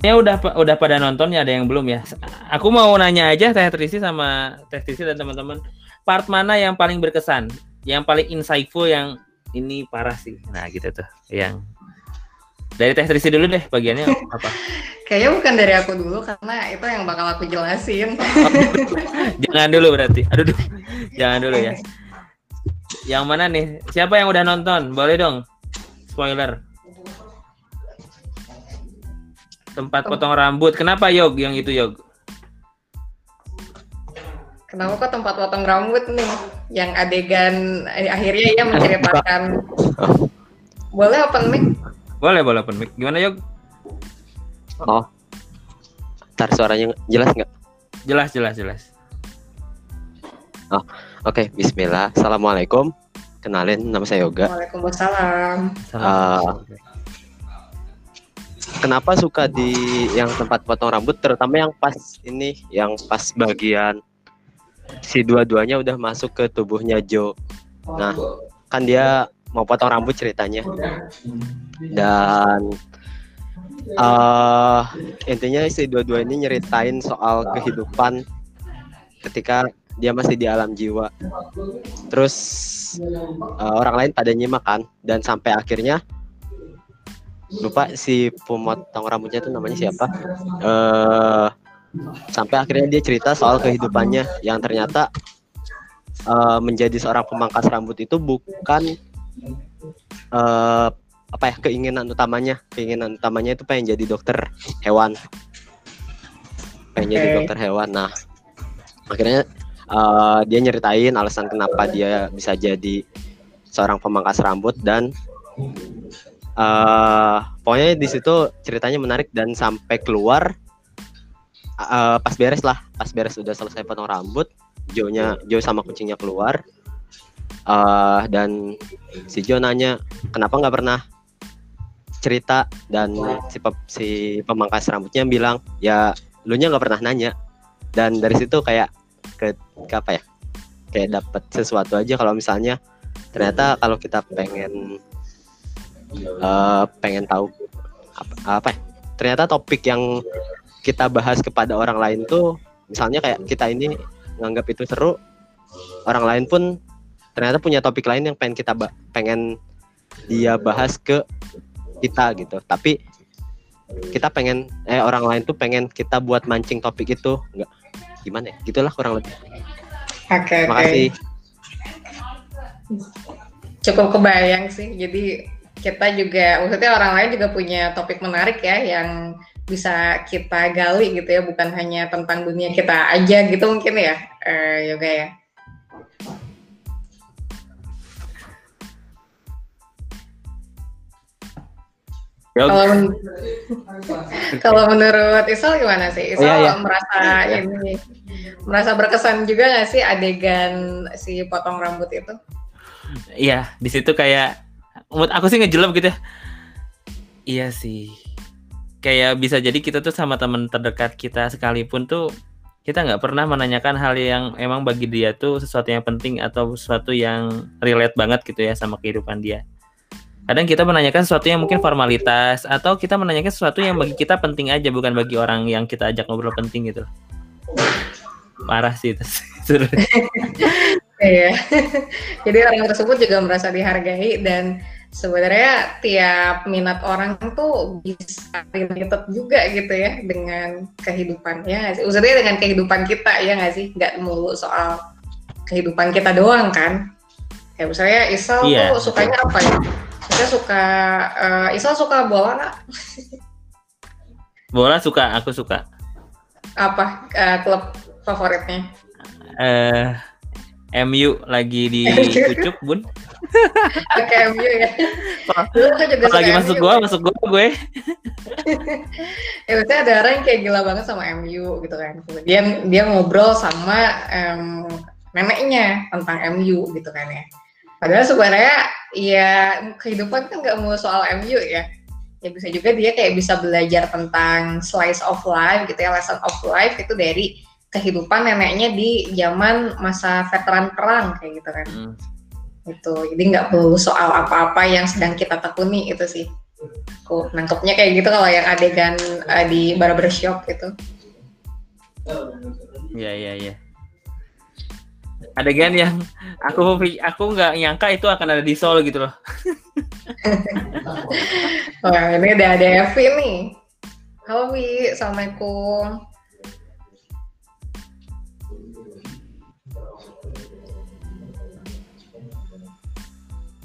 Ya udah pada nontonnya, ada yang belum ya. Aku mau nanya aja Teh Trisi sama Teh Trisi dan teman-teman, part mana yang paling berkesan, yang paling insightful, yang ini parah sih. Nah gitu tuh. Yang dari Teh Trisi dulu deh, bagiannya apa? Kayaknya bukan dari aku dulu karena itu yang bakal aku jelasin. Jangan dulu berarti. Aduh, jangan dulu ya. Yang mana nih? Siapa yang udah nonton? Boleh dong spoiler. Tempat potong rambut. Kenapa Yog? Yang itu Yog? Kenapa kok tempat potong rambut nih? Yang adegan akhirnya ia menceritakan. Boleh open mic? Boleh open mic. Gimana Yog? Oh, ntar suaranya jelas nggak? Jelas. Oh, oke. Bismillah. Assalamualaikum. Kenalin, nama saya Yoga. Waalaikumsalam. Kenapa suka di yang tempat potong rambut, terutama yang pas ini, yang pas bagian si dua-duanya udah masuk ke tubuhnya Joe. Nah, kan dia mau potong rambut ceritanya. Dan intinya si dua-dua ini nyeritain soal kehidupan ketika dia masih di alam jiwa. Terus orang lain pada nyimak kan, dan sampai akhirnya lupa si pemotong rambutnya itu namanya siapa, sampai akhirnya dia cerita soal kehidupannya yang ternyata menjadi seorang pemangkas rambut itu bukan apa ya, keinginan utamanya itu pengen jadi dokter hewan, jadi dokter hewan. Nah akhirnya dia nyeritain alasan kenapa dia bisa jadi seorang pemangkas rambut, dan pokoknya di situ ceritanya menarik, dan sampai keluar pas beres udah selesai potong rambut, Joe sama kucingnya keluar, dan si Joe nanya kenapa nggak pernah cerita, dan si pemangkas rambutnya bilang ya lu nya nggak pernah nanya. Dan dari situ kayak kayak dapat sesuatu aja, kalau misalnya ternyata kalau kita pengen tahu apa ternyata topik yang kita bahas kepada orang lain tuh, misalnya kayak kita ini nganggap itu seru, orang lain pun ternyata punya topik lain yang pengen dia bahas ke kita gitu, tapi kita orang lain tuh pengen kita buat mancing topik itu, enggak gimana ya, gitulah kurang lebih. Okay, makasih. Cukup kebayang sih, jadi kita juga, maksudnya orang lain juga punya topik menarik ya yang bisa kita gali gitu ya, bukan hanya tentang dunia kita aja gitu mungkin ya, Yoga ya. Kalau menurut Isol gimana sih? Isol merasa berkesan juga nggak sih adegan si potong rambut itu? Iya, di situ kayak menurut aku sih ngejelap gitu ya. Iya sih, kayak bisa jadi kita tuh sama teman terdekat kita sekalipun tuh kita nggak pernah menanyakan hal yang emang bagi dia tuh sesuatu yang penting atau sesuatu yang relate banget gitu ya sama kehidupan dia. Kadang kita menanyakan sesuatu yang mungkin formalitas, atau kita menanyakan sesuatu yang bagi kita penting aja, bukan bagi orang yang kita ajak ngobrol penting gitu. Parah sih itu. Iya. Jadi orang tersebut juga merasa dihargai, dan sebenarnya tiap minat orang tuh bisa related juga gitu ya dengan kehidupannya, maksudnya dengan kehidupan kita, ya nggak sih? Nggak melulu soal kehidupan kita doang kan? Ya misalnya Isol tuh sukanya apa ya? Kita suka, Isol suka bola nggak? Bola suka, aku suka. Apa klub favoritnya? MU lagi dikucuk, Bun. Oke, MU ya. Kalau lagi masuk gua. Ya, maksudnya ada orang yang kayak gila banget sama MU gitu kan. Kemudian dia ngobrol sama neneknya tentang MU gitu kan ya. Padahal sebenarnya ya kehidupan kan nggak mau soal MU ya. Ya bisa juga dia kayak bisa belajar tentang slice of life gitu ya, lesson of life itu dari kehidupan neneknya di zaman masa veteran perang kayak gitu kan, gitu. Jadi nggak perlu soal apa-apa yang sedang kita tekuni itu sih. menurutku. Nangkepnya kayak gitu kalau yang adegan di barbershop gitu. Iya. Adegan yang aku nggak nyangka itu akan ada di Soul gitu loh. Wah, ini udah ada Evi nih. Halo Wi, Assalamualaikum.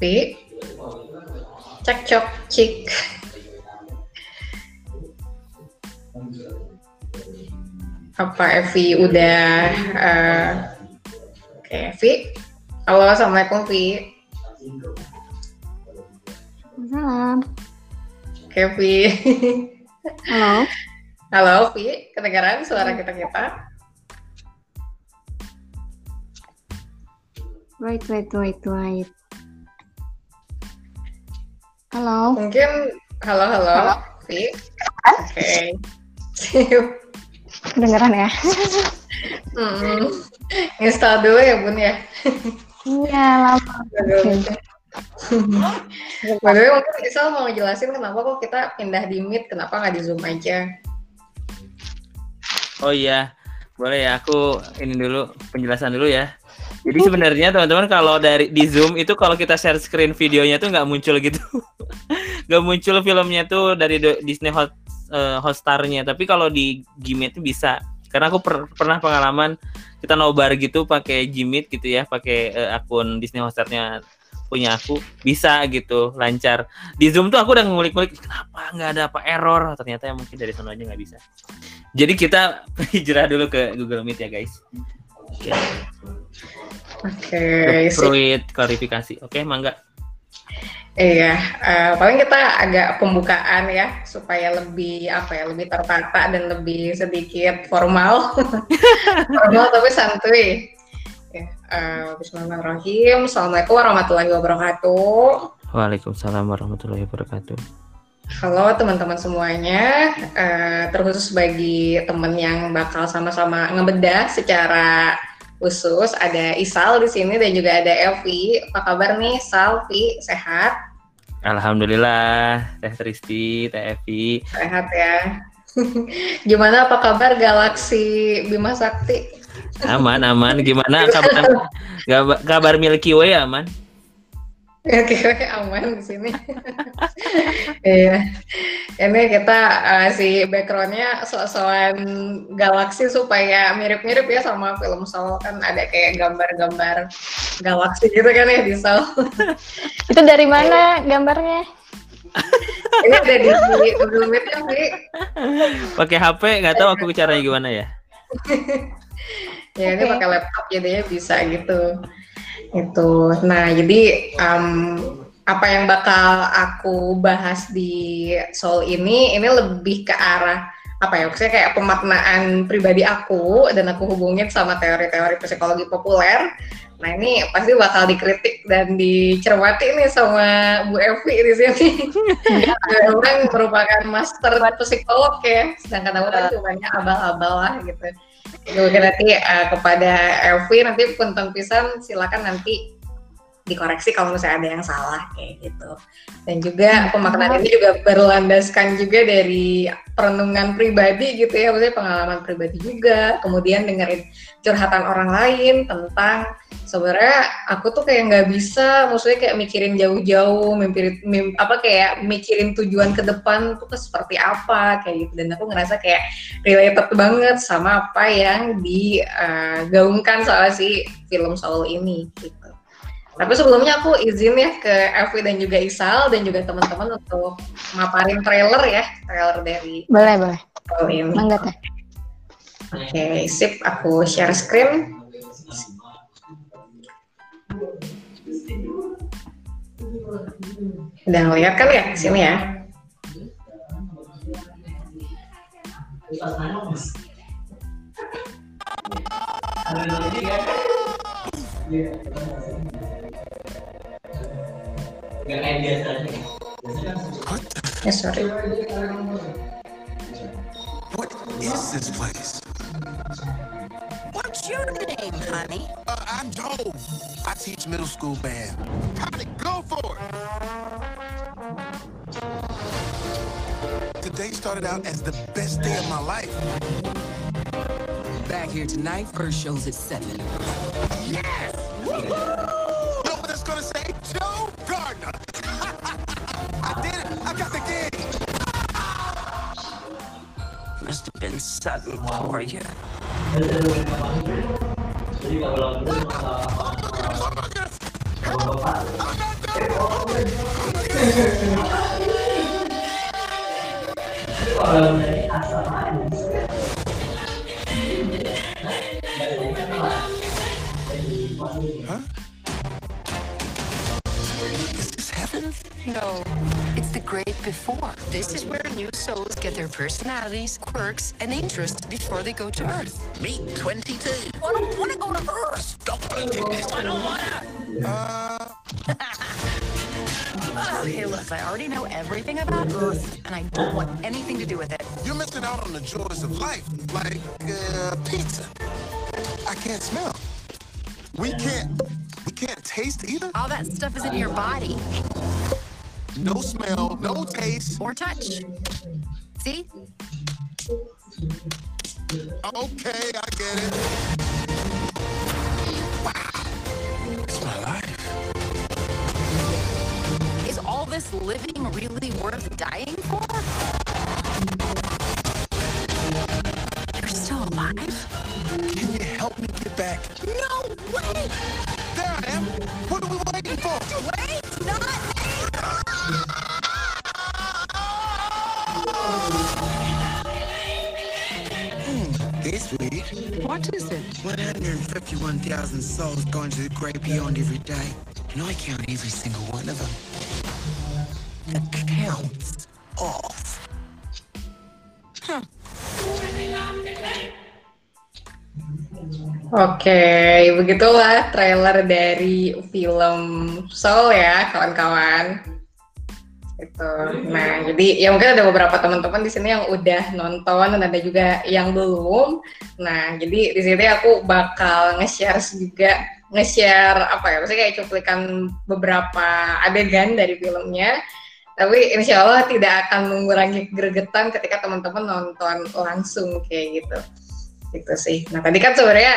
Wi, cekcok cik. Apa Evi udah oke, Vi. Halo, Assalamualaikum, Vi. Salam. Oke, Vi. Halo. Halo, Vi. Kedengaran suara kita? Wait. Halo. Mungkin halo. Vi. Oke. Siap. Kedengeran ya? Install dulu ya Bun ya? Iya, lama. Padahal mungkin Isal mau jelasin kenapa kok kita pindah di Meet, kenapa nggak di Zoom aja? Oh iya, boleh ya. Aku ini dulu, penjelasan dulu ya. Jadi sebenarnya teman-teman kalau dari di Zoom itu kalau kita share screen videonya tuh nggak muncul gitu. Nggak muncul filmnya tuh dari Disney Hotstar-nya, tapi kalau di Gmeet itu bisa. Karena aku pernah pengalaman kita nobar gitu pakai Gmeet gitu ya, pakai akun Disney Hotstar-nya punya aku, bisa gitu, lancar. Di Zoom tuh aku udah ngulik-ngulik, kenapa nggak ada error? Ternyata yang mungkin dari sana aja nggak bisa. Jadi kita hijrah dulu ke Google Meet ya guys. Oke. Freud klarifikasi. Oke, mangga. Iya, paling kita agak pembukaan ya supaya lebih tertata dan lebih sedikit formal tapi santuy. Ya, Bismillahirrahmanirrahim. Assalamualaikum warahmatullahi wabarakatuh. Waalaikumsalam warahmatullahi wabarakatuh. Halo teman-teman semuanya, terkhusus bagi teman yang bakal sama-sama ngebedah secara khusus, ada Isal di sini dan juga ada Elvi. Apa kabar nih Sal, Vi? Sehat? Alhamdulillah, Teh Tristi, Teh Evi. Sehat ya. Gimana apa kabar Galaksi Bima Sakti? Aman. Gimana kabar Milky Way aman? Milky Way aman di sini. Iya. Ini kita si backgroundnya soal galaksi supaya mirip-mirip ya sama film Soul, kan ada kayak gambar-gambar galaksi gitu kan ya di Soul. Itu dari mana gambarnya? Ini ada di Google Meet kan, Bi? Pakai HP, nggak tahu aku caranya gimana ya. Ya ini pakai laptop jadinya bisa gitu. Itu. Nah, jadi apa yang bakal aku bahas di Soul ini lebih ke arah apa ya, maksudnya kayak pemaknaan pribadi aku dan aku hubungin sama teori-teori psikologi populer. Nah ini pasti bakal dikritik dan dicermati nih sama Bu Evi di sini. Orang merupakan master psikolog ya, sedangkan aku kan cumanya abal-abal lah gitu. Mungkin nanti kepada Evi nanti punten pisan, silakan nanti dikoreksi kalau misalnya ada yang salah kayak gitu. Dan juga pemaknaan ini juga berlandaskan juga dari perenungan pribadi gitu ya, maksudnya pengalaman pribadi juga, kemudian dengerin curhatan orang lain tentang sebenarnya aku tuh kayak nggak bisa, maksudnya kayak mikirin jauh-jauh, mikirin tujuan ke depan tuh seperti apa kayak gitu. Dan aku ngerasa kayak related banget sama apa yang digaungkan soal si film Soul ini gitu. Tapi sebelumnya aku izin ya ke Evi dan juga Isal dan juga teman-teman untuk maparin trailer dari boleh. Soul ini. Oke, sip, aku share screen. Udah ngeliat kan ya sini ya. Sorry. What is this place? What's your name, honey? I'm Joe. I teach middle school band. Honey, go for it. Today started out as the best day of my life. Back here tonight, first show's at 7. Yes! Woo-hoo! You know what it's gonna say? Joe Gardner! I did it! I got the gig! Must have been sudden for you. Huh? Is this heaven? No, it's the great before. This is where new souls get their personalities, quirks, and interests before they go to Earth. Meet 22. I don't want to go to Earth. Don't play this. I don't want to. Okay, look, I already know everything about Earth, and I don't want anything to do with it. You're missing out on the joys of life, like pizza. I can't smell. We can't taste either. All that stuff is in your body. No smell, no taste. Or touch. See? Okay, I get it. Wow. It's my life. Is all this living really worth dying for? You're still alive? Can you help me get back? No! Wait! There I am! What are we waiting for? Wait! Not me! This week... What is it? 151,000 souls going to the great beyond every day. And I count every single one of them. The counts off. Huh. Oke, begitulah trailer dari film Soul ya, kawan-kawan. Itu. Nah, jadi ya mungkin ada beberapa teman-teman di sini yang udah nonton dan ada juga yang belum. Nah, jadi di sini aku bakal nge-share apa ya? Maksudnya kayak cuplikan beberapa adegan dari filmnya. Tapi insya Allah tidak akan mengurangi gregetan ketika teman-teman nonton langsung kayak gitu. Gitu sih. Nah tadi kan sebenarnya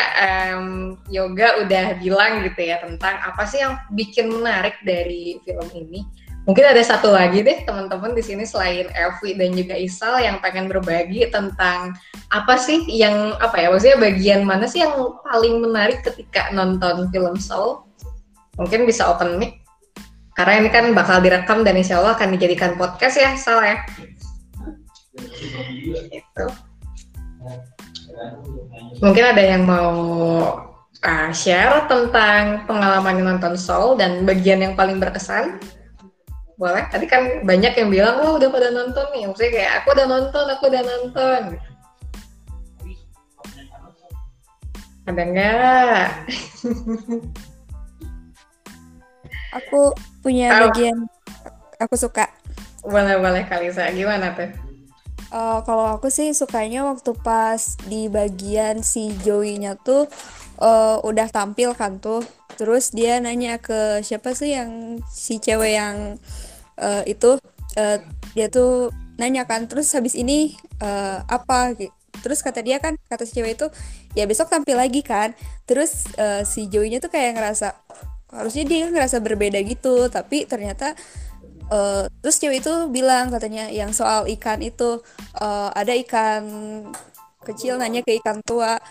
Yoga udah bilang gitu ya tentang apa sih yang bikin menarik dari film ini. Mungkin ada satu lagi deh teman-teman di sini selain Elvi dan juga Isal yang pengen berbagi tentang apa sih yang apa ya maksudnya bagian mana sih yang paling menarik ketika nonton film Soul? Mungkin bisa open mic karena ini kan bakal direkam dan insya Allah akan dijadikan podcast ya Sal ya. Gitu. Mungkin ada yang mau share tentang pengalaman nonton Soul dan bagian yang paling berkesan? Boleh, tadi kan banyak yang bilang, oh udah pada nonton nih. Maksudnya kayak, aku udah nonton. Ada nggak? Aku punya bagian aku suka. Boleh-boleh Kalisa, gimana tuh? Kalau aku sih sukanya waktu pas di bagian si Joey-nya tuh udah tampil kan tuh. Terus dia nanya ke siapa sih yang si cewek yang dia tuh nanya kan. Terus habis ini apa? Terus kata dia kan, kata si cewek itu ya besok tampil lagi kan. Terus si Joey-nya tuh kayak ngerasa harusnya dia ngerasa berbeda gitu. Tapi ternyata terus cewek itu bilang katanya yang soal ikan itu ada ikan kecil nanya ke ikan tua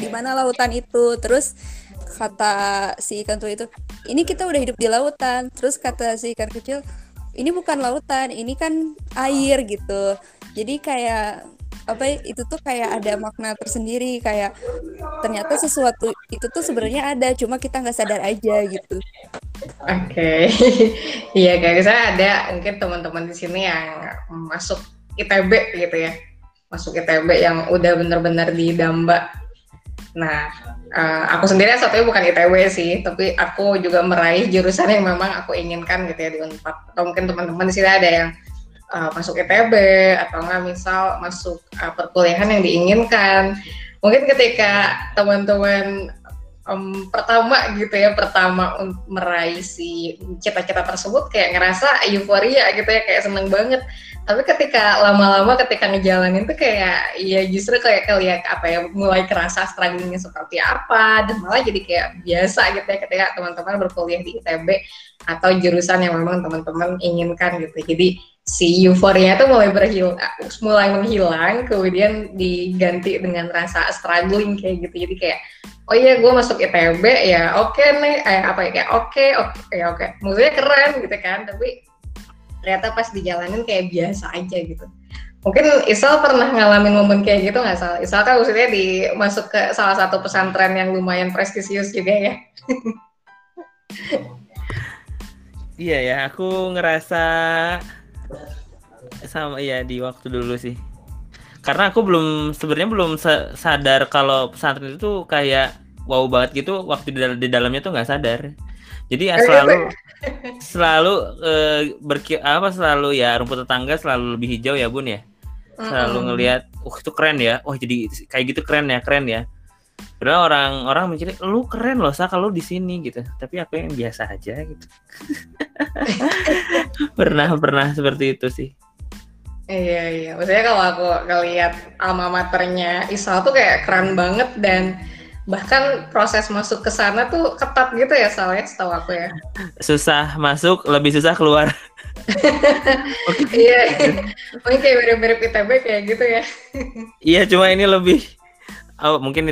di mana lautan itu. Terus kata si ikan tua itu, ini kita udah hidup di lautan. Terus kata si ikan kecil, ini bukan lautan, ini kan air gitu. Jadi kayak apa itu tuh kayak ada makna tersendiri, kayak ternyata sesuatu itu tuh sebenarnya ada, cuma kita nggak sadar aja gitu. Oke, iya kayak misalnya ada mungkin teman-teman di sini yang masuk ITB gitu ya, masuk ITB yang udah benar-benar didamba. Nah, aku sendiri satunya bukan ITB sih, tapi aku juga meraih jurusan yang memang aku inginkan gitu ya di Unpad. Atau mungkin teman-teman di sini ada yang masuk ITB atau nggak misal masuk perkuliahan yang diinginkan. Mungkin ketika teman-teman pertama gitu ya, pertama meraih si cita-cita tersebut kayak ngerasa euforia gitu ya, kayak seneng banget. Tapi ketika lama-lama ketika ngejalanin tuh kayak ya justru kayak kelihatan apa ya, mulai kerasa strugglingnya seperti apa, dan malah jadi kayak biasa gitu ya ketika teman-teman berkuliah di ITB atau jurusan yang memang teman-teman inginkan gitu. Jadi si euforia itu mulai menghilang, kemudian diganti dengan rasa struggling kayak gitu. Jadi kayak oh iya gue masuk ITB ya oke, maksudnya keren gitu kan, tapi ternyata pas dijalanin kayak biasa aja gitu. Mungkin Isal pernah ngalamin momen kayak gitu nggak, Sal? Isal kan maksudnya masuk ke salah satu pesantren yang lumayan prestisius juga ya. Iya ya, aku ngerasa sama ya di waktu dulu sih. Karena aku belum sadar kalau pesantren itu kayak wow banget gitu, waktu di dalamnya tuh nggak sadar. Jadi selalu ya rumput tetangga selalu lebih hijau ya Bun ya. Selalu ngelihat, itu keren ya. Wah, jadi kayak gitu keren ya. Padahal orang-orang mikir lu keren loh Sa kalau di sini gitu. Tapi aku yang biasa aja gitu. pernah seperti itu sih. Iya. Maksudnya kalau aku ngelihat alma maternya Isal tuh kayak keren banget, dan bahkan proses masuk ke sana tuh ketat gitu ya, soalnya setahu aku ya. Susah masuk, lebih susah keluar. Iya, mungkin kayak mirip-mirip ITB kayak gitu ya. Iya, cuma ini lebih, mungkin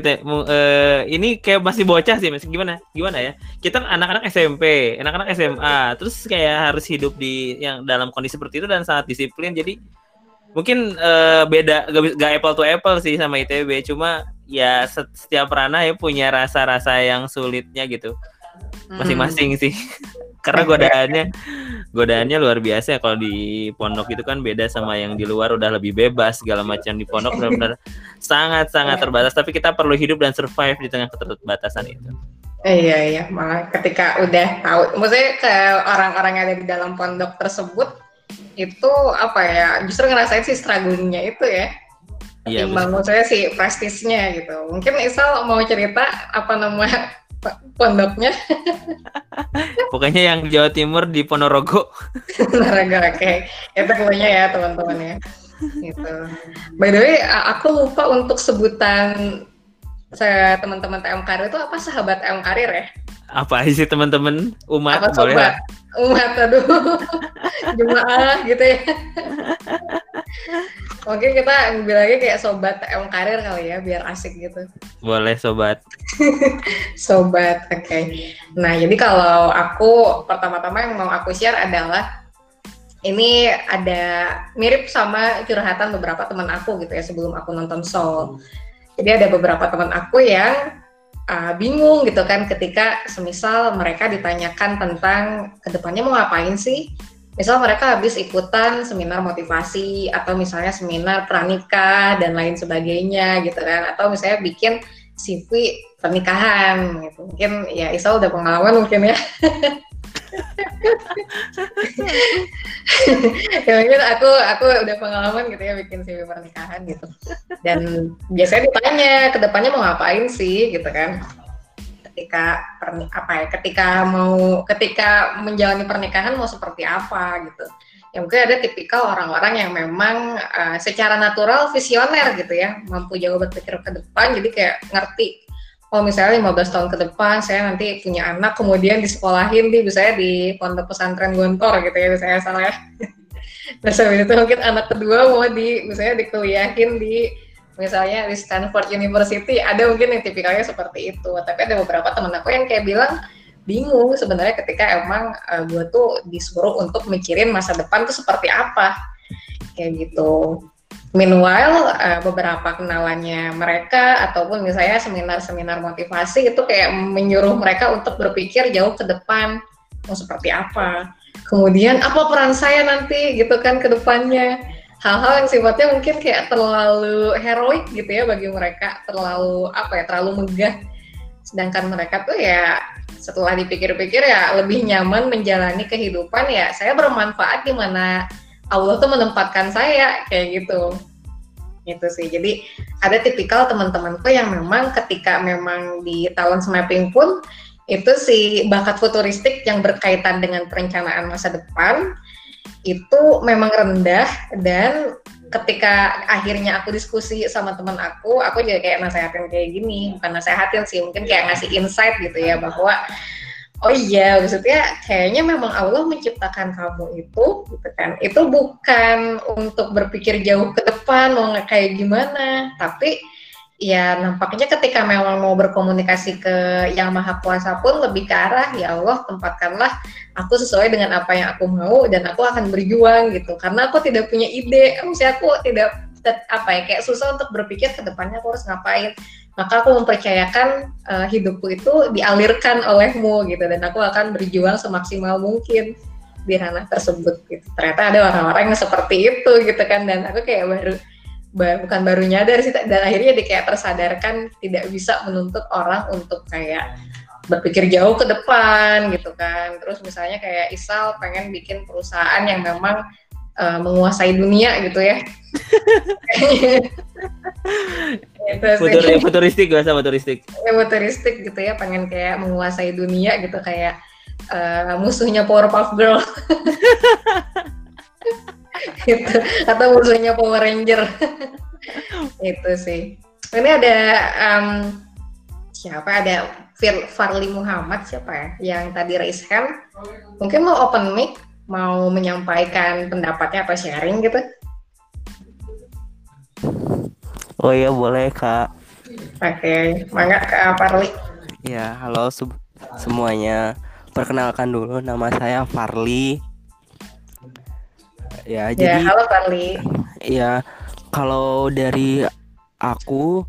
ini kayak masih bocah sih, masih gimana ya. Kita anak-anak SMP, anak-anak SMA, terus kayak harus hidup di yang dalam kondisi seperti itu dan sangat disiplin. Jadi mungkin beda, gak apple to apple sih sama ITB, cuma ya setiap ranah ya punya rasa-rasa yang sulitnya gitu masing-masing sih. Karena godaannya luar biasa ya. Kalau di pondok itu kan beda sama yang di luar, udah lebih bebas segala macam. Di pondok benar-benar sangat-sangat terbatas, tapi kita perlu hidup dan survive di tengah keterbatasan itu. Iya, malah ketika udah tahu, maksudnya ke orang-orang yang ada di dalam pondok tersebut itu apa ya, justru ngerasain sih struggle-nya itu ya. Iya, maksudnya sih prestisnya gitu. Mungkin Isal mau cerita apa nama pondoknya? Pokoknya yang Jawa Timur di Ponorogo. Ponorogo, oke. Itu pokoknya ya teman-teman ya. Gitu. By the way, aku lupa untuk sebutan teman-teman TM Karir itu apa, sahabat TM Karir ya? Apa sih teman-teman? Umat apa, boleh lah. Umat, aduh, jemaah gitu ya. Mungkin kita bilangnya kayak sobat TM Karir kali ya, biar asik gitu. Boleh sobat. Sobat, oke. Nah, jadi kalau aku pertama-tama yang mau aku share adalah ini ada mirip sama curhatan beberapa teman aku gitu ya sebelum aku nonton Soul. Jadi ada beberapa teman aku yang bingung gitu kan ketika semisal mereka ditanyakan tentang kedepannya mau ngapain sih, misal mereka habis ikutan seminar motivasi atau misalnya seminar pranikah dan lain sebagainya gitu kan, atau misalnya bikin CV pernikahan gitu. Mungkin ya Isal udah pengalaman mungkin ya. Ya mungkin aku udah pengalaman gitu ya bikin CV pernikahan gitu, dan biasanya ditanya kedepannya mau ngapain sih gitu kan ketika menjalani pernikahan mau seperti apa gitu ya. Mungkin ada tipikal orang-orang yang memang secara natural visioner gitu ya, mampu jago berpikir ke depan, jadi kayak ngerti oh misalnya 15 tahun ke depan saya nanti punya anak, kemudian disekolahin misalnya di Pondok Pesantren Gontor gitu ya misalnya, salah. Terus habis itu mungkin anak kedua mau misalnya dikuliahin misalnya di Stanford University, ada mungkin yang tipikalnya seperti itu. Tapi ada beberapa teman aku yang kayak bilang bingung sebenarnya ketika emang gue tuh disuruh untuk mikirin masa depan tuh seperti apa kayak gitu. Meanwhile, beberapa kenalannya mereka ataupun misalnya seminar-seminar motivasi itu kayak menyuruh mereka untuk berpikir jauh ke depan mau seperti apa. Kemudian apa peran saya nanti gitu kan ke depannya. Hal-hal yang sifatnya mungkin kayak terlalu heroik gitu ya bagi mereka, terlalu megah. Sedangkan mereka tuh ya setelah dipikir-pikir ya lebih nyaman menjalani kehidupan ya saya bermanfaat di mana Allah tuh menempatkan saya kayak gitu. Gitu sih. Jadi ada tipikal teman-temanku yang memang ketika memang di talent mapping pun itu si bakat futuristik yang berkaitan dengan perencanaan masa depan itu memang rendah, dan ketika akhirnya aku diskusi sama teman aku juga kayak nasehatin kayak gini, bukan nasehatin sih, mungkin kayak ngasih insight gitu ya, bahwa oh iya, maksudnya kayaknya memang Allah menciptakan kamu itu, gitu kan. Itu bukan untuk berpikir jauh ke depan, mau kayak gimana, tapi ya nampaknya ketika memang mau berkomunikasi ke Yang Maha Kuasa pun lebih ke arah, ya Allah tempatkanlah aku sesuai dengan apa yang aku mau dan aku akan berjuang gitu. Karena aku tidak punya ide, maksudnya aku tidak, apa ya, kayak susah untuk berpikir ke depannya aku harus ngapain. Maka aku mempercayakan hidupku itu dialirkan olehmu gitu, dan aku akan berjuang semaksimal mungkin di ranah tersebut gitu. Ternyata ada orang-orang yang seperti itu gitu kan, dan aku kayak bukan baru nyadar sih, dan akhirnya dia kayak tersadarkan tidak bisa menuntut orang untuk kayak berpikir jauh ke depan gitu kan. Terus misalnya kayak Isal pengen bikin perusahaan yang memang menguasai dunia gitu ya. Futuristik gitu ya, pengen kayak menguasai dunia gitu, kayak musuhnya Powerpuff Girl gitu, atau musuhnya Power Ranger. Itu sih. Ini ada ada Farli Muhammad siapa ya yang tadi raise hand, mungkin mau open mic, mau menyampaikan pendapatnya atau sharing gitu. Oh iya boleh Kak. Oke, mangga Kak Farli. Ya halo semuanya. Perkenalkan dulu, nama saya Farli. Ya, halo Farli. Ya, kalau dari aku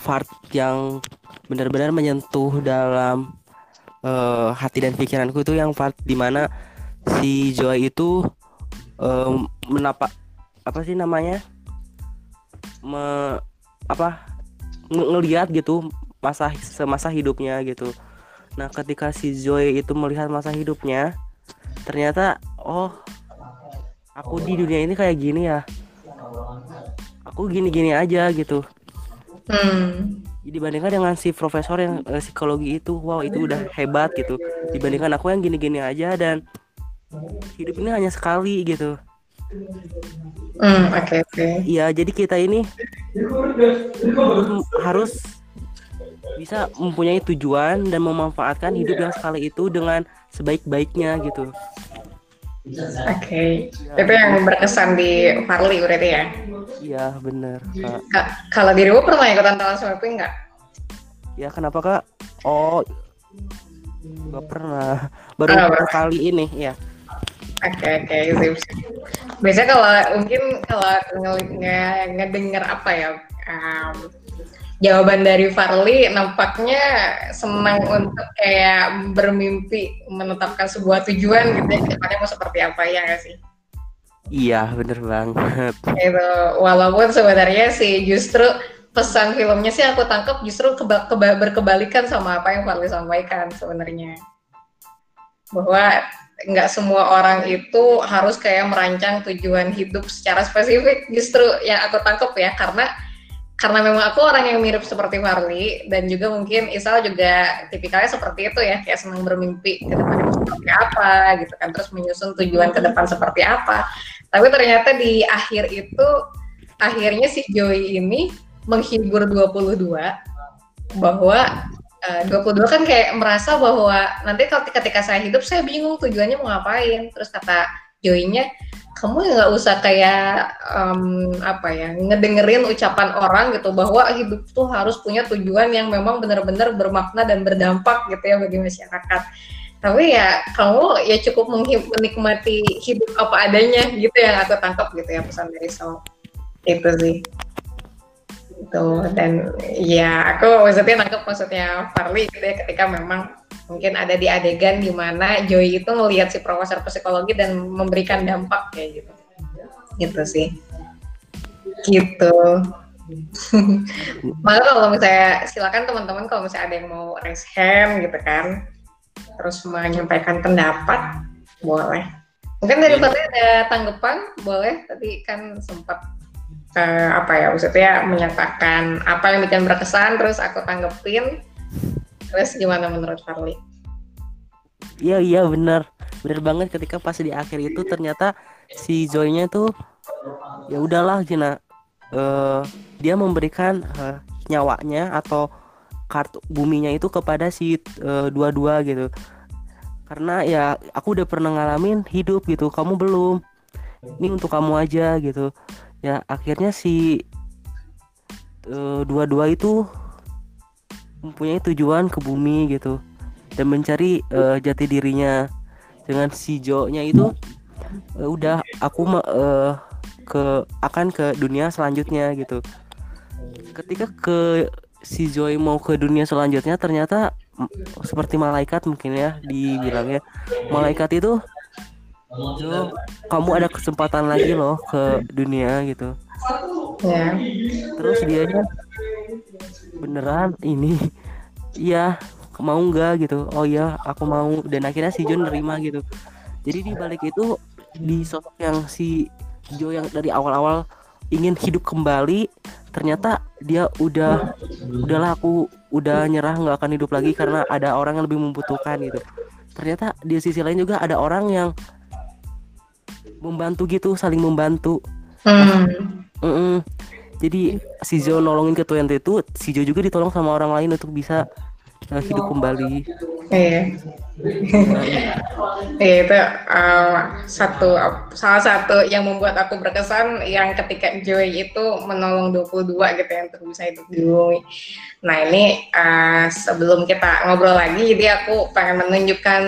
part yang benar-benar menyentuh dalam hati dan pikiranku itu yang part dimana si Joy itu ngelihat gitu semasa hidupnya gitu. Nah, ketika si Joy itu melihat masa hidupnya, ternyata aku di dunia ini kayak gini ya. Aku gini-gini aja gitu. Dibandingkan dengan si profesor yang psikologi itu, wow itu udah hebat gitu. Dibandingkan aku yang gini-gini aja dan hidup ini hanya sekali gitu. Oke. Ya jadi kita ini harus bisa mempunyai tujuan dan memanfaatkan hidup yang sekali itu dengan sebaik-baiknya gitu. Oke. Itu yang berkesan di Farli berarti ya? Iya benar Kak. Kalau dirimu pernah ikutan talent mapping nggak? Ya kenapa Kak? Oh nggak pernah. Baru kali ini ya. Oke. Biasanya kalau ngedenger apa ya jawaban dari Farli, nampaknya senang untuk kayak bermimpi menetapkan sebuah tujuan gitu ya, depannya mau seperti apa ya nggak sih? Iya bener banget. Itu walaupun sebenarnya sih justru pesan filmnya sih aku tangkap justru berkebalikan sama apa yang Farli sampaikan sebenarnya, bahwa nggak semua orang itu harus kayak merancang tujuan hidup secara spesifik, justru yang aku tangkap ya, karena memang aku orang yang mirip seperti Farli, dan juga mungkin Isal juga tipikalnya seperti itu ya, kayak senang bermimpi ke depan seperti apa gitu kan, terus menyusun tujuan ke depan seperti apa. Tapi ternyata di akhir itu, akhirnya si Joy ini menghibur 22 bahwa 22 kan kayak merasa bahwa nanti ketika saya hidup saya bingung tujuannya mau ngapain. Terus kata Joy-nya, kamu nggak usah kayak ngedengerin ucapan orang gitu, bahwa hidup tuh harus punya tujuan yang memang benar-benar bermakna dan berdampak gitu ya bagi masyarakat. Tapi ya kamu ya cukup menikmati hidup apa adanya gitu ya, aku tangkap gitu ya pesan dari Soul itu sih. Itu dan ya aku maksudnya tangkap maksudnya Farli gitu ya, ketika memang mungkin ada di adegan di mana Joy itu melihat si profesor psikologi dan memberikan dampak kayak gitu. Gitu sih. Gitu. Maka kalau misalnya silakan teman-teman kalau misalnya ada yang mau raise hand gitu kan, terus menyampaikan pendapat, boleh. Mungkin dari Farli ada tanggapan, boleh. Tadi kan sempat maksudnya menyatakan apa yang bikin berkesan, terus aku tanggepin. Terus gimana menurut Farli? Iya bener banget. Ketika pas di akhir itu ternyata si Joy-nya tuh ya udahlah Gina, dia memberikan nyawanya atau kartu buminya itu kepada si dua-dua gitu. Karena ya aku udah pernah ngalamin hidup gitu, kamu belum, ini untuk kamu aja gitu. Ya akhirnya si dua-dua itu mempunyai tujuan ke bumi gitu dan mencari jati dirinya. Dengan si Jo-nya itu udah aku akan ke dunia selanjutnya gitu. Ketika ke si Joy mau ke dunia selanjutnya, ternyata seperti malaikat mungkin ya dibilangnya. Malaikat itu, "Jo, kamu ada kesempatan lagi loh ke dunia gitu." Ya. Terus dia beneran ini, "Iya, mau nggak?" gitu. "Oh iya, aku mau." Dan akhirnya si Jo nerima gitu. Jadi di balik itu, di sosok yang si Jo yang dari awal-awal ingin hidup kembali, ternyata dia udahlah aku udah nyerah, nggak akan hidup lagi karena ada orang yang lebih membutuhkan gitu. Ternyata di sisi lain juga ada orang yang membantu gitu, saling membantu. Jadi si Jo nolongin ke Twente itu, si Jo juga ditolong sama orang lain untuk bisa hidup kembali. Itu salah satu yang membuat aku berkesan, yang ketika Joy itu menolong 22 gitu yang bisa hidup di bumi. Nah ini sebelum kita ngobrol lagi, jadi aku pengen menunjukkan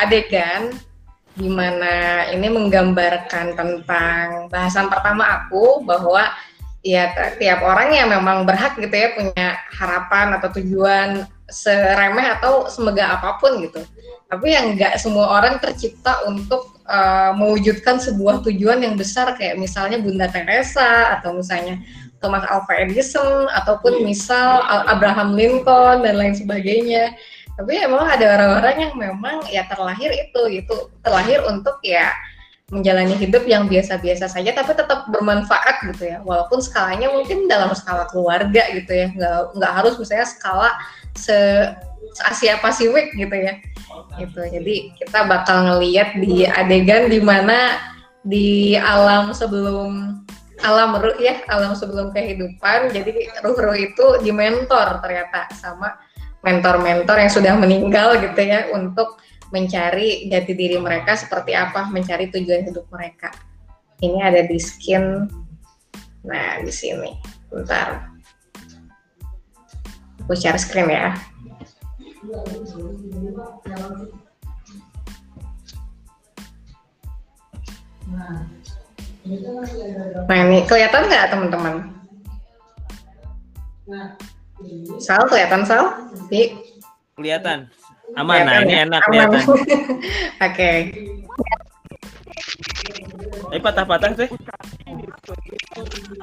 adegan di mana ini menggambarkan tentang bahasan pertama aku bahwa ya tiap orang yang memang berhak gitu ya punya harapan atau tujuan seremeh atau semegah apapun gitu. Tapi yang nggak semua orang tercipta untuk mewujudkan sebuah tujuan yang besar, kayak misalnya Bunda Teresa atau misalnya Thomas Alva Edison ataupun misal Abraham Lincoln dan lain sebagainya. Tapi emang ada orang-orang yang memang ya terlahir itu terlahir untuk ya menjalani hidup yang biasa-biasa saja tapi tetap bermanfaat gitu ya, walaupun skalanya mungkin dalam skala keluarga gitu ya, nggak harus misalnya skala se-Asia Pasifik gitu ya gitu. Jadi kita bakal ngelihat di adegan di mana di alam ruh ya, alam sebelum kehidupan, jadi ruh-ruh itu dimentor ternyata sama mentor-mentor yang sudah meninggal gitu ya untuk mencari jati diri mereka seperti apa, mencari tujuan hidup mereka. Ini ada di skin. Nah, di sini. Bentar. Aku share screen ya. Nah, ini kelihatan nggak teman-teman? Sal, kelihatan Sal? Di? Kelihatan. Aman, nah ini enak kelihatan. Oke. Ini patah-patah sih.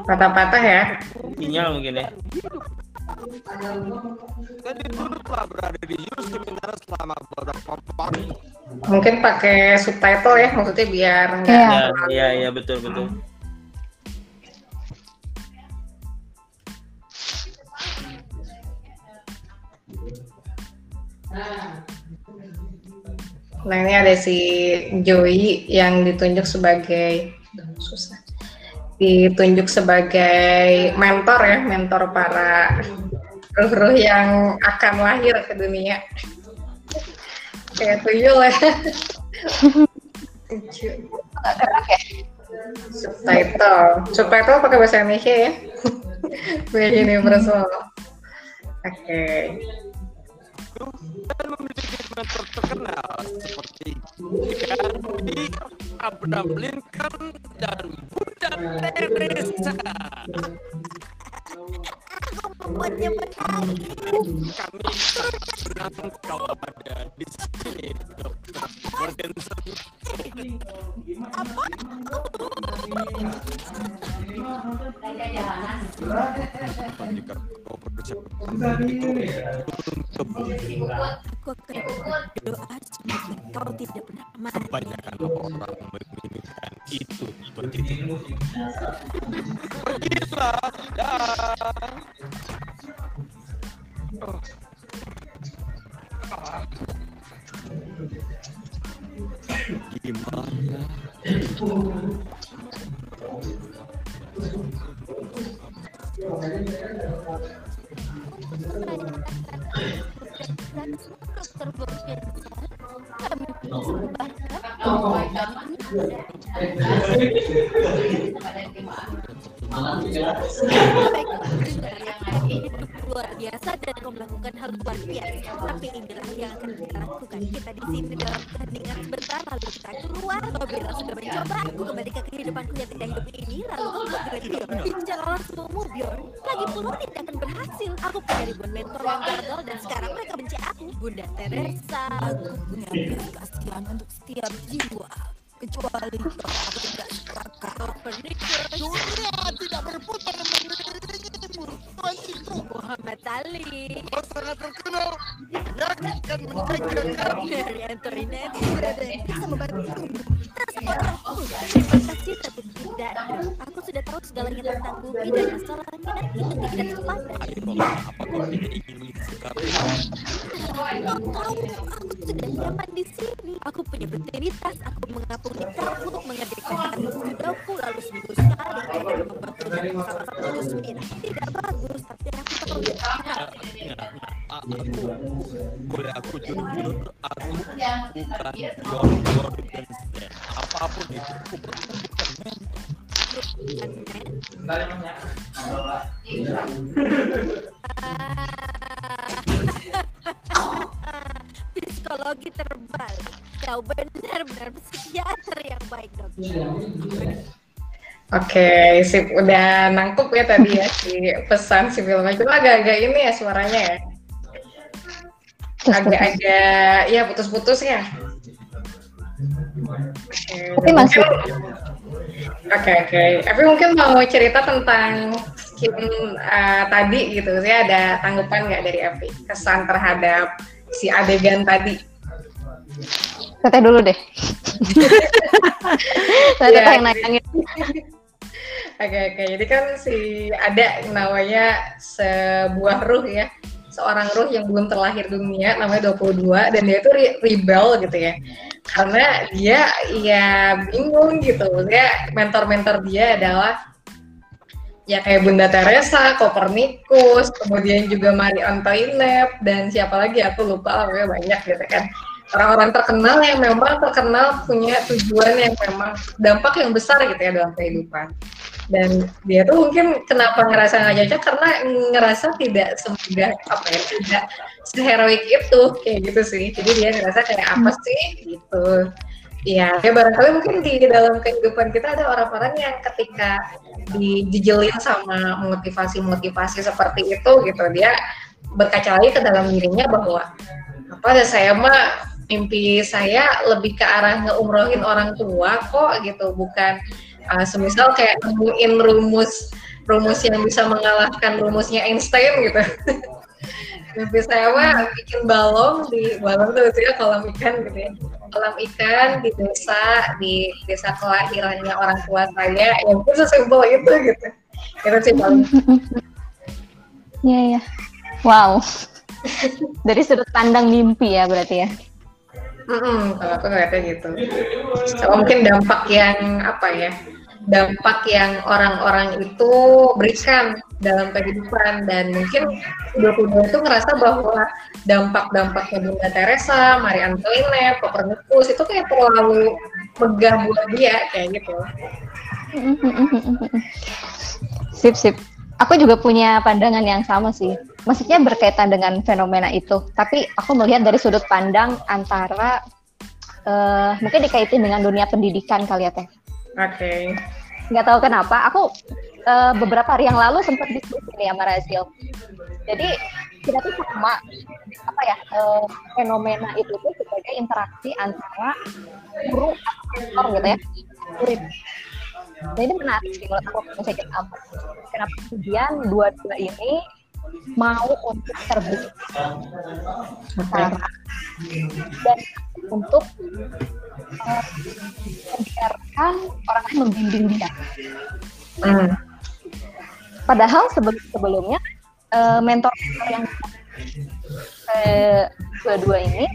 Patah-patah ya? Sinyal mungkin ya. Mungkin pakai subtitle ya, maksudnya biar enggak. Iya, betul. Nah ini ada si Joey yang ditunjuk sebagai mentor ya, mentor para ruh-ruh yang akan lahir ke dunia. Kayak tuyul ya. Subtitle pakai bahasa Indonesia ya. Kayak gini universal. Oke. Dan memiliki mentor terkenal seperti Gandhi, Abraham Lincoln, dan Bunda Teresa. Kami senang kau ada di sini, Dokter Mortensen. Kebanyakan orang menginginkan itu Pergilah, dan gimana? Luar biasa dan melakukan hal luar biasa. Tapi inilah yang akan kita lakukan. Kita di sini dalam keheningan sebentar, lalu kita keluar. Apabila sudah mencoba, aku kembali ke kehidupanku yang tidak hidup ini. Lalu aku menjalankan semua Bjorn. Lagi pula tidak akan berhasil. Aku punya ribuan mentor yang gagal dan sekarang mereka benci aku. Bunda Teresa, aku punya kasihan untuk setiap jiwa. Kecuali kalau aku tidak suka Copernicus. Dunia tidak berputar mengelilingimu, tuanku. Mohamed Ali. Kau sangat terkenal. Yang akan menjadikan kamu. Marie Antoinette. Bisa membantumu. Kita seorang muda. Terima kasih tapi tidak. Aku sudah tahu segalanya tentang bumi dan masalahnya dan itu tidak sepadan. Apakah ini ingin mencari? Aku tahu. Aku sudah nyaman di sini. Aku punya rutinitas. Aku mengapung. Kita untuk mengadakan hidupku lalu seminggu sekali kita membantu dengan salah satu muslim tidak bagus tapi aku perlu boleh aku jujur aku bukan jor dan apapun itu aku bukan psikologi terbalik. Kau benar-benar psikiater yang baik, Dok. Oke, sip. Udah nangkup ya tadi ya si pesan si filmnya. Cuma agak-agak ini ya suaranya ya. Agak-agak ya putus-putus ya. Tapi masih. Oke. Tapi mungkin mau cerita tentang skin tadi gitu. Saya ada tanggapan nggak dari Evi? Kesan terhadap si adegan tadi. Teteh dulu deh. Saya teteh yang nayangin. Oke. Jadi kan si ada namanya sebuah ruh ya. Seorang ruh yang belum terlahir dunia namanya 22 dan dia itu rebel gitu ya. Karena dia ya bingung gitu. Dia mentor-mentor dia adalah ya kayak Bunda Teresa, Copernicus, kemudian juga Marie Antoinette, dan siapa lagi aku lupa namanya banyak gitu kan. Orang-orang terkenal yang memang terkenal punya tujuan yang memang dampak yang besar gitu ya dalam kehidupan. Dan dia tuh mungkin kenapa ngerasa nggak cocok karena ngerasa tidak semudah apa ya, tidak seheroik itu kayak gitu sih. Jadi dia ngerasa kayak apa sih gitu. Ya, barangkali mungkin di dalam kehidupan kita ada orang-orang yang ketika dijejelin sama motivasi-motivasi seperti itu gitu, dia berkaca lagi ke dalam dirinya bahwa apa saya mah mimpi saya lebih ke arah ngeumrohin orang tua kok gitu, bukan semisal kayak nemuin rumus yang bisa mengalahkan rumusnya Einstein gitu. Mimpi saya mah bikin balon tuh ya kolam ikan gitu ya. Kolam ikan di desa kelahirannya orang tua saya ya mungkin sesimpel itu gitu. Itu sih paling. Iya. Wow. Dari sudut pandang mimpi ya berarti ya. Kalau aku ngeliatnya gitu. So, mungkin dampak yang apa ya? Dampak yang orang-orang itu berikan dalam kehidupan dan mungkin dua-dua itu ngerasa bahwa dampak-dampaknya Bunda Teresa, Marie Antoinette, Copernicus itu kayak terlalu megah buat dia kayak gitu. Sip. Aku juga punya pandangan yang sama sih. Maksudnya berkaitan dengan fenomena itu. Tapi aku melihat dari sudut pandang antara mungkin dikaitin dengan dunia pendidikan kali ya Teh. Oke. Nggak tahu kenapa, aku beberapa hari yang lalu sempat diskusi nih sama Razil. Jadi kita tuh sama apa ya fenomena itu tuh sebagai interaksi antara guru atau mentor gitu ya, murid. Jadi ini menarik sih menurut aku sedikit apa. Kenapa kemudian dua-dua ini mau untuk terbuka secara dan untuk membiarkan orang lain membimbing dia. Padahal sebelumnya mentor-mentor yang dua-dua ini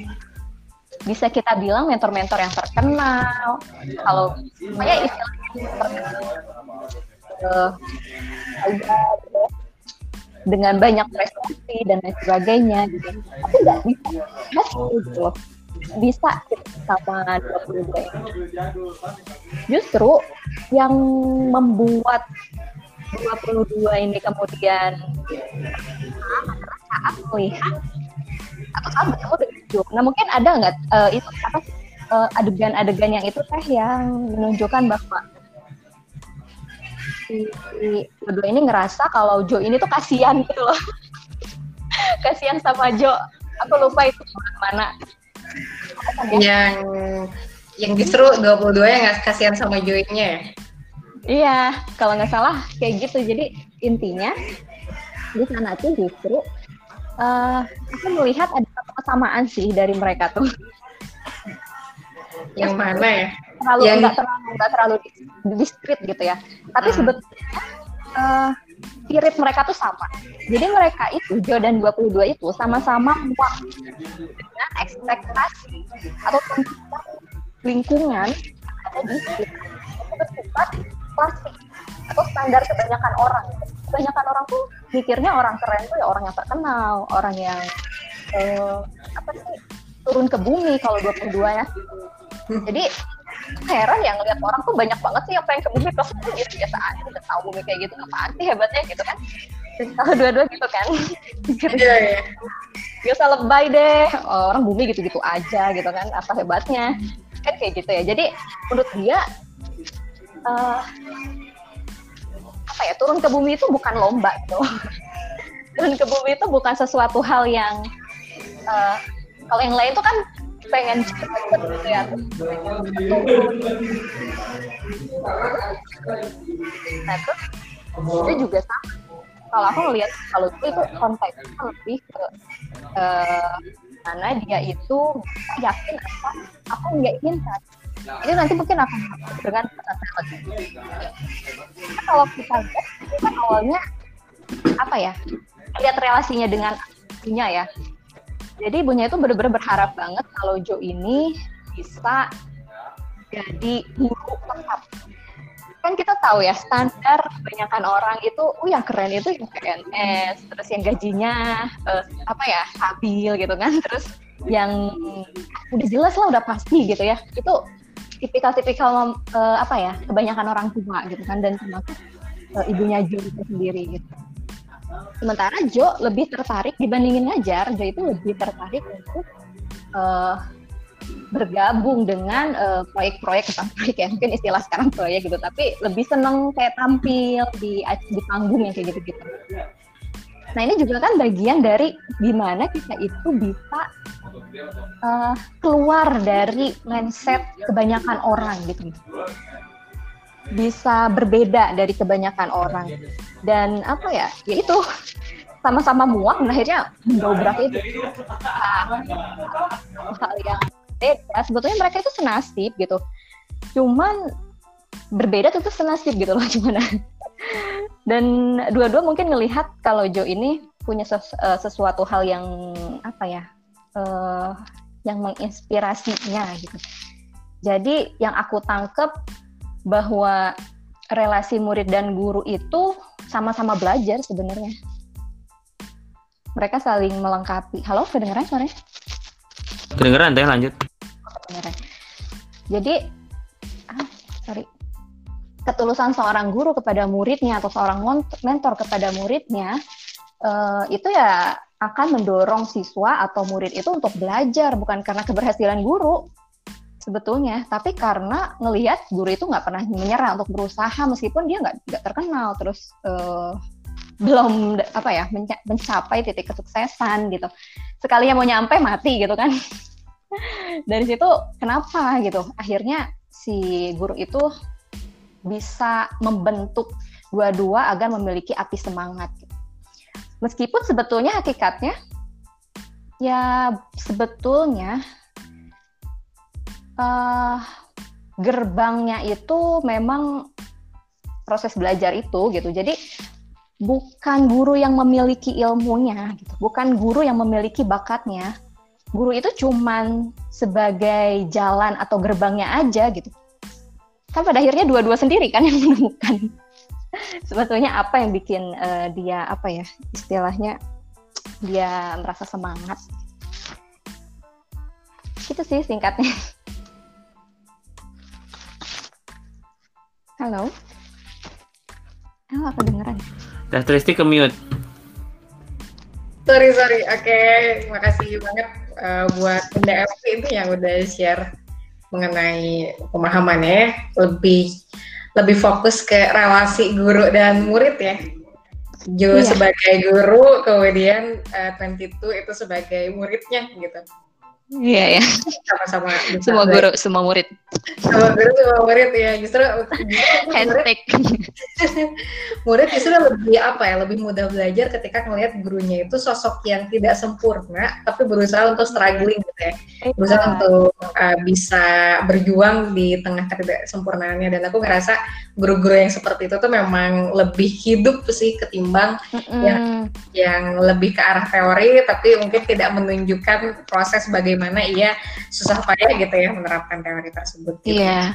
bisa kita bilang mentor-mentor yang terkenal, kalau namanya istilahnya terkenal, dengan banyak prestasi dan lain sebagainya gitu. Tapi nggak bisa gitu, bisa sama 22 ini. Justru yang membuat 22 ini kemudian saat melihat atau saat bertemu dengan Joe. Nah mungkin ada nggak itu apa adegan-adegan yang itu teh yang menunjukkan bahwa si kedua ini ngerasa kalau Joe ini tuh kasihan gitu loh. Kasihan sama Joe. Aku lupa itu mana. Yang justru 22 yang nggak kasihan sama Joe-nya ya? Iya, kalau nggak salah kayak gitu. Jadi intinya di sana tuh justru aku melihat ada kesamaan sih dari mereka tuh. Yang mana ya? Nggak terlalu discreet gitu ya. Tapi sebetulnya spirit mereka tuh sama. Jadi mereka itu, Joe dan 22 itu sama-sama muak dengan ekspektasi atau tuntutan lingkungan ada di sekitar. Bersifat plastik atau standar kebanyakan orang. Kebanyakan orang tuh mikirnya orang keren tuh ya orang yang terkenal, orang yang turun ke bumi kalau 22 ya. Jadi heran yang ngeliat orang tuh banyak banget sih yang pengen ke bumi, terus itu biasa aja udah tahu bumi kayak gitu, apaan sih hebatnya gitu kan. Kalau 22 gitu kan. Biasa lebay deh, orang bumi gitu-gitu aja gitu kan, apa hebatnya. Kan kayak gitu ya. Jadi menurut dia turun ke bumi itu bukan lomba gitu. Turun ke bumi itu bukan sesuatu hal yang kalau yang lain itu kan pengen cepet gitu ya. Nah terus itu juga sama. Kalau aku ngelihat kalau itu konteksnya lebih ke mana dia itu yakin apa aku nggak inginkan. Ini nanti mungkin akan dengan pesantren. Nah, kalau kita lihat, itu kan awalnya apa ya? Lihat relasinya dengan ibunya ya. Jadi ibunya itu benar-benar berharap banget kalau Joe ini bisa jadi guru tetap. Kan kita tahu ya standar kebanyakan orang itu, yang keren itu yang PNS, terus yang gajinya stabil gitu kan, terus yang udah jelas lah udah pasti gitu ya. Itu tipikal-tipikal kebanyakan orang tua gitu kan, dan termasuk ibunya Joe itu sendiri gitu. Sementara Joe lebih tertarik dibandingin ngajar, Joe itu lebih tertarik untuk bergabung dengan proyek-proyek ya, mungkin istilah sekarang proyek gitu, tapi lebih seneng kayak tampil di panggung yang kayak gitu-gitu. Nah ini juga kan bagian dari gimana kita itu bisa keluar dari mindset kebanyakan orang gitu, bisa berbeda dari kebanyakan orang dan itu sama-sama muak dan akhirnya mendobrak itu. Hal yang beda, sebetulnya mereka itu senasib gitu, cuman berbeda tentu senasib gitu loh gimana. Dan dua-dua mungkin ngelihat kalau Joe ini punya sesuatu hal yang yang menginspirasinya gitu. Jadi yang aku tangkep bahwa relasi murid dan guru itu sama-sama belajar sebenarnya. Mereka saling melengkapi. Halo, kedengeran suaranya? Kedengeran, Teh, lanjut. Kedengeran. Jadi, ketulusan seorang guru kepada muridnya atau seorang mentor kepada muridnya itu ya akan mendorong siswa atau murid itu untuk belajar, bukan karena keberhasilan guru sebetulnya, tapi karena ngelihat guru itu nggak pernah menyerah untuk berusaha meskipun dia nggak terkenal, terus belum mencapai titik kesuksesan gitu, sekalinya mau nyampe mati gitu kan. Dari situ kenapa gitu akhirnya si guru itu bisa membentuk dua-dua agar memiliki api semangat. Meskipun sebetulnya hakikatnya, ya sebetulnya gerbangnya itu memang proses belajar itu gitu. Jadi bukan guru yang memiliki ilmunya, gitu. Bukan guru yang memiliki bakatnya. Guru itu cuman sebagai jalan atau gerbangnya aja gitu. Kan pada akhirnya dua-dua sendiri kan yang menemukan. Sebetulnya apa yang bikin dia apa ya istilahnya dia merasa semangat. Itu sih singkatnya. Halo. Halo, aku dengeran. Dah, Tristi ke mute. Sorry. Oke, makasih banget buat Bunda FP itu yang udah share mengenai pemahamannya. Lebih fokus ke relasi guru dan murid ya. Jo sebagai guru, kemudian 22 itu sebagai muridnya gitu. Iya ya. Sama-sama. Semua guru, semua murid. Sama guru, semua murid ya. Justru murid justru lebih lebih mudah belajar ketika ngelihat gurunya itu sosok yang tidak sempurna, tapi berusaha untuk struggling gitu ya. Berusaha untuk bisa berjuang di tengah ketidaksempurnaannya. Dan aku ngerasa guru-guru yang seperti itu tuh memang lebih hidup sih ketimbang yang lebih ke arah teori, tapi mungkin tidak menunjukkan proses bagaimana ia susah payah gitu ya menerapkan teori tersebut. Gitu. Iya,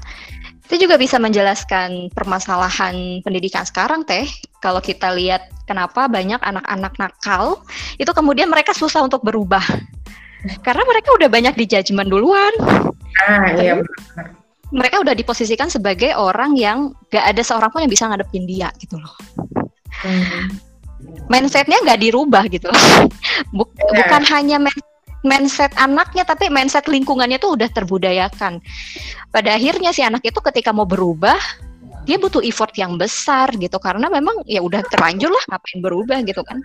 itu juga bisa menjelaskan permasalahan pendidikan sekarang teh. Kalau kita lihat kenapa banyak anak-anak nakal, itu kemudian mereka susah untuk berubah karena mereka udah banyak di judgement duluan. Iya benar. Mereka udah diposisikan sebagai orang yang gak ada seorang pun yang bisa ngadepin dia gitu loh. Mindsetnya gak dirubah gitu. Bukan hanya mindset anaknya, tapi mindset lingkungannya tuh udah terbudayakan. Pada akhirnya si anak itu ketika mau berubah, dia butuh effort yang besar gitu, karena memang ya udah terlanjur lah, ngapain berubah gitu kan.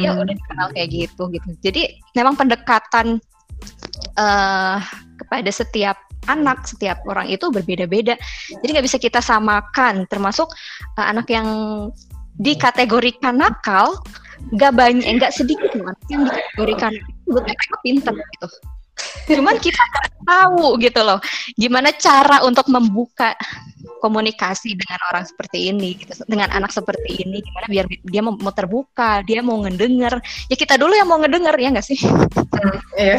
Ya udah dikenal kayak gitu. Jadi memang pendekatan kepada setiap anak, setiap orang itu berbeda-beda. Jadi nggak bisa kita samakan, termasuk anak yang dikategorikan nakal, nggak sedikit anak yang dikategorikan mereka pintar gitu. Cuman kita tahu gitu loh, gimana cara untuk membuka komunikasi dengan orang seperti ini, gitu, dengan anak seperti ini, gimana biar dia mau terbuka, dia mau ngedenger. Ya kita dulu yang mau ngedenger, ya nggak sih? Iya,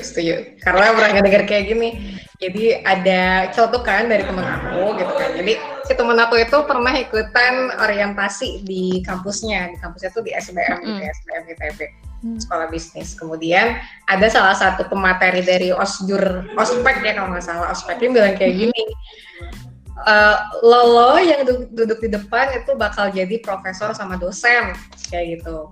setuju. Karena pernah ngedenger kayak gini, jadi ada celotukan dari teman aku gitu kan. Jadi si teman aku itu pernah ikutan orientasi di kampusnya tuh di SBM gitu, SBM ITB, sekolah bisnis. Kemudian ada salah satu pemateri dari ospek ya kalau nggak salah, ospeknya bilang kayak gini, lo yang duduk di depan itu bakal jadi profesor sama dosen kayak gitu.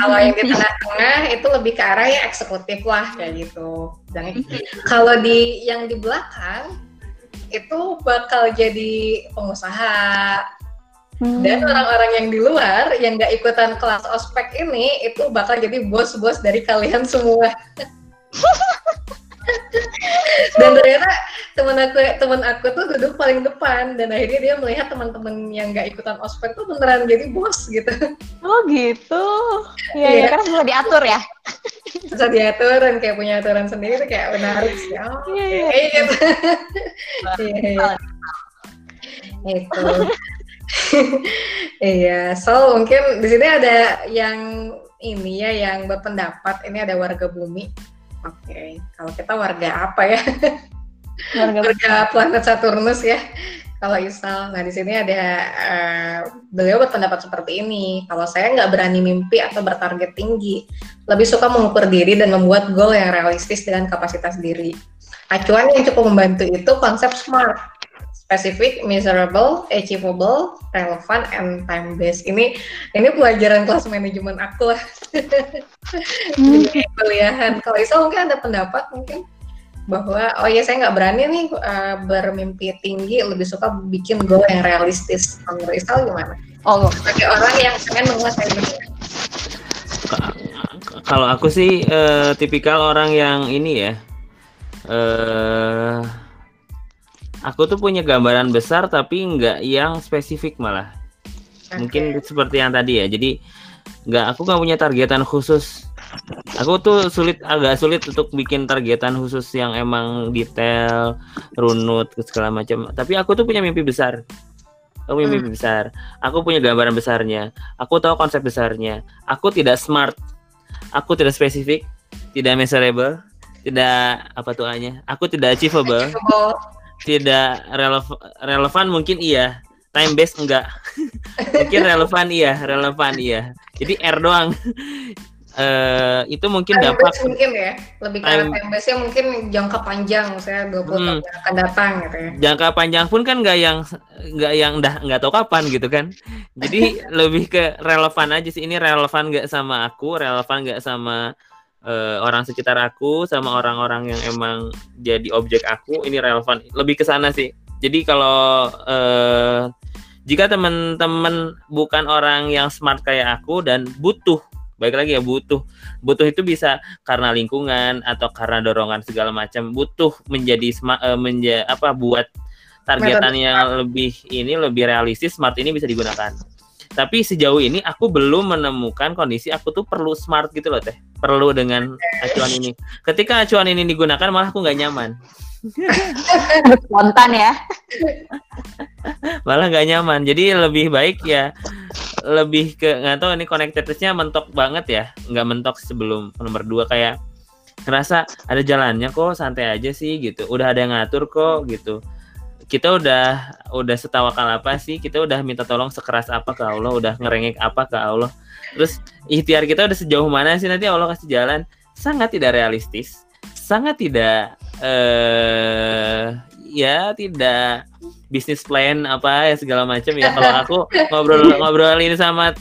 Kalau yang di tengah-tengah itu lebih ke arah yang eksekutif lah kayak gitu. Dan kalau yang di belakang itu bakal jadi pengusaha. Dan orang-orang yang di luar, yang gak ikutan kelas ospek ini, itu bakal jadi bos-bos dari kalian semua. Dan ternyata teman aku tuh duduk paling depan, dan akhirnya dia melihat teman-teman yang gak ikutan ospek tuh beneran jadi bos gitu. Oh gitu. Iya, karena susah diatur ya. Susah diatur, dan kayak punya aturan sendiri tuh kayak menarik sih. Oh, iya. Gitu. Iya, so mungkin di sini ada yang ini ya, yang berpendapat ini ada warga bumi. Oke, kalau kita warga apa ya? Warga planet Saturnus ya. Kalau Isal, nah di sini ada beliau berpendapat seperti ini. Kalau saya nggak berani mimpi atau bertarget tinggi, lebih suka mengukur diri dan membuat goal yang realistis dengan kapasitas diri. Acuan yang cukup membantu itu konsep SMART. Specific, measurable, achievable, relevant, and time-based. Ini pelajaran kelas manajemen aku lah. Di kuliahan. Kalau Isa mungkin ada pendapat mungkin bahwa saya nggak berani nih bermimpi tinggi, lebih suka bikin goal yang realistis. Kalau Isa gimana? Sebagai orang yang pengen menguasai dunia. Kalau aku sih tipikal orang yang ini ya. Aku tuh punya gambaran besar tapi nggak yang spesifik malah. Mungkin seperti yang tadi ya. Jadi Enggak, aku nggak punya targetan khusus. Aku tuh agak sulit untuk bikin targetan khusus yang emang detail, runut, segala macam. Tapi aku tuh punya mimpi besar. Aku punya mimpi besar. Aku punya gambaran besarnya. Aku tahu konsep besarnya. Aku tidak smart. Aku tidak spesifik. Tidak measurable. Tidak apa tuh A-nya. Aku tidak achievable. Tidak relevan mungkin iya. Time based enggak. Mungkin relevan iya. Jadi R doang. Itu mungkin time dampak mungkin ya lebih karena time base-nya mungkin jangka panjang, misalnya 20 tahun yang akan datang gitu ya. Jangka panjang pun kan nggak yang dah nggak tahu kapan gitu kan, jadi lebih ke relevan aja sih. Ini relevan nggak sama aku, relevan nggak sama orang sekitar aku, sama orang-orang yang emang jadi objek aku, ini relevan lebih ke sana sih. Jadi kalau jika teman-teman bukan orang yang smart kayak aku dan butuh, baik lagi ya, butuh itu bisa karena lingkungan atau karena dorongan segala macam, butuh menjadi buat targetan yang lebih realistis. Smart ini bisa digunakan, tapi sejauh ini aku belum menemukan kondisi aku tuh perlu smart gitu loh teh, perlu dengan acuan ini. Ketika acuan ini digunakan malah aku nggak nyaman. Spontan ya. Malah nggak nyaman. Jadi lebih baik ya, lebih ke nggak tahu, ini connectedness-nya mentok banget ya, nggak mentok sebelum nomor 2, kayak ngerasa ada jalannya kok, santai aja sih gitu, udah ada yang ngatur kok gitu. Kita udah setawakal apa sih, kita udah minta tolong sekeras apa ke Allah, udah ngerengek apa ke Allah, terus ikhtiar kita udah sejauh mana sih, nanti Allah kasih jalan. Sangat tidak realistis, sangat tidak tidak bisnis plan apa ya segala macam ya. Kalau aku ngobrol ini sama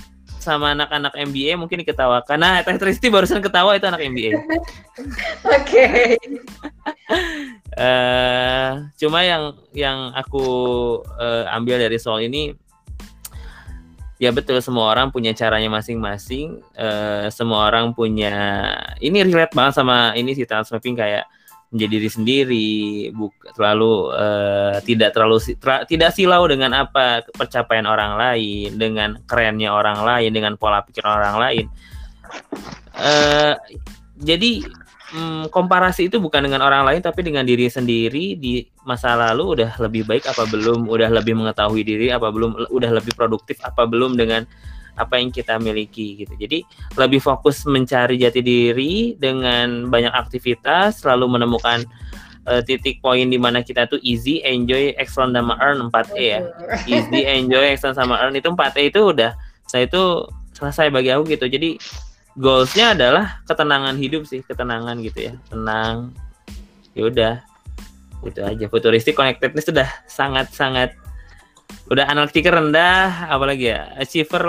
anak-anak MBA mungkin diketawakan. Nah, Teh Tristi barusan ketawa, itu anak MBA. Oke. Cuma yang aku ambil dari soal ini, ya betul, semua orang punya caranya masing-masing. Semua orang punya, ini relate banget sama ini sih, talent mapping, kayak menjadi diri sendiri, tidak silau dengan apa pencapaian orang lain, dengan kerennya orang lain, dengan pola pikir orang lain. Jadi komparasi itu bukan dengan orang lain, tapi dengan diri sendiri. Di masa lalu udah lebih baik apa belum, udah lebih mengetahui diri apa belum, udah lebih produktif apa belum dengan apa yang kita miliki gitu. Jadi lebih fokus mencari jati diri dengan banyak aktivitas, selalu menemukan titik poin di mana kita tuh easy, enjoy, excellent sama earn, 4E ya. Easy, enjoy, excellent sama earn, itu 4E itu udah, saya itu selesai bagi aku gitu. Jadi goals-nya adalah ketenangan hidup sih, ketenangan gitu ya. Tenang. Ya udah. Itu aja. Futuristik, connectedness sudah sangat-sangat, udah analytical rendah, apalagi ya achiever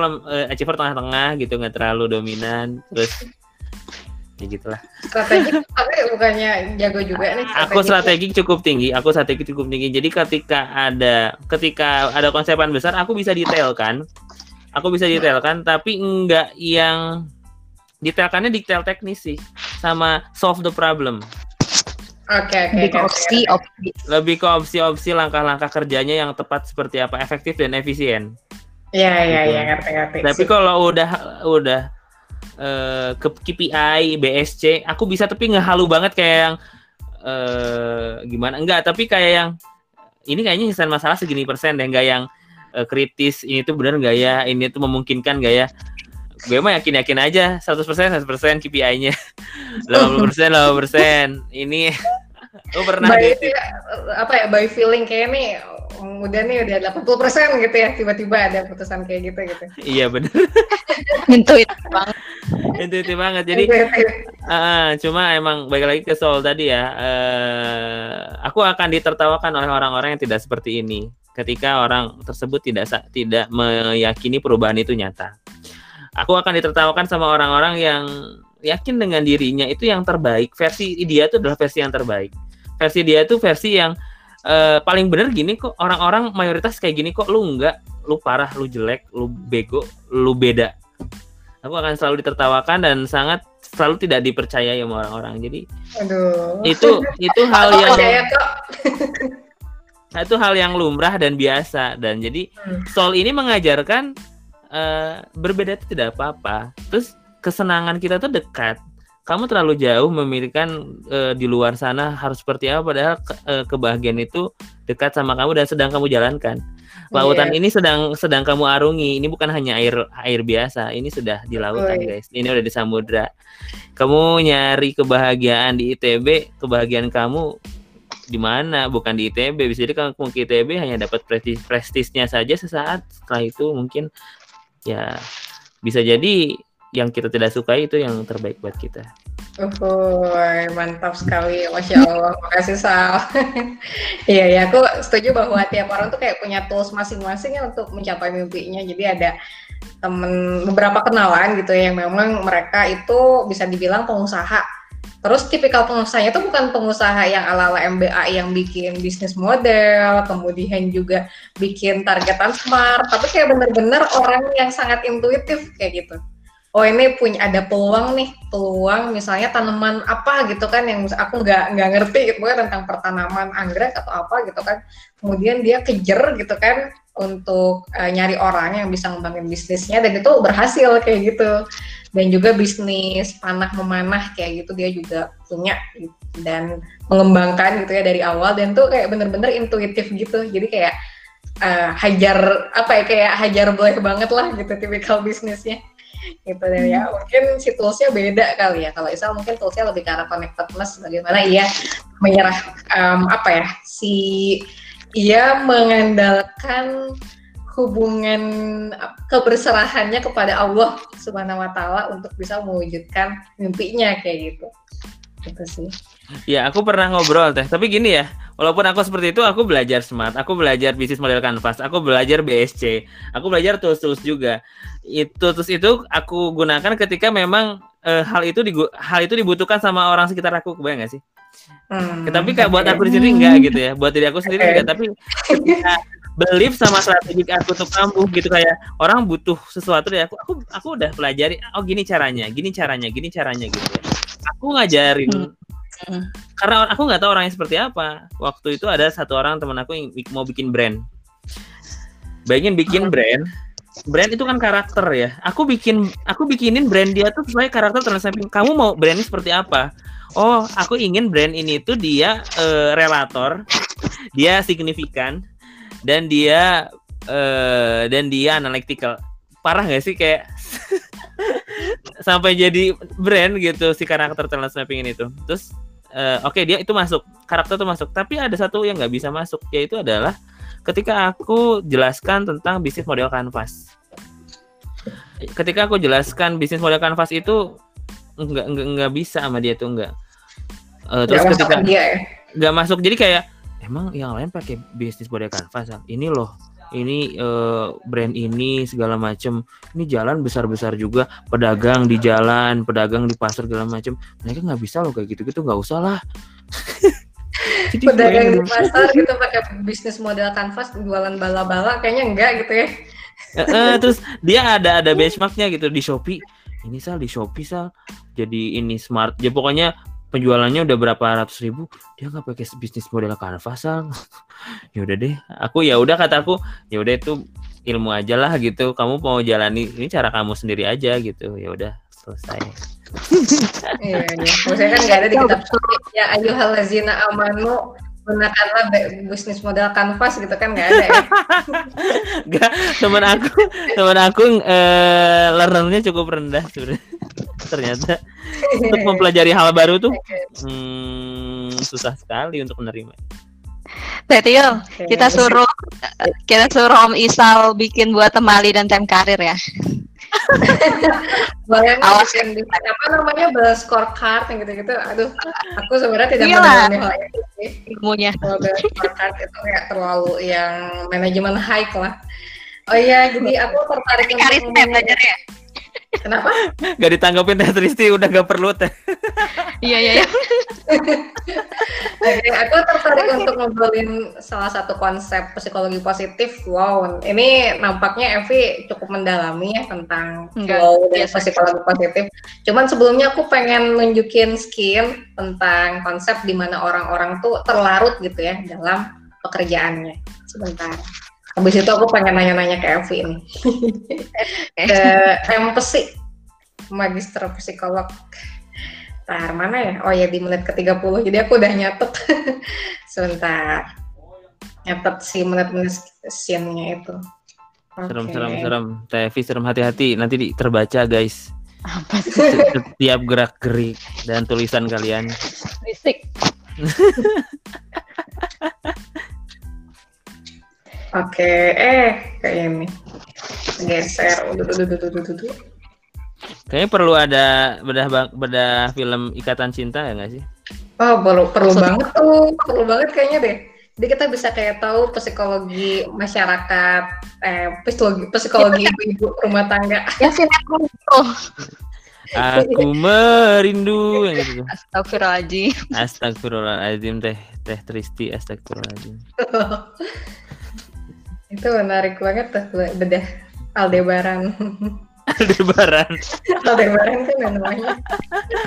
tengah-tengah gitu, nggak terlalu dominan, terus ya gitulah. Strategi tapi bukannya jago juga nih. Aku strategi cukup tinggi. Jadi ketika ada konsepan besar, aku bisa detailkan, tapi nggak yang detailkannya detail teknis sih, sama solve the problem. Oke. Lebih ke opsi-opsi, langkah-langkah kerjanya yang tepat seperti apa, efektif dan efisien. Iya, ngerti. Tapi kalau udah ke KPI, BSC, aku bisa, tapi ngehalu banget kayak yang gimana? Enggak, tapi kayak yang ini kayaknya nyelesain masalah segini persen deh, enggak yang kritis, ini tuh benar enggak ya? Ini tuh memungkinkan enggak ya? Gue mah yakin-yakin aja 100% KPI-nya 80% ini. Lo pernah gitu apa ya, by feeling kayak nih udah 80% gitu ya, tiba-tiba ada putusan kayak gitu. Iya benar. Intuitif banget. Jadi cuma emang balik lagi ke soal tadi ya, aku akan ditertawakan oleh orang-orang yang tidak seperti ini ketika orang tersebut tidak meyakini perubahan itu nyata. Aku akan ditertawakan sama orang-orang yang yakin dengan dirinya itu yang terbaik. Versi dia itu adalah versi yang terbaik. Versi dia itu versi yang paling benar, gini kok, orang-orang mayoritas kayak gini kok, lu enggak, lu parah, lu jelek, lu bego, lu beda. Aku akan selalu ditertawakan dan selalu tidak dipercaya sama orang-orang. Jadi itu hal yang itu hal yang lumrah dan biasa. Dan jadi Soul ini mengajarkan berbeda itu tidak apa-apa. Terus kesenangan kita tuh dekat. Kamu terlalu jauh memikirkan di luar sana harus seperti apa, padahal kebahagiaan itu dekat sama kamu dan sedang kamu jalankan. Lautan ini sedang kamu arungi. Ini bukan hanya air biasa, ini sudah di lautan, guys. Ini udah di samudra. Kamu nyari kebahagiaan di ITB, kebahagiaan kamu di mana? Bukan di ITB. Bisa jadi kamu ke ITB hanya dapat prestisnya saja sesaat. Setelah itu mungkin ya bisa jadi yang kita tidak sukai itu yang terbaik buat kita. Mantap sekali, Masya Allah, makasih Sal. Iya, ya, aku setuju bahwa tiap orang tuh kayak punya tools masing-masing untuk mencapai mimpinya. Jadi ada temen, beberapa kenalan gitu ya, yang memang mereka itu bisa dibilang pengusaha. Terus tipikal pengusahanya itu bukan pengusaha yang ala-ala MBA yang bikin bisnis model, kemudian juga bikin targetan smart, tapi kayak bener-bener orang yang sangat intuitif kayak gitu. Oh ini punya ada peluang nih, peluang misalnya tanaman apa gitu kan yang aku nggak ngerti gitu kan tentang pertanaman anggrek atau apa gitu kan. Kemudian dia kejar gitu kan untuk nyari orang yang bisa ngembangin bisnisnya dan itu berhasil kayak gitu. Dan juga bisnis panah memanah kayak gitu dia juga punya gitu, dan mengembangkan gitu ya dari awal dan tuh kayak bener-bener intuitif gitu. Jadi kayak hajar apa ya kayak hajar boleh banget lah gitu tipikal bisnisnya. Gitu deh ya, mungkin si toolsnya beda kali ya. Kalau Isal mungkin toolsnya lebih ke arah connectedness, bagaimana ia menyerah ia mengandalkan hubungan keberserahannya kepada Allah Subhanahu wa Ta'ala untuk bisa mewujudkan mimpinya kayak gitu. Gitu sih. Ya, aku pernah ngobrol teh, tapi gini ya, walaupun aku seperti itu, aku belajar smart, aku belajar bisnis model kanvas, aku belajar BSC, aku belajar tools-tools juga. Itu tools itu aku gunakan ketika memang hal itu dibutuhkan sama orang sekitar aku, kebayang nggak sih? Tapi buat aku sendiri enggak gitu ya, buat diri aku sendiri enggak, tapi belief sama strategi aku untuk kambuh gitu, kayak orang butuh sesuatu dari aku udah pelajari, oh gini caranya gitu ya. Aku ngajarin karena aku nggak tahu orangnya seperti apa. Waktu itu ada satu orang teman aku yang mau bikin brand. Bayangin bikin brand itu kan karakter ya. Aku bikinin brand dia tuh sesuai karakter transamping. Kamu mau brandnya seperti apa? Oh, aku ingin brand ini tuh dia relator, dia signifikan. Dan dia analytical. Parah gak sih kayak sampai jadi brand gitu si karakter talent mapping ini tuh. Terus oke, dia itu masuk, karakter tuh masuk. Tapi ada satu yang gak bisa masuk, yaitu adalah ketika aku jelaskan tentang bisnis model kanvas. Ketika aku jelaskan bisnis model kanvas itu Enggak bisa sama dia tuh, enggak. Terus gak ketika masuk dia, ya? Gak masuk, jadi kayak emang yang lain pakai bisnis model kanvas, ini loh, ini brand ini segala macam, ini jalan besar-besar juga, pedagang di jalan, pedagang di pasar segala macam, mereka nggak bisa loh kayak gitu-gitu, nggak usah lah. Pedagang di pasar gitu pakai bisnis model kanvas, jualan bala-bala, kayaknya enggak gitu ya. Terus dia ada benchmarknya gitu di Shopee, ini Sal di Shopee Sal, jadi ini smart, ya pokoknya penjualannya udah berapa ratus ribu, dia nggak pakai bisnis model kanvas. Ya udah deh, kata aku ya udah itu ilmu aja lah gitu, kamu mau jalani ini cara kamu sendiri aja gitu, ya udah selesai. Iya, maksudnya kan nggak ada di kitab suci ya, ayyuhallazina amanu gunakanlah bisnis model kanvas gitu kan, nggak ada ya. Nggak, teman aku learnernya cukup rendah sebenarnya. Ternyata untuk mempelajari hal baru tuh susah sekali untuk menerima. Tetil, kita suruh Om Isal bikin buat temali dan tem karir ya. Boleh bikin apa namanya bel scorecard yang gitu-gitu. Aduh, aku sebenarnya tidak memahami hal itu sih. Ilmunya. Kalau bel scorecard itu nggak terlalu yang manajemen high lah. Oh iya, jadi aku tertarik untuk belajar ya. Kenapa? Gak ditanggapin Teh Tristi, udah gak perlu Teh. Iya. Oke, aku tertarik untuk ngobrolin salah satu konsep psikologi positif. Wow, ini nampaknya Evi cukup mendalami ya tentang flow dan psikologi positif. Cuman sebelumnya aku pengen nunjukin skin tentang konsep di mana orang-orang tuh terlarut gitu ya dalam pekerjaannya. Sebentar. Habis itu aku pengen nanya-nanya ke Elvi nih. Ke MPSI, Magister Psikolog. Ntar mana ya? Oh ya, di menit ke-30. Jadi aku udah nyatet. Sebentar. Nyatet si menit-menit scene-nya itu. Serem-serem. Okay. Elvi, serem, hati-hati. Nanti terbaca, guys. Apa sih? Setiap gerak-gerik dan tulisan kalian. Risik. Oke, kayaknya nih geser. Udah. Kayaknya perlu ada bedah film Ikatan Cinta ya nggak sih? Oh, perlu banget tuh, perlu banget kayaknya deh. Jadi kita bisa kayak tahu psikologi masyarakat, psikologi ibu-ibu rumah tangga. Ya sinetron itu. Aku merindu. Astagfirullahaladzim. Astagfirullahaladzim teh Tristi, astagfirullahaladzim. Itu menarik banget tuh, bedah Aldebaran. Aldebaran kan namanya.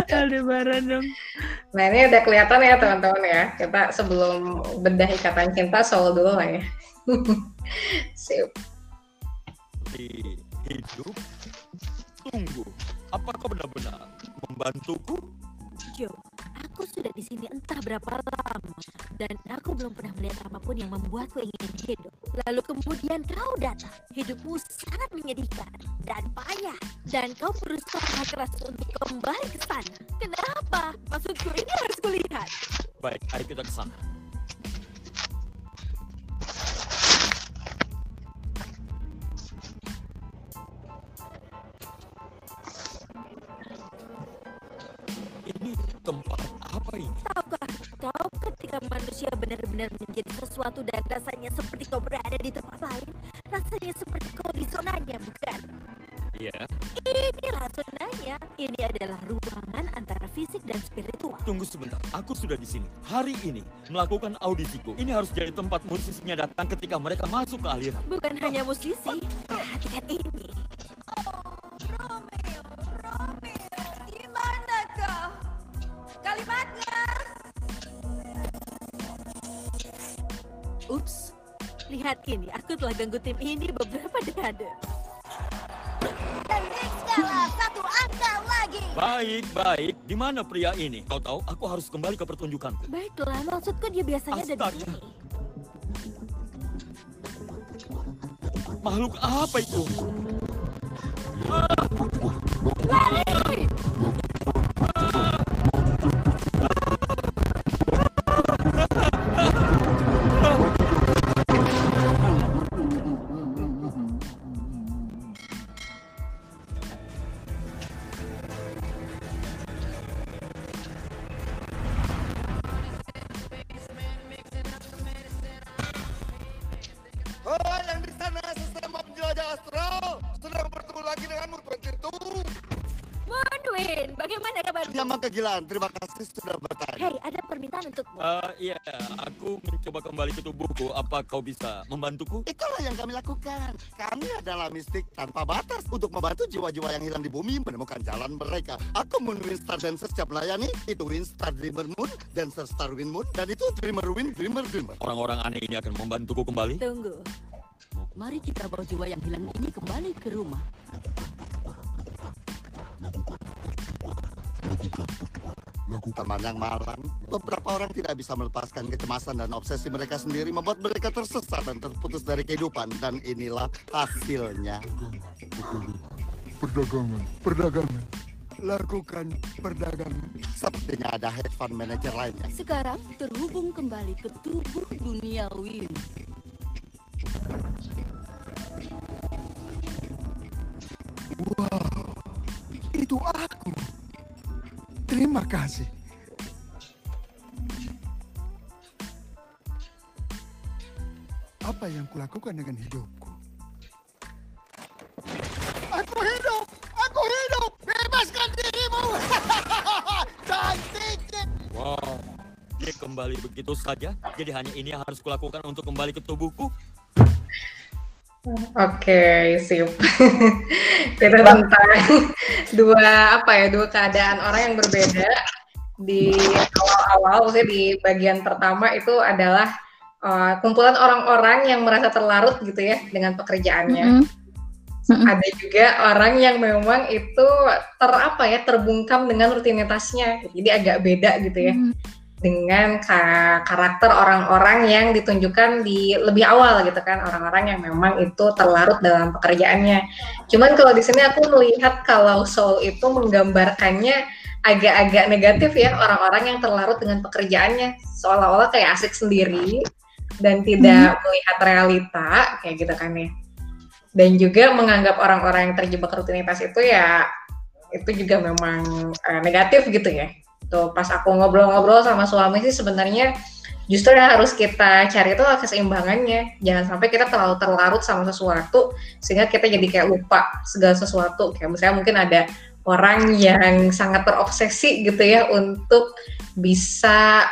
Aldebaran dong. Nah ini udah kelihatan ya teman-teman ya. Kita sebelum bedah Ikatan Cinta Soul dulu lah ya. Sip. Hidup, tunggu. Apa kau benar-benar membantuku? Joe, aku sudah di sini entah berapa lama dan aku belum pernah melihat apapun yang membuatku ingin hidup. Lalu kemudian kau datang. Hidupmu sangat menyedihkan dan payah dan kau berusaha keras untuk kembali ke sana. Kenapa? Maksudku ini harus kulihat. Baik, ayo kita ke sana. Tempat apa ini? Tahukah kau ketika manusia benar-benar menjadi sesuatu dan rasanya seperti kau berada di tempat lain, rasanya seperti kau di zonanya, bukan? Iya. Inilah zonanya. Ini adalah ruangan antara fisik dan spiritual. Tunggu sebentar, aku sudah di sini. Hari ini melakukan audisiku. Ini harus jadi tempat musisinya datang ketika mereka masuk ke aliran. Bukan hanya musisi. Perhatikan ini. Oh, Romeo. Gimana kau? Kalimatnya. Ups, lihat ini, aku telah ganggu tim ini beberapa dekade. Dan next kalah, satu angka lagi. Baik, di mana pria ini? Kau tahu, aku harus kembali ke pertunjukanku. Baiklah, maksudku dia biasanya ada di sini. Makhluk apa itu? Lari! Kegilaan, terima kasih sudah bertanya. Hei, ada permintaan untukmu. Iya, aku mencoba kembali ke tubuhku. Apa kau bisa membantuku? Itulah yang kami lakukan. Kami adalah mistik tanpa batas untuk membantu jiwa-jiwa yang hilang di bumi menemukan jalan mereka. Aku Moon Winstar dan setiap melayani itu Winstar Dreamer Moon dan Star Win Moon dan itu Dreamer Win Dreamer. Orang-orang aneh ini akan membantuku kembali. Tunggu. Mari kita bawa jiwa yang hilang ini kembali ke rumah. Teman yang malang, beberapa orang tidak bisa melepaskan kecemasan dan obsesi mereka sendiri membuat mereka tersesat dan terputus dari kehidupan dan inilah hasilnya. Perdagangan. Lakukan perdagangan. Sepertinya ada hedge fund manager lainnya. Sekarang terhubung kembali ke tubuh duniawi. Wow, itu aku. Terima kasih. Apa yang kulakukan dengan hidupku? Aku hidup! Bebaskan dirimu! Cantik! Wow, dia kembali begitu saja. Jadi hanya ini yang harus kulakukan untuk kembali ke tubuhku. Oke, sip. Kita tentang dua keadaan orang yang berbeda di awal-awal. Maksudnya di bagian pertama itu adalah kumpulan orang-orang yang merasa terlarut gitu ya dengan pekerjaannya. Ada juga orang yang memang itu terbungkam dengan rutinitasnya, jadi agak beda gitu ya dengan karakter orang-orang yang ditunjukkan di lebih awal gitu kan, orang-orang yang memang itu terlarut dalam pekerjaannya. Cuman kalau di sini aku melihat kalau Soul itu menggambarkannya agak-agak negatif ya, orang-orang yang terlarut dengan pekerjaannya, seolah-olah kayak asik sendiri dan tidak melihat realita kayak gitu kan ya. Dan juga menganggap orang-orang yang terjebak rutinitas itu ya, itu juga memang negatif gitu ya. Tuh, pas aku ngobrol-ngobrol sama suami sih sebenarnya justru yang harus kita cari itu keseimbangannya. Jangan sampai kita terlalu terlarut sama sesuatu sehingga kita jadi kayak lupa segala sesuatu. Kayak misalnya mungkin ada orang yang sangat terobsesi gitu ya untuk bisa,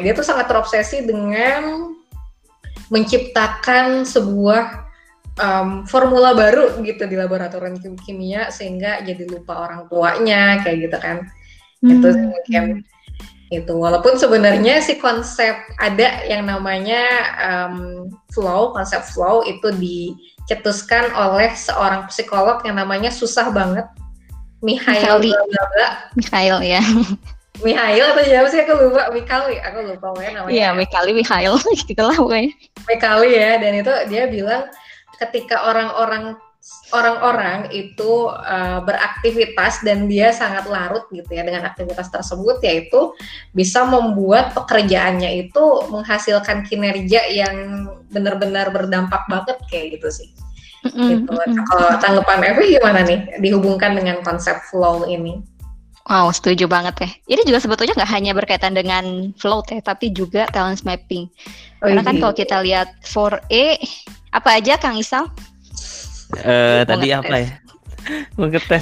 dia tuh sangat terobsesi dengan menciptakan sebuah formula baru gitu di laboratorium kimia sehingga jadi lupa orang tuanya kayak gitu kan. Itu mungkin itu, walaupun sebenarnya si konsep ada yang namanya konsep flow itu dicetuskan oleh seorang psikolog yang namanya susah banget, Mikhail gitulah pokoknya. Mikhail ya, dan itu dia bilang ketika orang-orang itu beraktivitas dan dia sangat larut gitu ya dengan aktivitas tersebut, yaitu bisa membuat pekerjaannya itu menghasilkan kinerja yang benar-benar berdampak banget kayak gitu sih. Gitu. Kalau tanggapan Evi gimana nih dihubungkan dengan konsep flow ini? Wow, setuju banget ya. Ini juga sebetulnya nggak hanya berkaitan dengan flow ya, tapi juga talent mapping. Karena kan kalau kita lihat 4E, apa aja Kang Isal? Tadi apa ya? Mengetes.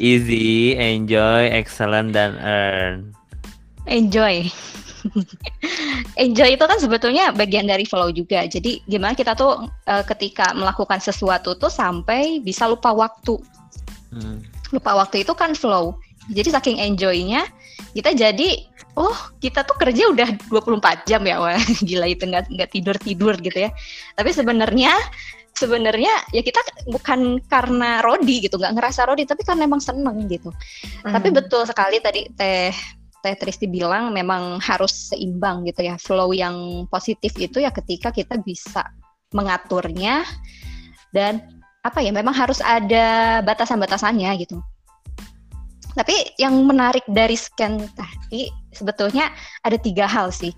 Easy, enjoy, excellent, dan earn. Enjoy. Enjoy itu kan sebetulnya bagian dari flow juga. Jadi gimana kita tuh ketika melakukan sesuatu tuh sampai bisa lupa waktu. Lupa waktu itu kan flow. Jadi saking enjoy-nya kita jadi kita tuh kerja udah 24 jam ya. Wah, gila itu nggak tidur-tidur gitu ya. Tapi sebenarnya ya kita bukan karena Rodi gitu, nggak ngerasa Rodi, tapi karena emang seneng gitu. Tapi betul sekali tadi Teh Tristi bilang memang harus seimbang gitu ya. Flow yang positif itu ya ketika kita bisa mengaturnya dan memang harus ada batasan-batasannya gitu. Tapi yang menarik dari scan tadi sebetulnya ada 3 hal sih.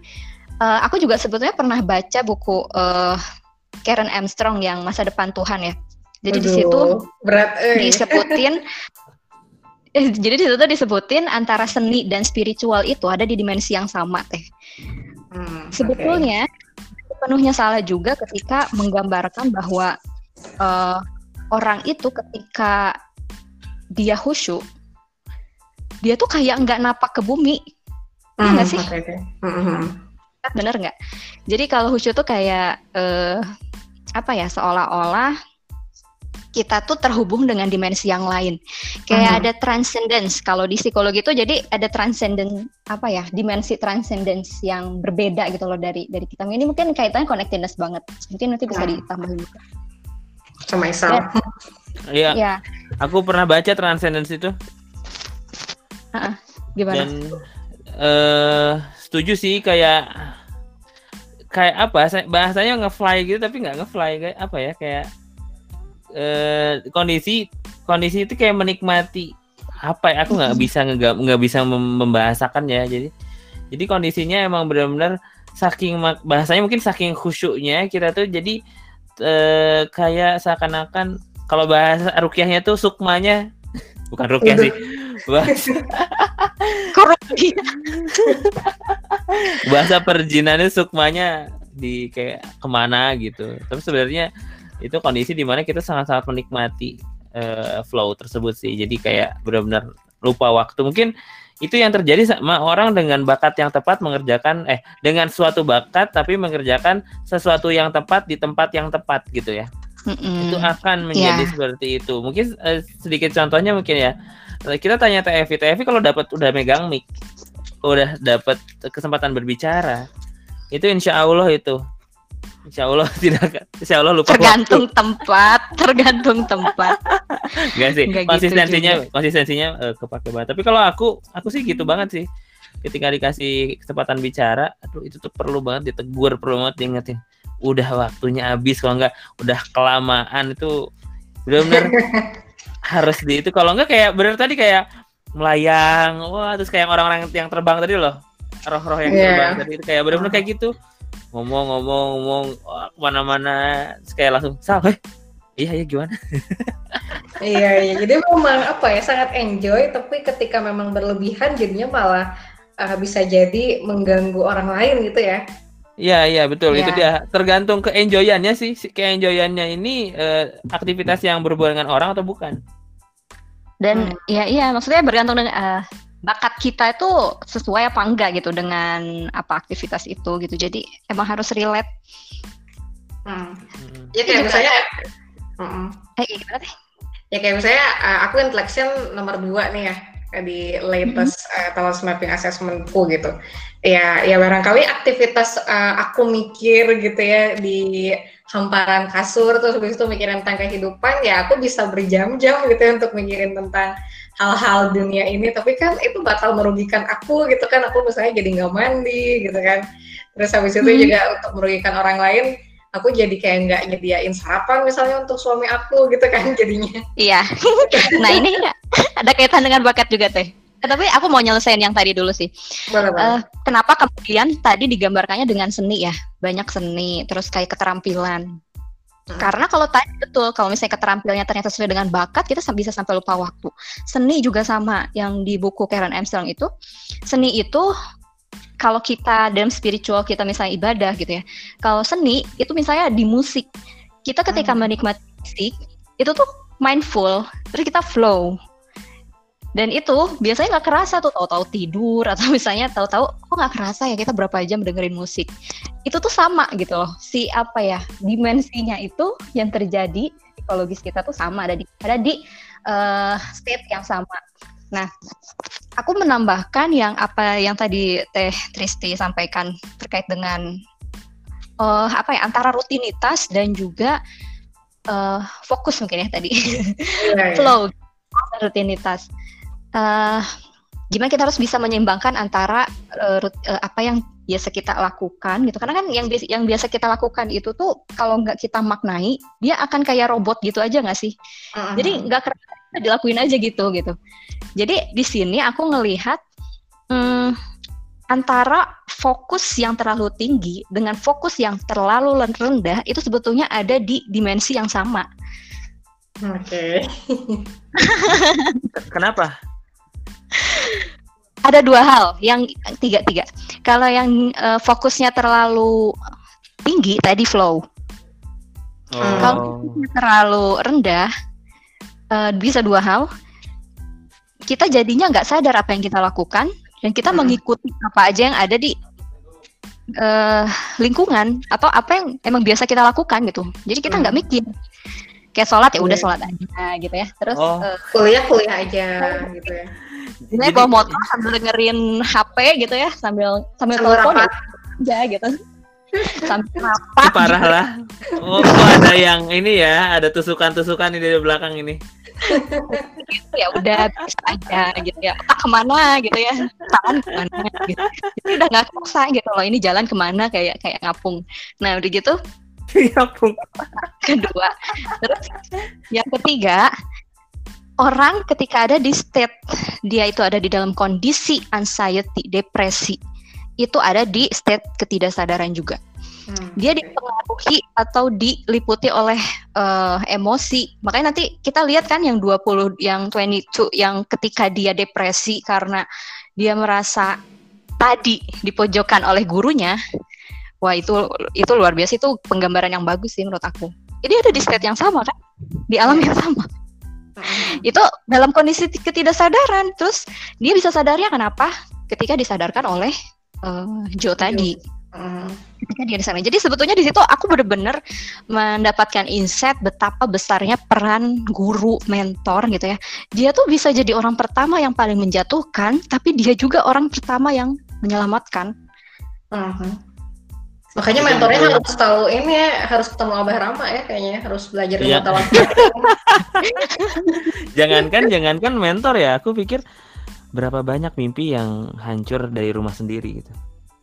Aku juga sebetulnya pernah baca buku Karen Armstrong yang Masa Depan Tuhan ya. Jadi di situ disebutin jadi di situ disebutin antara seni dan spiritual itu ada di dimensi yang sama teh. Sebetulnya penuhnya salah juga ketika menggambarkan bahwa orang itu ketika dia khusyuk, dia tuh kayak nggak napak ke bumi. Nggak sih? Bener nggak? Jadi kalau khusyuk tuh kayak seolah-olah kita tuh terhubung dengan dimensi yang lain. Kayak ada transcendence. Kalau di psikologi itu jadi ada transcendence dimensi transcendence yang berbeda gitu loh dari kita. Ini mungkin kaitannya connectedness banget. Mungkin nanti bisa ditambahin juga. Sama Isal. Iya. Aku pernah baca transcendence itu. Gimana? Dan setuju sih kayak bahasanya nge-fly gitu, tapi nggak nge-fly kayak kondisi itu kayak menikmati aku nggak bisa membahasakannya. Jadi kondisinya emang benar-benar saking bahasanya mungkin saking khusyuknya kita tuh jadi kayak seakan-akan kalau bahasa ruqyahnya tuh sukmanya bukan ruqyah sih. Bahasa perjinannya sukmanya di kayak kemana gitu. Tapi sebenarnya itu kondisi dimana kita sangat-sangat menikmati flow tersebut sih. Jadi kayak benar-benar lupa waktu. Mungkin itu yang terjadi sama orang dengan bakat yang tepat mengerjakan dengan suatu bakat tapi mengerjakan sesuatu yang tepat di tempat yang tepat gitu ya. Itu akan menjadi seperti itu. Mungkin sedikit contohnya mungkin ya. Kita tanya TFI kalau dapat udah megang mic, udah dapat kesempatan berbicara, Itu insya Allah itu. Insya Allah tidak. Insya Allah lupa. Tergantung waktu. Tempat, tergantung tempat. Enggak sih. Nggak konsistensinya, gitu konsistensinya kepake banget. Tapi kalau aku sih gitu banget sih. Ketika dikasih kesempatan bicara, aduh itu tuh perlu banget ditegur, perlu banget diingetin. Udah waktunya habis, kalau enggak udah kelamaan itu benar-benar harus di itu. Kalau enggak kayak benar tadi kayak melayang, wah terus kayak orang-orang yang terbang tadi loh. Roh-roh yang terbang tadi itu kayak benar-benar kayak gitu. Ngomong kemana-mana kayak langsung salah iya gimana iya jadi memang apa ya sangat enjoy, tapi ketika memang berlebihan jadinya malah bisa jadi mengganggu orang lain gitu ya. Iya betul ya. Itu dia tergantung keenjoyannya sih, keenjoyannya ini aktivitas yang berhubungan dengan orang atau bukan dan iya maksudnya bergantung dengan bakat kita itu sesuai apa enggak gitu dengan apa aktivitas itu gitu. Jadi emang harus relate. Ya kayak misalnya ya kayak misalnya aku intelection nomor 2 nih ya di latest talent mapping assessment-ku gitu. Ya barangkali aktivitas aku mikir gitu ya di hamparan kasur terus habis itu mikirin tentang kehidupan, ya aku bisa berjam-jam gitu ya untuk mikirin tentang hal-hal dunia ini, tapi kan itu bakal merugikan aku gitu kan, aku misalnya jadi nggak mandi gitu kan, terus habis itu juga untuk merugikan orang lain, aku jadi kayak nggak nyediain sarapan misalnya untuk suami aku gitu kan jadinya. Iya, nah ini ada kaitan dengan bakat juga teh. Tapi aku mau nyelesain yang tadi dulu sih. Kenapa kemudian tadi digambarkannya dengan seni ya, banyak seni, terus kayak keterampilan. Karena kalau tadi betul, kalau misalnya keterampilannya ternyata sesuai dengan bakat, kita bisa sampai lupa waktu. Seni juga sama, yang di buku Karen Armstrong itu, seni itu kalau kita dalam spiritual, kita misalnya ibadah gitu ya. Kalau seni, itu misalnya di musik. Kita ketika menikmati musik, itu tuh mindful, terus kita flow. Dan itu biasanya nggak kerasa tuh, tahu-tahu tidur atau misalnya tahu-tahu kok nggak kerasa ya kita berapa jam dengerin musik. Itu tuh sama gitu loh, si apa ya dimensinya itu yang terjadi psikologis kita tuh sama, ada di state yang sama. Nah, aku menambahkan yang apa yang tadi Teh Tristi sampaikan terkait dengan antara rutinitas dan juga fokus mungkin ya tadi flow rutinitas. Gimana kita harus bisa menyeimbangkan antara apa yang biasa kita lakukan gitu, karena kan yang biasa kita lakukan itu tuh kalau nggak kita maknai dia akan kayak robot gitu aja nggak sih? Jadi nggak kerasa kita dilakuin aja gitu. Jadi di sini aku ngelihat antara fokus yang terlalu tinggi dengan fokus yang terlalu rendah itu sebetulnya ada di dimensi yang sama. Oke. Kenapa? Ada dua hal, yang tiga. Kalau yang fokusnya terlalu tinggi tadi flow. Kalau terlalu rendah bisa dua hal. Kita jadinya nggak sadar apa yang kita lakukan dan kita mengikuti apa aja yang ada di lingkungan atau apa yang emang biasa kita lakukan gitu. Jadi kita nggak mikir. Kayak sholat ya udah sholat aja gitu ya. Terus kuliah aja gitu ya. Jadi bawa motor sambil dengerin HP gitu ya, sambil telepon aja gitu. Sambil rapat. Parah gitu. Lah. Oh, ada yang ini ya, ada tusukan-tusukan di belakang ini. Gitu ya udah bisa aja gitu ya. Otak kemana gitu ya. Tangan kemana gitu. Jadi udah enggak kerasa gitu loh ini jalan kemana kayak ngapung. Nah, udah gitu kedua, terus yang ketiga, orang ketika ada di state dia itu ada di dalam kondisi anxiety, depresi, itu ada di state ketidaksadaran juga. Dia dipengaruhi atau diliputi oleh emosi. Makanya nanti kita lihat kan yang 20, yang 22, yang ketika dia depresi karena dia merasa tadi dipojokkan oleh gurunya. Wah itu luar biasa, itu penggambaran yang bagus sih menurut aku. Jadi ada di state yang sama kan, di alam yang sama. Itu dalam kondisi ketidaksadaran, terus dia bisa sadarnya kenapa? Ketika disadarkan oleh Joe tadi. Ketika dia disana. Jadi sebetulnya di situ aku benar-benar mendapatkan insight betapa besarnya peran guru, mentor gitu ya. Dia tuh bisa jadi orang pertama yang paling menjatuhkan, tapi dia juga orang pertama yang menyelamatkan. Makanya mentornya harus tahu ini ya, harus ketemu Abah Rama ya kayaknya, harus belajar ilmu tawakal. Jangankan mentor ya, aku pikir berapa banyak mimpi yang hancur dari rumah sendiri gitu.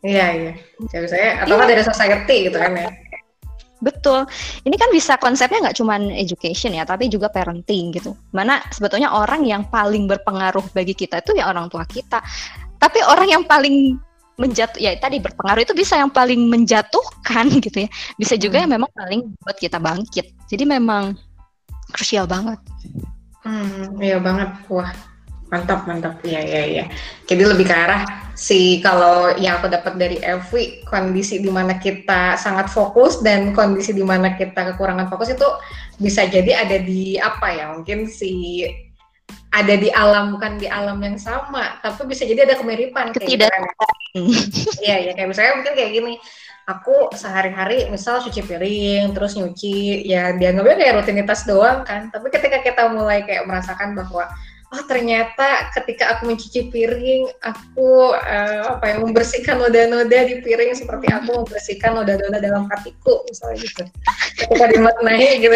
Iya. Jadi saya atau dari society gitu kan ya. Betul. Ini kan bisa konsepnya nggak cuma education ya, tapi juga parenting gitu. Mana sebetulnya orang yang paling berpengaruh bagi kita itu ya orang tua kita. Tapi orang yang paling berpengaruh itu bisa yang paling menjatuhkan gitu ya. Bisa juga yang memang paling buat kita bangkit. Jadi memang krusial banget. Iya banget. Wah, mantap. Iya. Jadi lebih ke arah kalau yang aku dapat dari Evi, kondisi di mana kita sangat fokus dan kondisi di mana kita kekurangan fokus itu bisa jadi ada di apa ya, mungkin ada di alam, bukan di alam yang sama, tapi bisa jadi ada kemiripan. Iya, kayak misalnya mungkin kayak gini, aku sehari-hari misal cuci piring, terus nyuci, ya dianggapnya kayak rutinitas doang kan, tapi ketika kita mulai kayak merasakan bahwa oh ternyata ketika aku mencuci piring, aku membersihkan noda-noda di piring seperti aku membersihkan noda-noda dalam hatiku, misalnya gitu. Ketika dimaknai gitu.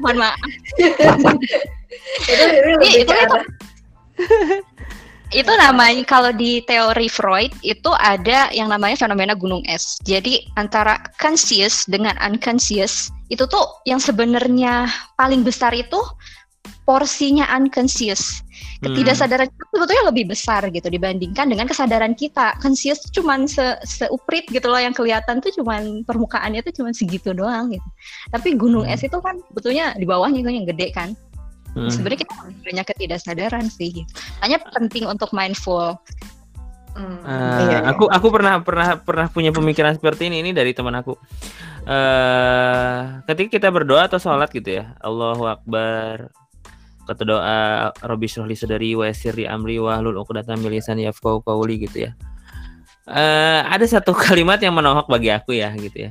Mohon maaf. Itu namanya kalau di teori Freud itu ada yang namanya fenomena gunung es. Jadi antara conscious dengan unconscious itu tuh yang sebenarnya paling besar itu porsinya unconscious. Ketidaksadaran itu sebetulnya lebih besar gitu dibandingkan dengan kesadaran kita. Conscious cuman seuprit gitu loh, yang kelihatan tuh cuman permukaannya tuh cuman segitu doang gitu. Tapi gunung es itu kan sebetulnya di bawahnya itu yang gede kan. Sebenarnya kita banyak ketidaksadaran sih. Makanya penting untuk mindful. Aku pernah punya pemikiran seperti ini dari teman aku. Ketika kita berdoa atau sholat gitu ya, Allahu Akbar, kata doa Rabbi shrah li sadri wa yassir li amri wahlul 'uqdatam min lisani yafqahu qawli gitu ya. Ada satu kalimat yang menohok bagi aku ya gitu ya.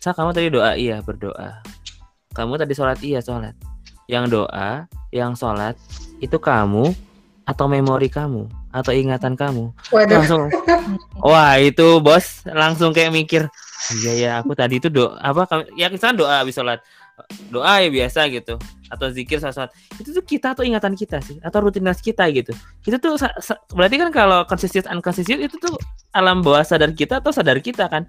Sa, kamu tadi doa? Iya, berdoa. Kamu tadi sholat? Iya, sholat. Yang doa, yang sholat itu kamu atau memori kamu atau ingatan kamu? Waduh. Wah, itu bos langsung kayak mikir, iya, aku tadi itu doa doa habis sholat. Doa ya biasa gitu, atau zikir saat-saat itu tuh kita atau ingatan kita sih, atau rutinitas kita gitu. Itu tuh berarti kan kalau conscious unconscious itu tuh alam bawah sadar kita atau sadar kita kan.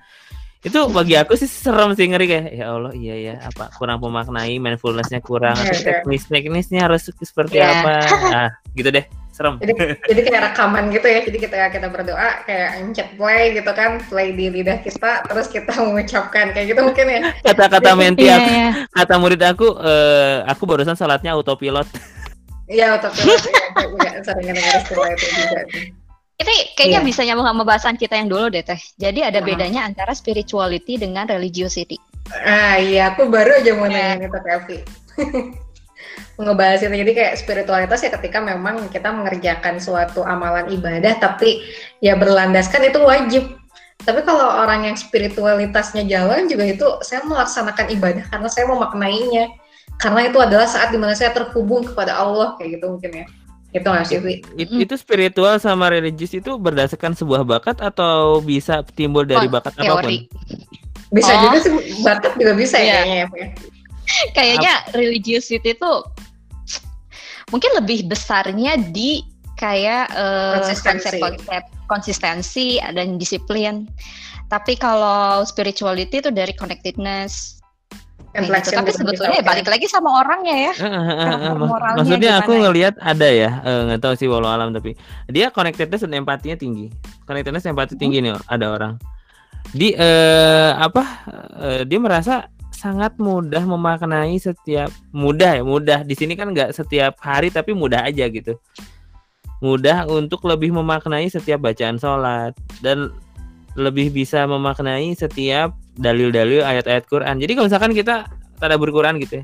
Itu bagi aku sih serem sih, ngeri kayak ya Allah, iya apa kurang pemaknai, mindfulness-nya kurang, teknis-teknisnya harus seperti apa. Nah, gitu deh, serem. Jadi kayak rekaman gitu ya. Jadi kita berdoa kayak pencet play gitu kan, play di lidah kita, terus kita mengucapkan kayak gitu mungkin ya. Kata-kata menti aku, kata murid aku barusan salatnya autopilot. Iya, autopilot. Sering dengar istilah itu juga. Ini kayaknya bisa nyambung sama bahasan kita yang dulu deh Teh. Jadi ada bedanya antara spirituality dengan religiosity. Aku baru aja mau nanya itu Evi. Ngebahas itu, jadi kayak spiritualitas ya ketika memang kita mengerjakan suatu amalan ibadah tapi ya berlandaskan itu wajib. Tapi kalau orang yang spiritualitasnya jalan juga itu, saya melaksanakan ibadah karena saya memaknainya. Karena itu adalah saat dimana saya terhubung kepada Allah, kayak gitu mungkin ya. Itu nggak sih, itu spiritual sama religius itu berdasarkan sebuah bakat atau bisa timbul dari bakat apapun? Bisa juga sih, bakat juga bisa ya. Kayaknya religius itu mungkin lebih besarnya di kayak konsistensi dan disiplin. Tapi kalau spirituality itu dari connectedness. Gitu. Tapi sebetulnya balik lagi sama orangnya ya. Maksudnya aku ngelihat ada ya, nggak tahu sih walau alam, tapi dia connectedness dan empatinya tinggi. Connectedness empati tinggi nih ada orang. Di dia merasa sangat mudah memaknai setiap mudah. Di sini kan nggak setiap hari tapi mudah aja gitu. Mudah untuk lebih memaknai setiap bacaan sholat dan lebih bisa memaknai setiap dalil-dalil ayat-ayat Quran. Jadi kalau misalkan kita tadabbur Quran gitu ya,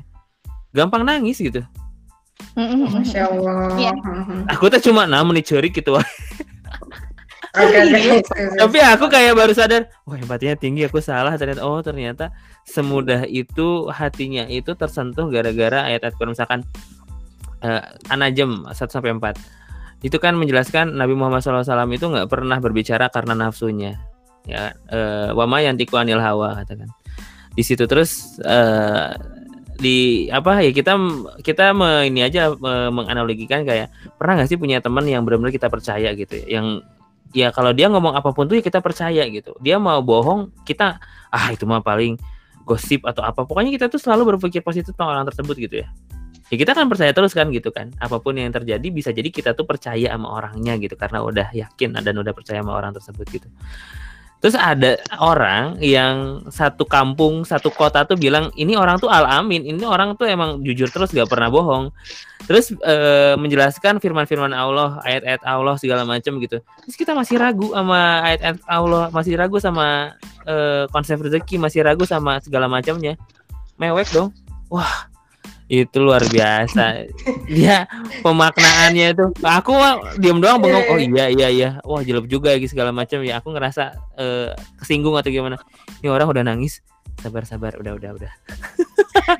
gampang nangis gitu. Masya Allah. Aku tuh cuma namun dicuri gitu. Tapi aku kayak baru sadar, wah empatinya tinggi, aku salah ternyata. Oh ternyata semudah itu hatinya itu tersentuh gara-gara ayat-ayat Quran. Misalkan An-Najm 1-4 itu kan menjelaskan Nabi Muhammad SAW itu nggak pernah berbicara karena nafsunya. ya, wa ma yantiqu anil hawa, katakan di situ. Terus di apa ya, kita ini aja menganalogikan kayak pernah nggak sih punya teman yang benar-benar kita percaya gitu ya, yang ya kalau dia ngomong apapun tuh ya kita percaya gitu, dia mau bohong kita itu mah paling gosip atau apa, pokoknya kita tuh selalu berpikir positif tentang orang tersebut gitu ya. Ya kita kan percaya terus kan gitu kan, apapun yang terjadi bisa jadi kita tuh percaya sama orangnya gitu karena udah yakin dan udah percaya sama orang tersebut gitu. Terus ada orang yang satu kampung, satu kota tuh bilang, ini orang tuh al-amin, ini orang tuh emang jujur terus, gak pernah bohong. Terus menjelaskan firman-firman Allah, ayat-ayat Allah, segala macam gitu. Terus kita masih ragu sama ayat-ayat Allah, masih ragu sama konsep rezeki, masih ragu sama segala macamnya. Mewek dong. Wah, itu luar biasa. Dia pemaknaannya tuh. Aku diam doang bengong. Oh iya. Wah, jelek juga lagi segala macam ya. Aku ngerasa kesinggung atau gimana. Ini orang udah nangis. Sabar-sabar, udah.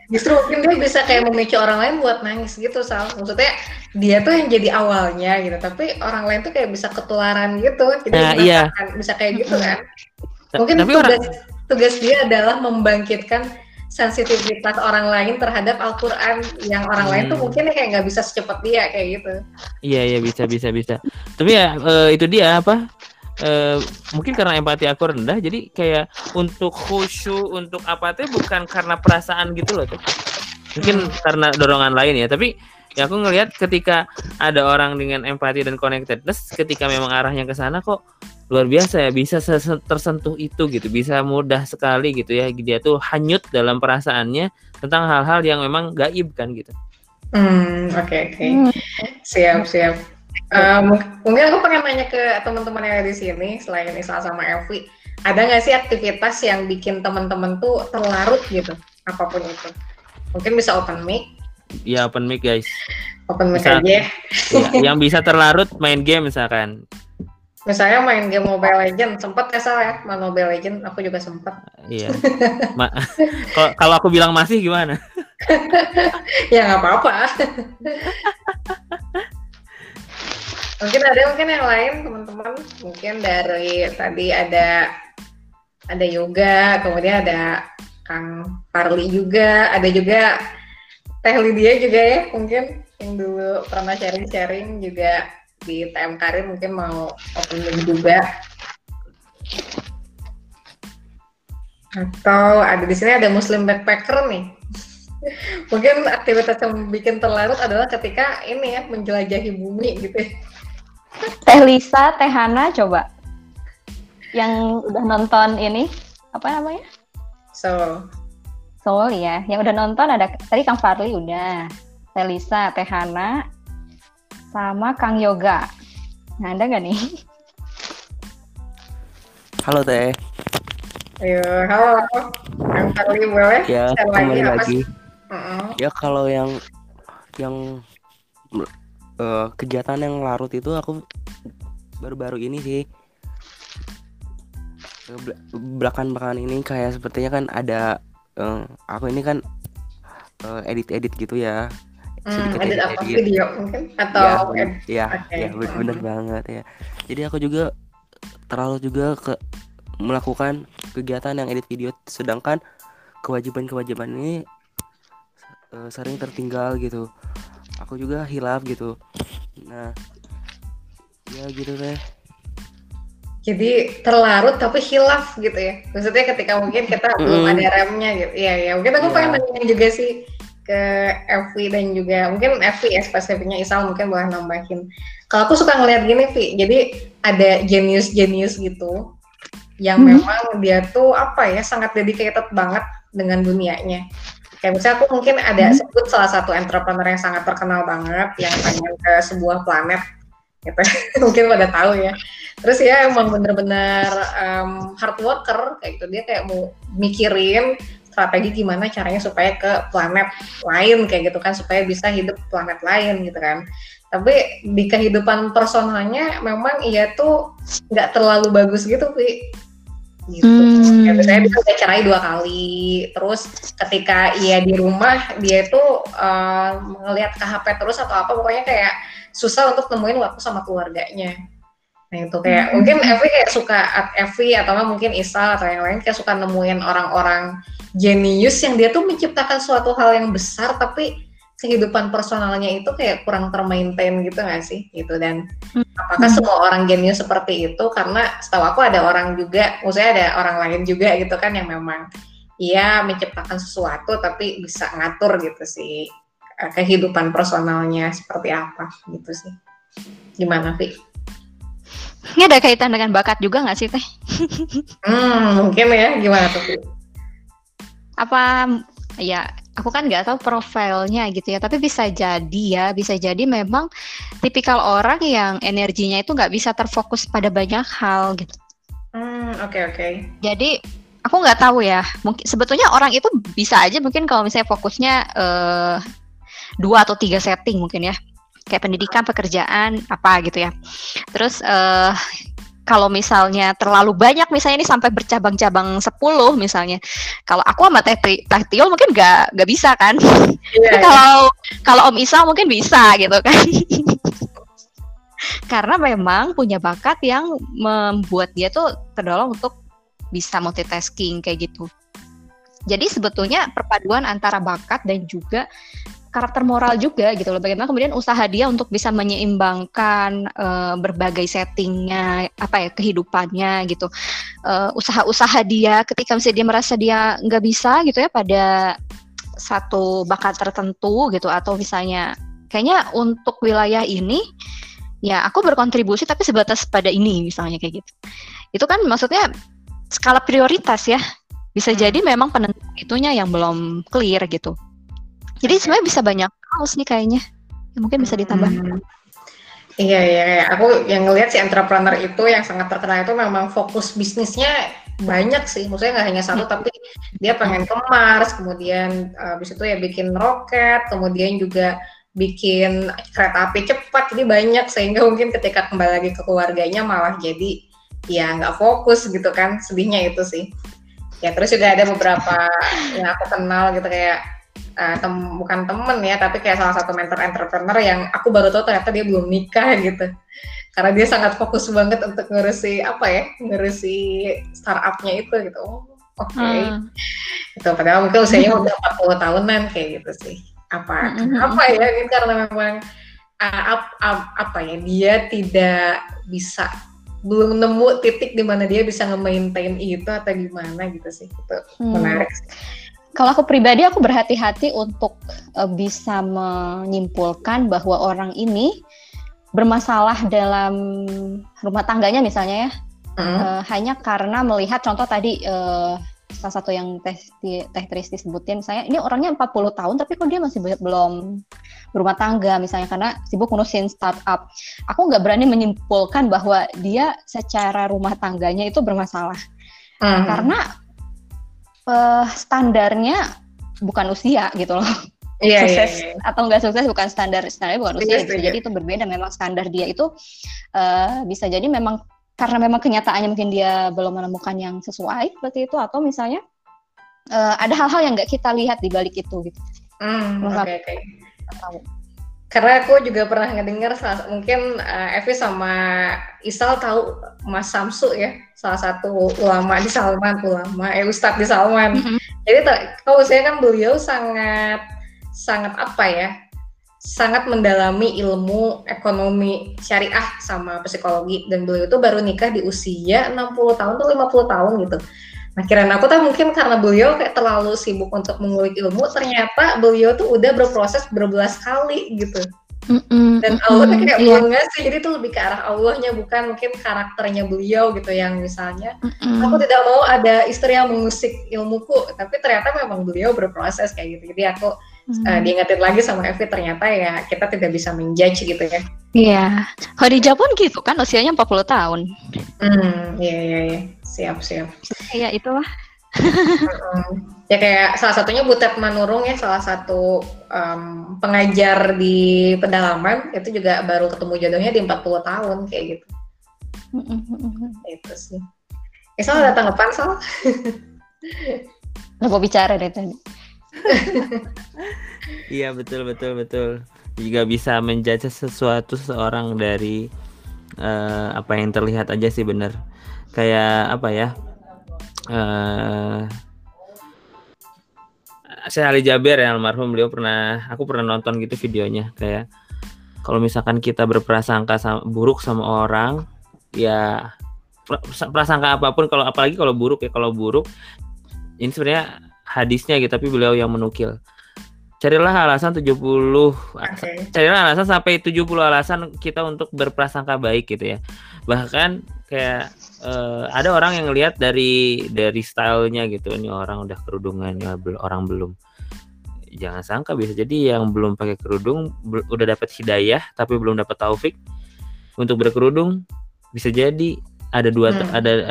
Justru mungkin dia bisa kayak memicu orang lain buat nangis gitu, Sal. Maksudnya dia tuh yang jadi awalnya gitu, tapi orang lain tuh kayak bisa ketularan gitu. Jadi nah, iya. Bisa kayak gitu kan. Mungkin tugas dia adalah membangkitkan sensitivitas orang lain terhadap Al-Quran yang orang lain tuh mungkin kayak nggak bisa secepat dia kayak gitu. Iya bisa. Tapi ya itu dia apa? Mungkin karena empati aku rendah, jadi kayak untuk khusyuk, untuk apa tuh bukan karena perasaan gitu loh tuh. Mungkin karena dorongan lain ya. Tapi ya aku ngelihat ketika ada orang dengan empati dan connectedness, ketika memang arahnya ke sana kok luar biasa ya, bisa tersentuh itu gitu, bisa mudah sekali gitu ya, dia tuh hanyut dalam perasaannya tentang hal-hal yang memang gaib kan gitu. Oke. Siap. Mungkin aku pengen nanya ke teman-teman yang ada di sini, selain Isla sama Elvi, ada nggak sih aktivitas yang bikin teman-teman tuh terlarut gitu, apapun itu? Mungkin bisa open mic. Ya open mic guys. Open mic aja. Ya, yang bisa terlarut main game misalkan. Misalnya main game Mobile Legends, sempet kesal ya main Mobile Legends, aku juga sempet. Iya. Kalau aku bilang masih gimana? Ya nggak apa-apa. mungkin ada yang lain teman-teman, mungkin dari tadi ada yoga, kemudian ada Kang Parli juga, ada juga Teh Lydia juga ya, mungkin yang dulu pernah sharing-sharing juga di TM Karir mungkin mau open link juga. Atau ada di sini ada Muslim Backpacker nih. Mungkin aktivitas yang bikin terlarut adalah ketika ini ya menjelajahi bumi gitu. Teh Lisa, Teh Hana coba. Yang udah nonton ini apa namanya? Soul ya. Yang udah nonton ada tadi Kang Farli udah. Teh Lisa, Teh Hana sama Kang Yoga. Nah, ada nggak nih? Halo Teh. Ayo, halo. Kang Parli boleh? Ya, kembali lagi. Ya kalau yang kegiatan yang larut itu aku baru-baru ini sih. Belakangan ini kayak sepertinya kan ada aku ini kan edit-edit gitu ya. Edit apa video mungkin atau ya benar banget ya. Jadi aku juga terlalu juga melakukan kegiatan yang edit video, sedangkan kewajiban ini sering tertinggal gitu. Aku juga hilaf gitu. Nah, ya gitu deh. Jadi terlarut tapi hilaf gitu ya. Maksudnya ketika mungkin kita belum ada remnya gitu. Iya. Mungkin aku pengen nanya juga sih ke Evi dan juga mungkin Evi ya spesifiknya Isal mungkin boleh nambahin. Kalau aku suka ngelihat gini Vi, jadi ada genius gitu yang memang dia tuh apa ya sangat dedicated banget dengan dunianya. Kayak misalnya aku mungkin ada sebut salah satu entrepreneur yang sangat terkenal banget yang pengen ke sebuah planet gitu. Mungkin pada tahu ya. Terus ya emang bener-bener hard worker kayak gitu, dia kayak mau mikirin strategi gimana caranya supaya ke planet lain kayak gitu kan, supaya bisa hidup planet lain gitu kan. Tapi di kehidupan personalnya memang ia tuh nggak terlalu bagus gitu Pi gitu. Ya misalnya dia udah cerai 2 kali, terus ketika ia di rumah dia tuh ngelihat ke HP terus atau apa, pokoknya kayak susah untuk nemuin waktu sama keluarganya. Nah itu kayak mungkin Evi kayak suka Evi atau mungkin Isal atau yang lain kayak suka nemuin orang-orang jenius yang dia tuh menciptakan suatu hal yang besar tapi kehidupan personalnya itu kayak kurang termaintain gitu nggak sih gitu. Dan apakah semua orang jenius seperti itu? Karena setahu aku ada orang juga, maksudnya ada orang lain juga gitu kan yang memang ia menciptakan sesuatu tapi bisa ngatur gitu sih kehidupan personalnya seperti apa gitu sih. Gimana Vi? Ini ada kaitan dengan bakat juga nggak sih Teh? Mungkin ya, gimana tuh? Apa ya, aku kan nggak tahu profilnya gitu ya, tapi bisa jadi ya, bisa jadi memang tipikal orang yang energinya itu nggak bisa terfokus pada banyak hal gitu. Oke. Jadi aku nggak tahu ya, mungkin sebetulnya orang itu bisa aja mungkin kalau misalnya fokusnya 2 atau 3 setting mungkin ya. Kayak pendidikan, pekerjaan, apa gitu ya. Terus kalau misalnya terlalu banyak, misalnya ini sampai bercabang-cabang 10 misalnya. Kalau aku sama Teh Tio mungkin nggak bisa kan. Yeah. Kalau Om Isa mungkin bisa gitu kan. Karena memang punya bakat yang membuat dia tuh terdolong untuk bisa multitasking kayak gitu. Jadi sebetulnya perpaduan antara bakat dan juga karakter moral juga gitu loh, bagaimana kemudian usaha dia untuk bisa menyeimbangkan berbagai settingnya, apa ya, kehidupannya gitu, usaha-usaha dia ketika misalnya dia merasa dia nggak bisa gitu ya pada satu bakat tertentu gitu, atau misalnya kayaknya untuk wilayah ini ya aku berkontribusi tapi sebatas pada ini misalnya kayak gitu. Itu kan maksudnya skala prioritas ya, bisa jadi memang penentu itunya yang belum clear gitu. Jadi sebenarnya bisa banyak kaos nih kayaknya, mungkin bisa ditambah. Iya. Aku yang ngelihat si entrepreneur itu yang sangat terkenal itu memang fokus bisnisnya banyak sih. Maksudnya nggak hanya satu, tapi dia pengen ke Mars, kemudian abis itu ya bikin roket, kemudian juga bikin kereta api cepat. Jadi banyak, sehingga mungkin ketika kembali lagi ke keluarganya malah jadi ya nggak fokus gitu kan, sedihnya itu sih. Ya terus juga ada beberapa yang aku kenal gitu kayak. Bukan temen ya, tapi kayak salah satu mentor entrepreneur yang aku baru tahu ternyata dia belum nikah gitu, karena dia sangat fokus banget untuk ngurusi apa ya, ngurusi startupnya itu gitu. Itu padahal mungkin usianya udah 40 tahunan kayak gitu sih. Apa ya gitu, karena memang dia tidak bisa, belum nemu titik di mana dia bisa nge-maintain itu atau gimana gitu sih. Itu menarik sih. Kalau aku pribadi, aku berhati-hati untuk bisa menyimpulkan bahwa orang ini bermasalah dalam rumah tangganya misalnya ya, hanya karena melihat contoh tadi salah satu yang Teh Tristi sebutin, saya ini orangnya 40 tahun tapi kok dia masih belum berumah tangga misalnya karena sibuk ngurusin startup. Aku nggak berani menyimpulkan bahwa dia secara rumah tangganya itu bermasalah, karena standarnya bukan usia gitu loh. Sukses atau nggak sukses bukan standarnya bukan usia. Bisa jadi itu berbeda, memang standar dia itu bisa jadi memang karena memang kenyataannya mungkin dia belum menemukan yang sesuai seperti itu, atau misalnya ada hal-hal yang nggak kita lihat di balik itu gitu. Oke. Karena aku juga pernah ngedengar mungkin Evi sama Isal tahu Mas Samsu ya, salah satu ustadz di Salman. Jadi kalau saya kan beliau sangat apa ya, sangat mendalami ilmu ekonomi syariah sama psikologi, dan beliau itu baru nikah di usia 60 tahun atau 50 tahun gitu. Nah, kirain aku tuh mungkin karena beliau kayak terlalu sibuk untuk mengulik ilmu, ternyata beliau tuh udah berproses berbelas kali gitu. Dan Allah tuh kayak belum ngasih, jadi tuh lebih ke arah Allahnya, bukan mungkin karakternya beliau gitu, yang misalnya aku tidak mau ada istri yang mengusik ilmuku, tapi ternyata memang beliau berproses kayak gitu. Jadi aku diingetin lagi sama Evi, ternyata ya kita tidak bisa menjudge gitu ya. Iya, Khadijah pun gitu kan, usianya 40 tahun. Iya. Siap. Iya, itulah. Ya kayak salah satunya Butet Manurung ya, salah satu pengajar di pedalaman, itu juga baru ketemu jodohnya di 40 tahun kayak gitu. Itu sih. Soal ada tanggapan soal? Mau bicara deh tadi. Iya betul. Juga bisa menjudge sesuatu seseorang dari apa yang terlihat aja sih bener. Kayak apa ya, Syekh Ali Jaber yang almarhum, beliau pernah, aku pernah nonton gitu videonya, kayak kalau misalkan kita berprasangka buruk sama orang, ya prasangka apapun, kalau apalagi kalau buruk ya, kalau buruk ini sebenarnya hadisnya gitu, tapi beliau yang menukil. Carilah alasan 70, carilah alasan sampai 70 alasan kita untuk berprasangka baik gitu ya. Bahkan kayak ada orang yang lihat dari stylenya gitu, ini orang udah kerudungan, orang belum. Jangan sangka, bisa jadi yang belum pakai kerudung udah dapat hidayah tapi belum dapat taufik untuk berkerudung. Bisa jadi ada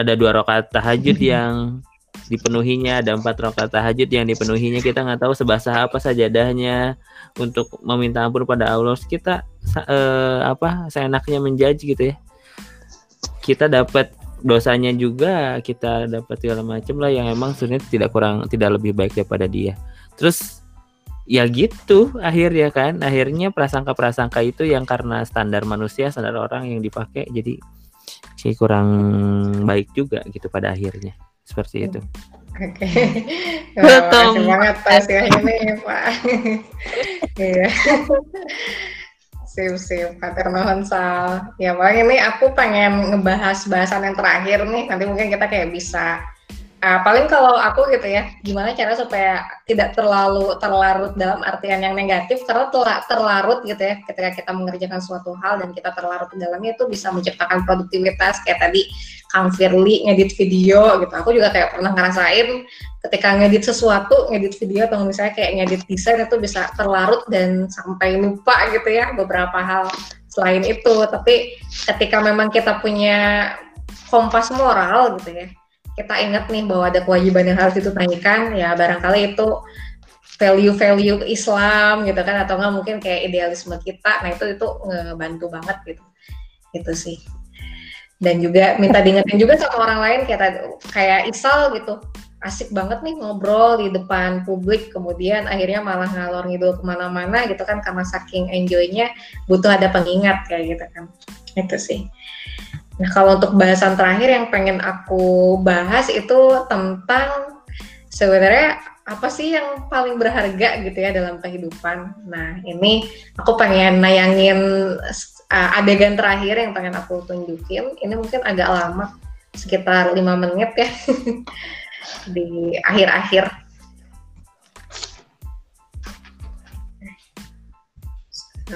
dua rakaat tahajud yang dipenuhinya, ada 4 rakaat tahajud yang dipenuhinya, kita nggak tahu sebasah apa sajadahnya untuk meminta ampun pada Allah. Kita seenaknya menjudge gitu ya, kita dapat dosanya juga, kita dapat segala macam lah yang emang sebenarnya tidak lebih baik daripada dia. Terus ya gitu akhirnya kan, akhirnya prasangka-prasangka itu yang karena standar manusia, standar orang yang dipakai, jadi sih kurang baik juga gitu pada akhirnya. Seperti itu. Oke. Betul banget hasilnya nih, Pak. Iya. Sip, Pak Sal. Ya, Bang, ini aku pengen ngebahas bahasan yang terakhir nih. Nanti mungkin kita kayak bisa paling kalau aku gitu ya, gimana cara supaya tidak terlalu terlarut dalam artian yang negatif, karena terlarut gitu ya, ketika kita mengerjakan suatu hal dan kita terlarut dalamnya itu bisa menciptakan produktivitas, kayak tadi Kang Firly ngedit video gitu. Aku juga kayak pernah ngerasain ketika ngedit sesuatu, ngedit video atau misalnya kayak ngedit desain itu bisa terlarut dan sampai lupa gitu ya beberapa hal selain itu. Tapi ketika memang kita punya kompas moral gitu ya, kita ingat nih bahwa ada kewajiban yang harus ditunaikan, ya barangkali itu value-value Islam gitu kan, atau nggak mungkin kayak idealisme kita, nah itu ngebantu banget gitu, itu sih. Dan juga minta diingetin juga sama orang lain, kayak Isal gitu, asik banget nih ngobrol di depan publik, kemudian akhirnya malah ngalor ngidul kemana-mana gitu kan, karena saking enjoy-nya butuh ada pengingat kayak gitu kan, itu sih. Nah kalau untuk bahasan terakhir yang pengen aku bahas itu tentang sebenarnya apa sih yang paling berharga gitu ya dalam kehidupan. Nah ini aku pengen nayangin adegan terakhir yang pengen aku tunjukin, ini mungkin agak lama, sekitar 5 menit ya, di akhir-akhir.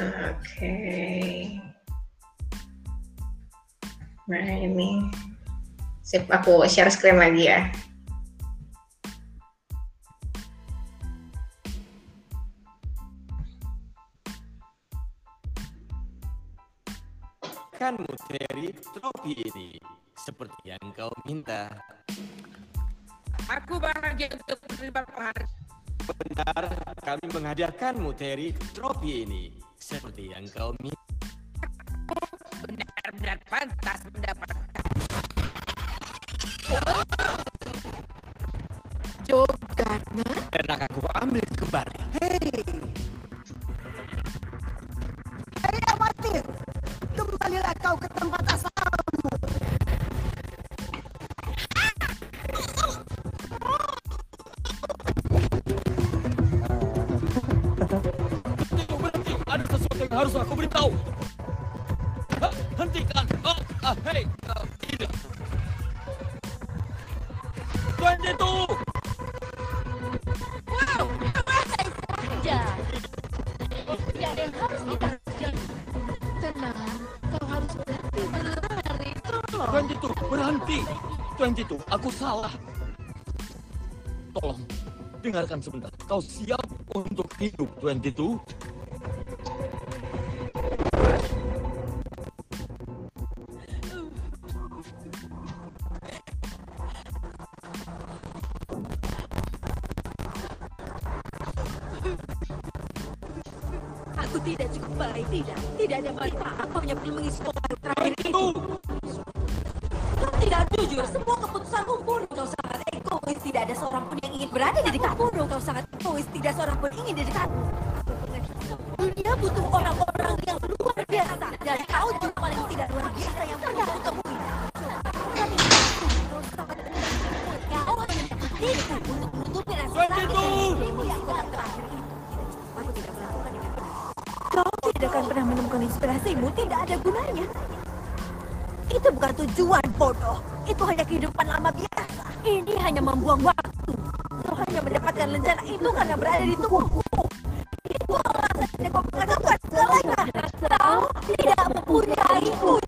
Oke. Nah ini, sip, aku share screen lagi ya. Muteri trofi ini seperti yang kau minta. Aku bahagia untuk menerima penghargaan. Benar, kami menghadiahkanmu Muteri trofi ini seperti yang kau minta. Aku benar-benar pantas mendapatkan. Joe Gardner, dan akan aku ambil kembali. Hei, hei amatir, kembalilah kau ke tempat asalmu. Berhenti, ada sesuatu yang harus aku beritahu. Hentikan. Hei, tidak. Tuan itu. Wow, apa itu saja? Tidak ada yang harus kita kerjakan. Tenang. Tuan Jitu, berhenti! Tuan Jitu, aku salah. Tolong, dengarkan sebentar. Kau siap untuk hidup, Tuan Jitu? Aku tidak cukup baik, tidak ada manfaat. Aku hanya perlu mengisi kotak terakhir itu. Tidak jujur, semua keputusanmu buruk. Kau sangat egois, tidak ada seorang pun yang ingin berada di dekatmu. Buruk, kau sangat egois, tidak seorang pun ingin di dekatmu. Dunia butuh orang-orang yang luar biasa. dan kau juga paling tidak luar biasa yang pernah aku temui. Kau menyakitiku untuk menutupi rasa sakit yang kurang terakhir itu. Aku tidak melakukan dengan benar. Kau tidak akan pernah menemukan inspirasimu, tidak ada gunanya. Itu bukan tujuan, bodoh. Itu hanya kehidupan lama biasa. Ini hanya membuang waktu. Kau hanya mendapatkan lencana itu karena berada di tubuhku. Itu alasan yang kau mengatakan segalanya. Kau tidak mempunyai tujuan.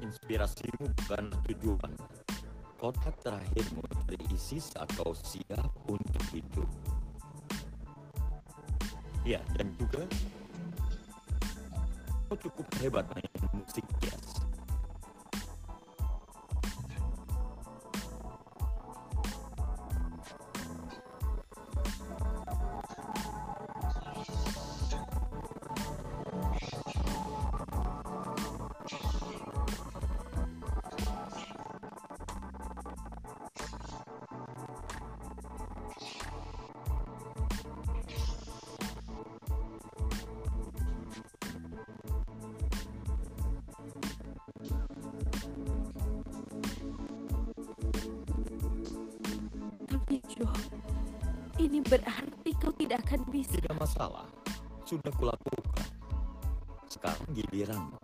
Inspirasimu bukan tujuan. Kotak terakhirmu terisi saat kau siap untuk hidup. Ya, dan juga kau cukup hebat main musik jazz. Berarti kau tidak akan bisa. Tidak masalah, sudah kulakukan. Sekarang giliranmu.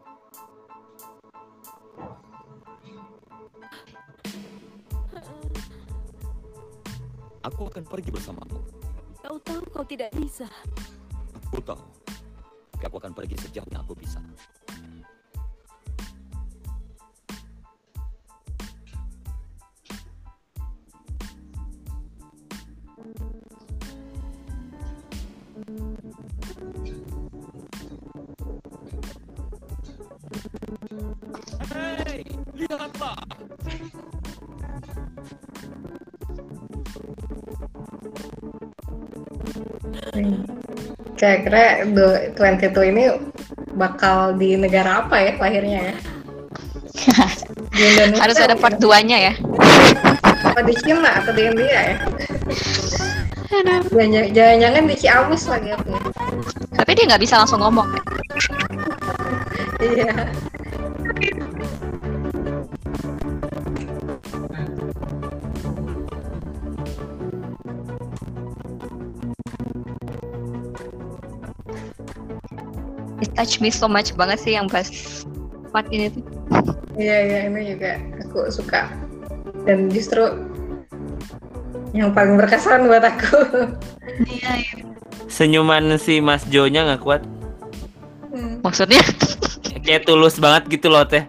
Aku akan pergi bersamamu. Kau tahu kau tidak bisa. Aku tahu. Aku akan pergi sejauh yang aku bisa. Kira-kira 22 ini bakal di negara apa ya lahirnya ya? Harus ada part 2-nya ya? Apa di Cina atau di India ya? Jangan-jangan di Ciamis lagi apa ya? Tapi dia nggak bisa langsung ngomong ya? Iya. Touch me so much banget sih yang pas part ini tuh. Iya, ini juga aku suka. Dan justru yang paling berkesan buat aku. Iya. Senyuman si Mas Jo-nya nggak kuat. Maksudnya? Kayak tulus banget gitu loh teh.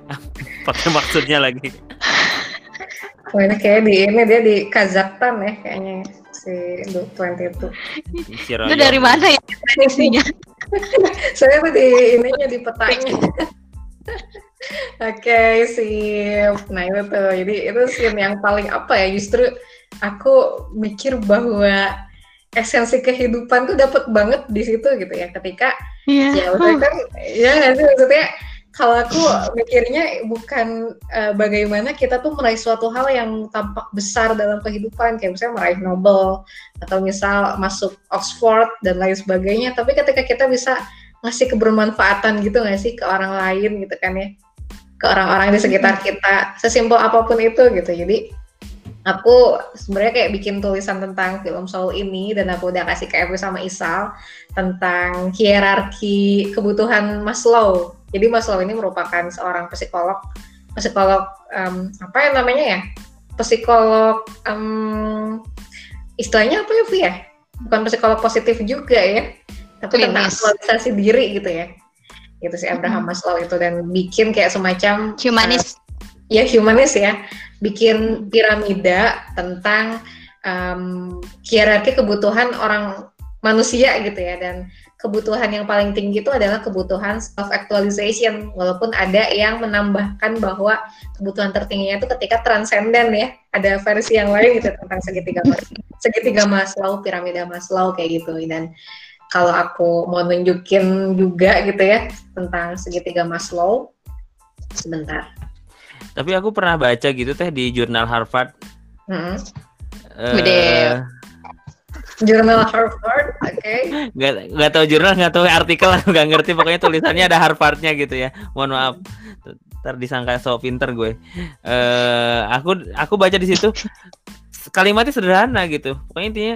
Pakai maksudnya lagi. Oh, ini kayak dia di Kazakhstan ya kayaknya si 22. Itu dari mana ya prediksinya? Saya tuh di petanya. Oke, sip. Nah itu tuh, jadi itu scene yang paling apa ya, justru aku mikir bahwa esensi kehidupan tuh dapat banget di situ gitu ya, ketika ya udah kan, ya nggak sih maksudnya Kalau aku mikirnya bukan bagaimana kita tuh meraih suatu hal yang tampak besar dalam kehidupan, kayak misalnya meraih Nobel, atau misal masuk Oxford, dan lain sebagainya. Tapi ketika kita bisa ngasih kebermanfaatan gitu nggak sih ke orang lain gitu kan ya, ke orang-orang di sekitar kita, sesimpel apapun itu gitu. Jadi aku sebenarnya kayak bikin tulisan tentang film Soul ini, dan aku udah kasih ke Evi sama Isal tentang hierarki kebutuhan Maslow. Jadi Maslow ini merupakan seorang psikolog, istilahnya apa ya Vi ya? Bukan psikolog positif juga ya, tapi tentang aktualisasi diri gitu ya. Gitu si Abraham Maslow itu, dan bikin kayak semacam humanis. Ya humanis ya, bikin piramida tentang hierarki kebutuhan orang manusia gitu ya, dan kebutuhan yang paling tinggi itu adalah kebutuhan self-actualization, walaupun ada yang menambahkan bahwa kebutuhan tertingginya itu ketika transenden ya, ada versi yang lain gitu tentang segitiga Maslow, piramida Maslow kayak gitu. Dan kalau aku mau nunjukin juga gitu ya tentang segitiga Maslow, sebentar. Tapi aku pernah baca gitu teh di jurnal Harvard. Jurnal Harvard, oke. Okay. Gak tau jurnal, gak tau artikel, gak ngerti. Pokoknya tulisannya ada Harvardnya gitu ya. Mohon maaf, ntar disangka so pinter gue. Aku baca di situ kalimatnya sederhana gitu. Pokoknya intinya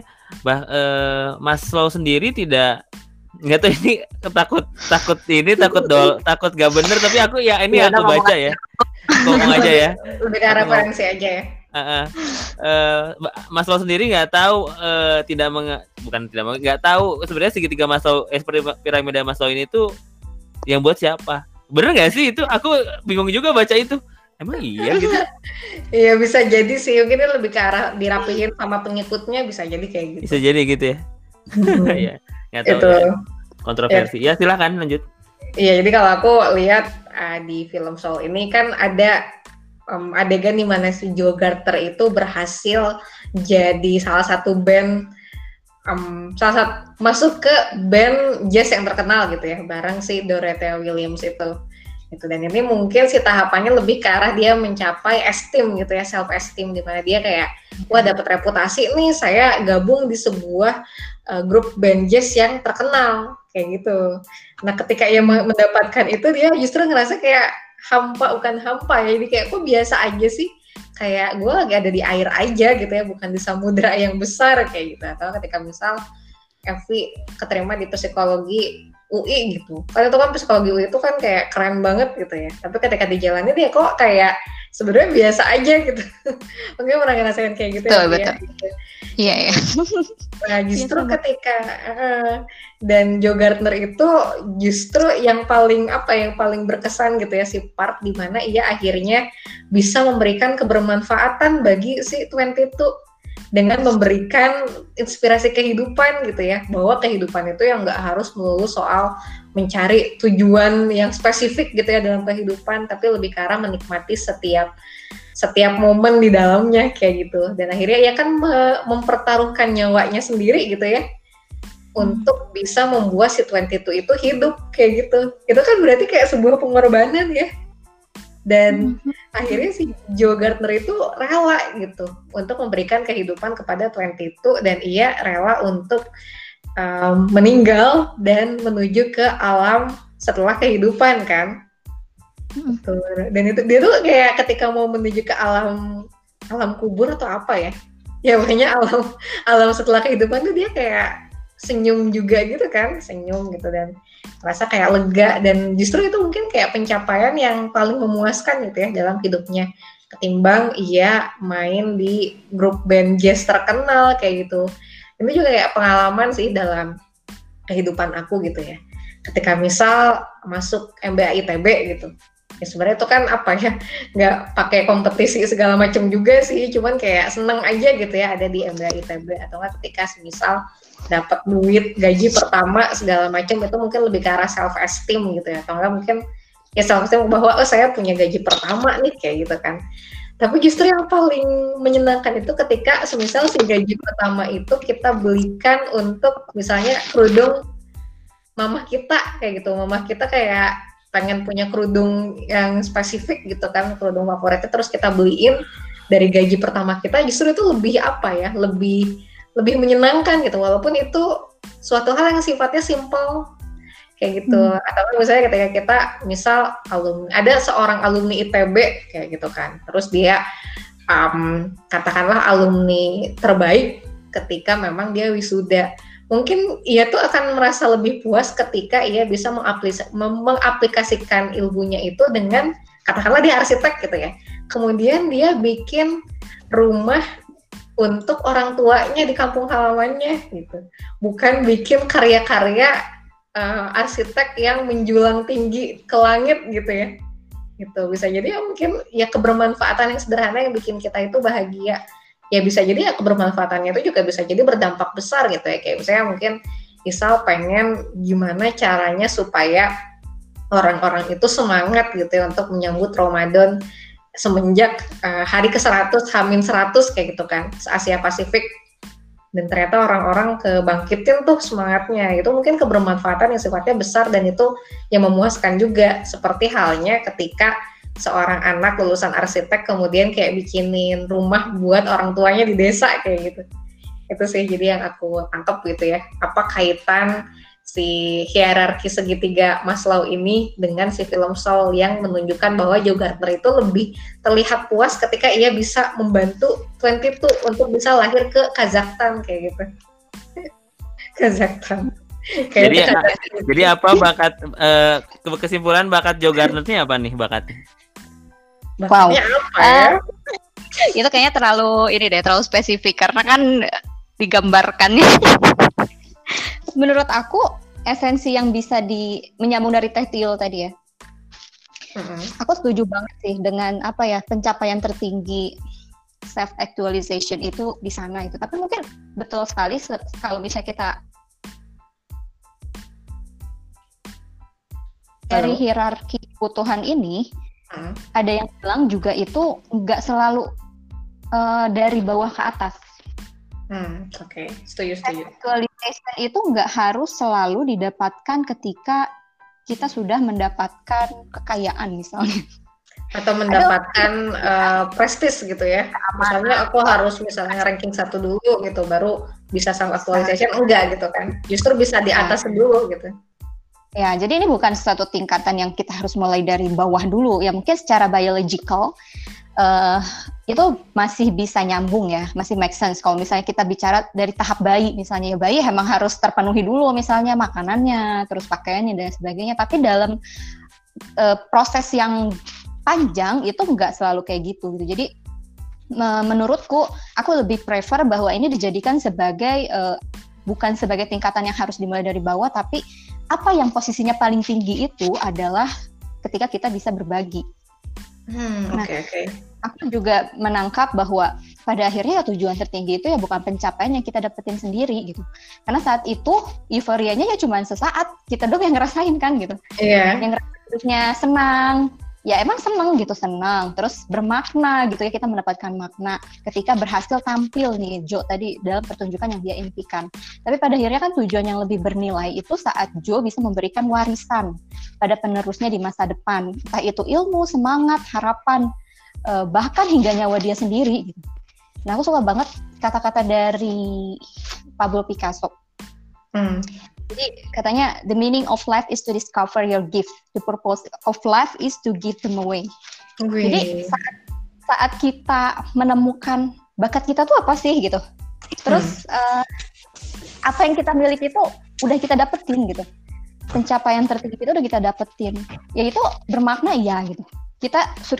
Maslow sendiri tidak. Nggak tahu ini takut gak bener, tapi aku ya ini aku baca ya, ngomong aja ya, lebih ke referensi aja ya. Maslow sendiri nggak tahu nggak tahu sebenarnya segitiga Maslow seperti piramida Maslow ini tuh yang buat siapa, bener nggak sih? Itu aku bingung juga baca itu. Emang iya gitu? Iya bisa jadi sih, mungkin lebih ke arah dirapihin sama pengikutnya, bisa jadi kayak gitu. Bisa jadi gitu ya. Iya. Itu ya, kontroversi ya. Ya silakan lanjut. Iya, jadi kalau aku lihat di film Soul ini kan ada adegan di mana si Joe Gardner itu berhasil jadi salah satu band masuk ke band jazz yang terkenal gitu ya, bareng si Dorothea Williams itu. Dan ini mungkin si tahapannya lebih ke arah dia mencapai esteem gitu ya, self esteem, di mana dia kayak wah dapat reputasi nih, saya gabung di sebuah grup band jazz yang terkenal kayak gitu. Nah ketika ia mendapatkan itu, dia justru ngerasa kayak bukan hampa ya, jadi kayak kok biasa aja sih, kayak gue lagi ada di air aja gitu ya, bukan di samudera yang besar kayak gitu. Atau ketika misal Evi keterima di psikologi UI gitu, karena itu kan psikologi UI itu kan kayak keren banget gitu ya, tapi ketika dijalani dia kok kayak sebenarnya biasa aja gitu. Mungkin pernah ngerasain kayak gitu. Betul, ya betul. Iya ya. Nah justru ketika dan Joe Gardner itu justru yang paling berkesan gitu ya, si part dimana ia akhirnya bisa memberikan kebermanfaatan bagi si 22 dengan memberikan inspirasi kehidupan gitu ya, bahwa kehidupan itu yang nggak harus melulu soal mencari tujuan yang spesifik gitu ya dalam kehidupan, tapi lebih ke arah menikmati setiap momen di dalamnya kayak gitu. Dan akhirnya ia kan mempertaruhkan nyawanya sendiri gitu ya untuk bisa membuat si 22 itu hidup kayak gitu. Itu kan berarti kayak sebuah pengorbanan ya. Dan akhirnya si Joe Gardner itu rela gitu untuk memberikan kehidupan kepada 22, dan ia rela untuk meninggal dan menuju ke alam setelah kehidupan kan. Dan itu dia tuh kayak ketika mau menuju ke alam kubur atau apa ya, ya makanya alam setelah kehidupan tuh dia kayak senyum juga gitu kan, senyum gitu, dan rasa kayak lega. Dan justru itu mungkin kayak pencapaian yang paling memuaskan gitu ya dalam hidupnya, ketimbang ia main di grup band jazz terkenal kayak gitu. Ini juga kayak pengalaman sih dalam kehidupan aku gitu ya, ketika misal masuk MBA ITB gitu ya, sebenarnya itu kan apa ya, nggak pakai kompetisi segala macam juga sih, cuman kayak seneng aja gitu ya ada di MBA ITB. Atau nggak ketika misal dapat duit gaji pertama segala macam, itu mungkin lebih ke arah self esteem gitu ya. Atau enggak mungkin ya self esteem bahwa oh saya punya gaji pertama nih kayak gitu kan. Tapi justru yang paling menyenangkan itu ketika semisal si gaji pertama itu kita belikan untuk misalnya kerudung mama kita kayak gitu. Mama kita kayak pengen punya kerudung yang spesifik gitu kan, kerudung favoritnya, terus kita beliin dari gaji pertama kita, justru itu lebih apa ya, lebih menyenangkan gitu, walaupun itu suatu hal yang sifatnya simple kayak gitu. Atau misalnya ketika kita misal alumni, ada seorang alumni ITB kayak gitu kan, terus dia katakanlah alumni terbaik ketika memang dia wisuda, mungkin ia tuh akan merasa lebih puas ketika ia bisa mengaplikasikan ilmunya itu dengan, katakanlah dia arsitek gitu ya, kemudian dia bikin rumah untuk orang tuanya di kampung halamannya gitu, bukan bikin karya-karya arsitek yang menjulang tinggi ke langit gitu ya, gitu. Bisa jadi ya mungkin ya kebermanfaatan yang sederhana yang bikin kita itu bahagia. Ya bisa jadi ya kebermanfaatannya itu juga bisa jadi berdampak besar gitu ya, kayak misalnya mungkin misal pengen gimana caranya supaya orang-orang itu semangat gitu ya untuk menyambut Ramadan semenjak hari ke-100 H-100 kayak gitu kan, Asia Pasifik, dan ternyata orang-orang kebangkitin tuh semangatnya. Itu mungkin kebermanfaatan yang sifatnya besar dan itu yang memuaskan juga, seperti halnya ketika seorang anak lulusan arsitek kemudian kayak bikinin rumah buat orang tuanya di desa kayak gitu. Itu sih jadi yang aku tangkap gitu ya, apa kaitan si hierarki segitiga Maslow ini dengan si film Soul yang menunjukkan bahwa Joe Gardner itu lebih terlihat puas ketika ia bisa membantu 22 untuk bisa lahir ke Kazakhstan kayak gitu. Kazakhstan. Jadi apa bakat kesimpulan bakat Joe Gardner-nya apa nih bakatnya? Wow. Itu kayaknya terlalu terlalu spesifik karena kan digambarkannya. Menurut aku esensi yang bisa menyambung dari Teh Tio tadi ya. Aku setuju banget sih dengan apa ya, pencapaian tertinggi self actualization itu di sana itu. Tapi mungkin betul sekali kalau bisa kita dari hierarki kebutuhan ini, ada yang bilang juga itu nggak selalu dari bawah ke atas. Oke, setuju. Actualization itu nggak harus selalu didapatkan ketika kita sudah mendapatkan kekayaan misalnya. Atau mendapatkan prestis gitu ya. Misalnya aku harus misalnya ranking 1 dulu gitu, baru bisa sama actualization, enggak gitu kan. Justru bisa di atas dulu gitu. Ya, jadi ini bukan suatu tingkatan yang kita harus mulai dari bawah dulu. Ya mungkin secara biological itu masih bisa nyambung ya, masih make sense. Kalau misalnya kita bicara dari tahap bayi misalnya, ya bayi emang harus terpenuhi dulu misalnya makanannya, terus pakaiannya dan sebagainya. Tapi dalam proses yang panjang itu nggak selalu kayak gitu. Jadi menurutku, aku lebih prefer bahwa ini dijadikan sebagai bukan sebagai tingkatan yang harus dimulai dari bawah, tapi apa yang posisinya paling tinggi itu adalah ketika kita bisa berbagi. Aku juga menangkap bahwa pada akhirnya ya tujuan tertinggi itu ya bukan pencapaian yang kita dapetin sendiri gitu, karena saat itu euforianya ya cuma sesaat, kita dong yang ngerasain kan gitu. Yang ngerasainnya senang, ya emang senang gitu, senang terus bermakna gitu ya, kita mendapatkan makna ketika berhasil tampil nih Joe tadi dalam pertunjukan yang dia impikan. Tapi pada akhirnya kan tujuan yang lebih bernilai itu saat Joe bisa memberikan warisan pada penerusnya di masa depan, entah itu ilmu, semangat, harapan, bahkan hingga nyawa dia sendiri gitu. Nah, aku suka banget kata-kata dari Pablo Picasso. Jadi katanya the meaning of life is to discover your gift, the purpose of life is to give them away. Jadi saat kita menemukan bakat kita tuh apa sih gitu, terus apa yang kita miliki itu udah kita dapetin gitu, pencapaian tertinggi itu udah kita dapetin, yaitu bermakna ya gitu.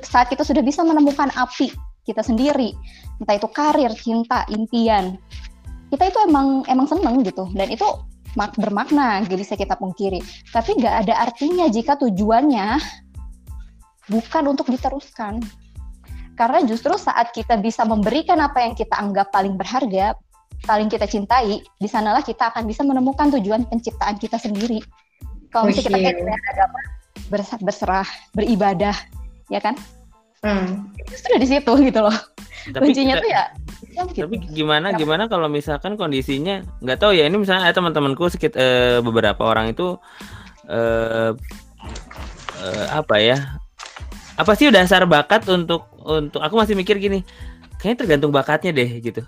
Saat kita sudah bisa menemukan api kita sendiri, entah itu karir, cinta, impian, kita itu emang seneng gitu, dan itu bermakna, gak bisa kita pungkiri. Tapi gak ada artinya jika tujuannya bukan untuk diteruskan, karena justru saat kita bisa memberikan apa yang kita anggap paling berharga, paling kita cintai, di sanalah kita akan bisa menemukan tujuan penciptaan kita sendiri. Kalau misalnya kita kayak agama, berserah, beribadah, ya kan? Justru di situ gitu loh. Tapi kuncinya tuh ya. Tapi gimana kalau misalkan kondisinya nggak tahu ya, ini misalnya teman-temanku beberapa orang itu apa ya? Apa sih dasar bakat untuk aku masih mikir gini, kayaknya tergantung bakatnya deh gitu.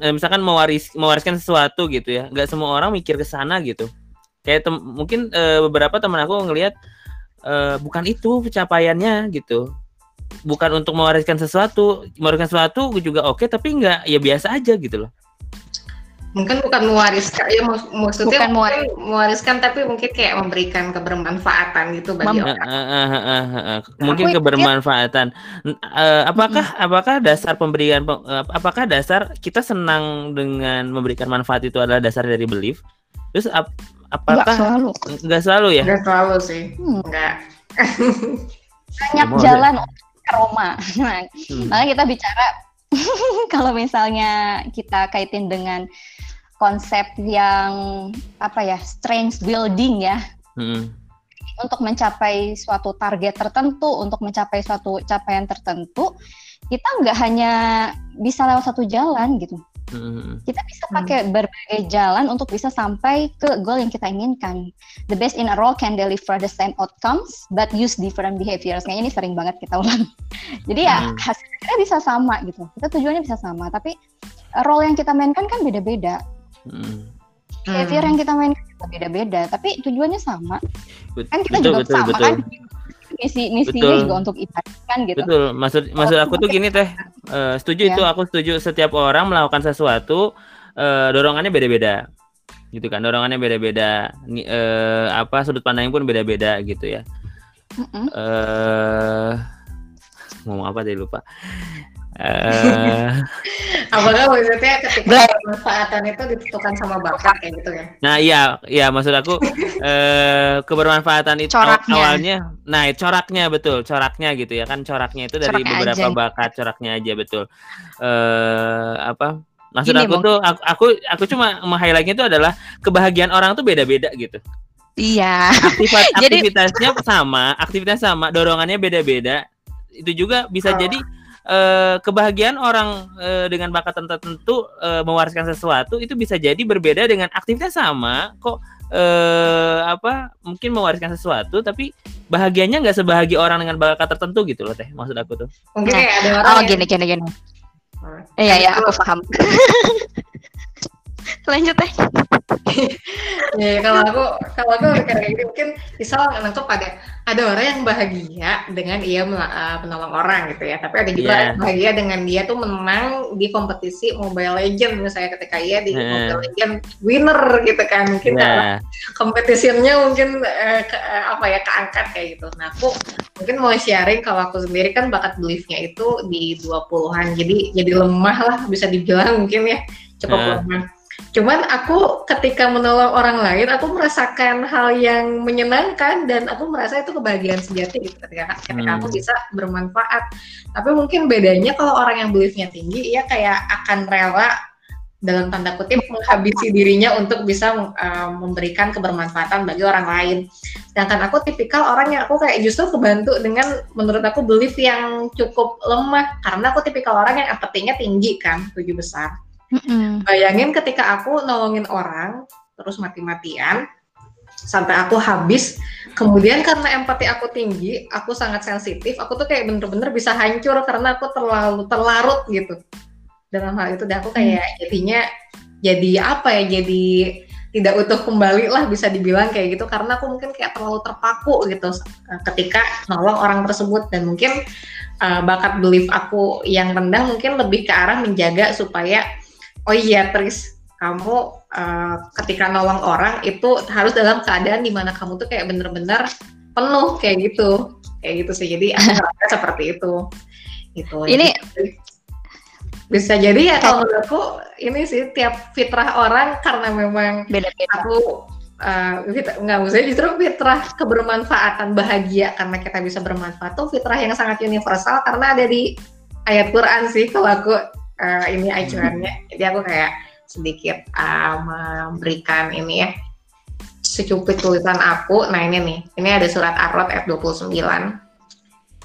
Misalkan mewariskan sesuatu gitu ya, nggak semua orang mikir ke sana gitu. Kayak mungkin beberapa teman aku ngelihat bukan itu pencapaiannya gitu. Bukan untuk mewariskan sesuatu juga oke, tapi nggak, ya biasa aja gitu loh. Mungkin bukan mewariskan, ya maksudnya bukan mewariskan tapi mungkin kayak memberikan kebermanfaatan gitu bagi orang. Mungkin kebermanfaatan. Apakah dasar pemberian, apakah dasar kita senang dengan memberikan manfaat itu adalah dasar dari belief? Terus apakah nggak selalu ya? Nggak selalu sih, nggak. Banyak jalan ke Roma. Nah, makanya kita bicara kalau misalnya kita kaitin dengan konsep yang apa ya, strength building ya, untuk mencapai suatu target tertentu, untuk mencapai suatu capaian tertentu, kita nggak hanya bisa lewat satu jalan gitu. Kita bisa pakai berbagai jalan untuk bisa sampai ke goal yang kita inginkan. The best in a role can deliver the same outcomes but use different behaviors. Kayaknya ini sering banget kita ulang. Jadi ya hasilnya bisa sama gitu. Kita tujuannya bisa sama, tapi role yang kita mainkan kan beda-beda. Behavior yang kita mainkan beda-beda, tapi tujuannya sama. Kan kita betul, juga sama. Kan misinya juga untuk ibadah kan gitu. Betul. Maksud aku tuh gini teh. Setuju ya. Itu aku setuju, setiap orang melakukan sesuatu dorongannya beda-beda gitu kan, dorongannya beda-beda, apa sudut pandangnya pun beda-beda gitu ya. Ngomong apa tadi lupa. Apakah maksudnya ketika kebermanfaatan itu ditentukan sama bakat kayak gitu ya? Nah iya maksud aku kebermanfaatan itu awalnya, nah coraknya gitu ya kan, coraknya itu dari coraknya beberapa aja. Bakat coraknya aja betul. Apa maksud gini, aku mungkin. Tuh aku cuma meng-highlightnya itu adalah kebahagiaan orang tuh beda-beda gitu. Iya. Aktivitasnya sama, dorongannya beda-beda. Itu juga bisa jadi kebahagiaan orang dengan bakat tertentu mewariskan sesuatu itu bisa jadi berbeda dengan aktivitas sama kok, apa mungkin mewariskan sesuatu tapi bahagianya nggak sebahagia orang dengan bakat tertentu gitu loh teh, maksud aku tuh. Mungkin kayak ada orang gini. Iya aku paham. Lanjut teh. Ya kalau aku kayak gini mungkin misal nangkep ada orang yang bahagia dengan ia menolong orang gitu ya, tapi ada juga yang bahagia dengan dia tuh menang di kompetisi Mobile Legends misalnya, ketika ia di Mobile Legends winner gitu kan, mungkin kompetisinya mungkin keangkat kayak gitu. Nah aku mungkin mau sharing, kalau aku sendiri kan bakat beliefnya itu di 20-an, jadi lemah lah bisa dibilang mungkin ya, cukup lemah. Cuman aku ketika menolong orang lain, aku merasakan hal yang menyenangkan dan aku merasa itu kebahagiaan sejati gitu ketika aku bisa bermanfaat. Tapi mungkin bedanya kalau orang yang beliefnya tinggi, ia kayak akan rela dalam tanda kutip menghabisi dirinya untuk bisa memberikan kebermanfaatan bagi orang lain. Sedangkan aku tipikal orang yang aku kayak justru kebantu dengan menurut aku belief yang cukup lemah, karena aku tipikal orang yang empatinya tinggi kan, 7 besar. Bayangin ketika aku nolongin orang terus mati-matian sampai aku habis, kemudian karena empati aku tinggi, aku sangat sensitif, aku tuh kayak bener-bener bisa hancur karena aku terlalu terlarut gitu dalam hal itu. Dan aku kayak jadinya jadi tidak utuh kembali lah bisa dibilang kayak gitu, karena aku mungkin kayak terlalu terpaku gitu ketika nolong orang tersebut. Dan mungkin bakat belief aku yang rendah mungkin lebih ke arah menjaga supaya, oh iya Tris, kamu ketika nolong orang itu harus dalam keadaan dimana kamu tuh kayak bener-bener penuh kayak gitu sih. Jadi antara seperti itu gitu. Ini bisa jadi ya kalau menurutku ini sih tiap fitrah orang, karena memang beda-beda. Aku nggak usah, justru fitrah kebermanfaatan bahagia karena kita bisa bermanfaat tuh fitrah yang sangat universal karena ada di ayat Quran sih kalau aku. Ini acuannya, jadi aku kayak sedikit memberikan ini ya secuplik tulisan aku. Nah ini ada surat Ar-Rod ayat 29.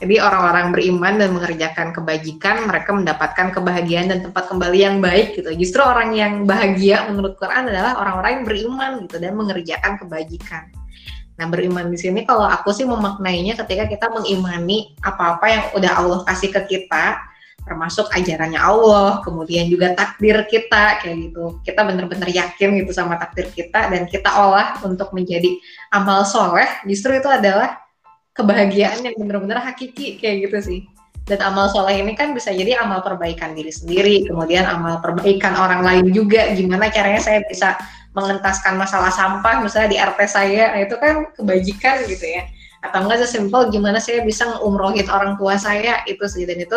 Jadi orang-orang beriman dan mengerjakan kebajikan, mereka mendapatkan kebahagiaan dan tempat kembali yang baik gitu. Justru orang yang bahagia menurut Quran adalah orang-orang yang beriman gitu dan mengerjakan kebajikan. Nah, beriman di sini kalau aku sih memaknainya ketika kita mengimani apa-apa yang udah Allah kasih ke kita, termasuk ajarannya Allah, kemudian juga takdir kita, kayak gitu. Kita benar-benar yakin gitu sama takdir kita dan kita olah untuk menjadi amal soleh, justru itu adalah kebahagiaan yang benar-benar hakiki, kayak gitu sih. Dan amal soleh ini kan bisa jadi amal perbaikan diri sendiri, kemudian amal perbaikan orang lain juga, gimana caranya saya bisa mengentaskan masalah sampah misalnya di RT saya, itu kan kebajikan gitu ya. Atau enggak sesimpel gimana saya bisa umrohin orang tua saya, itu sih. Dan itu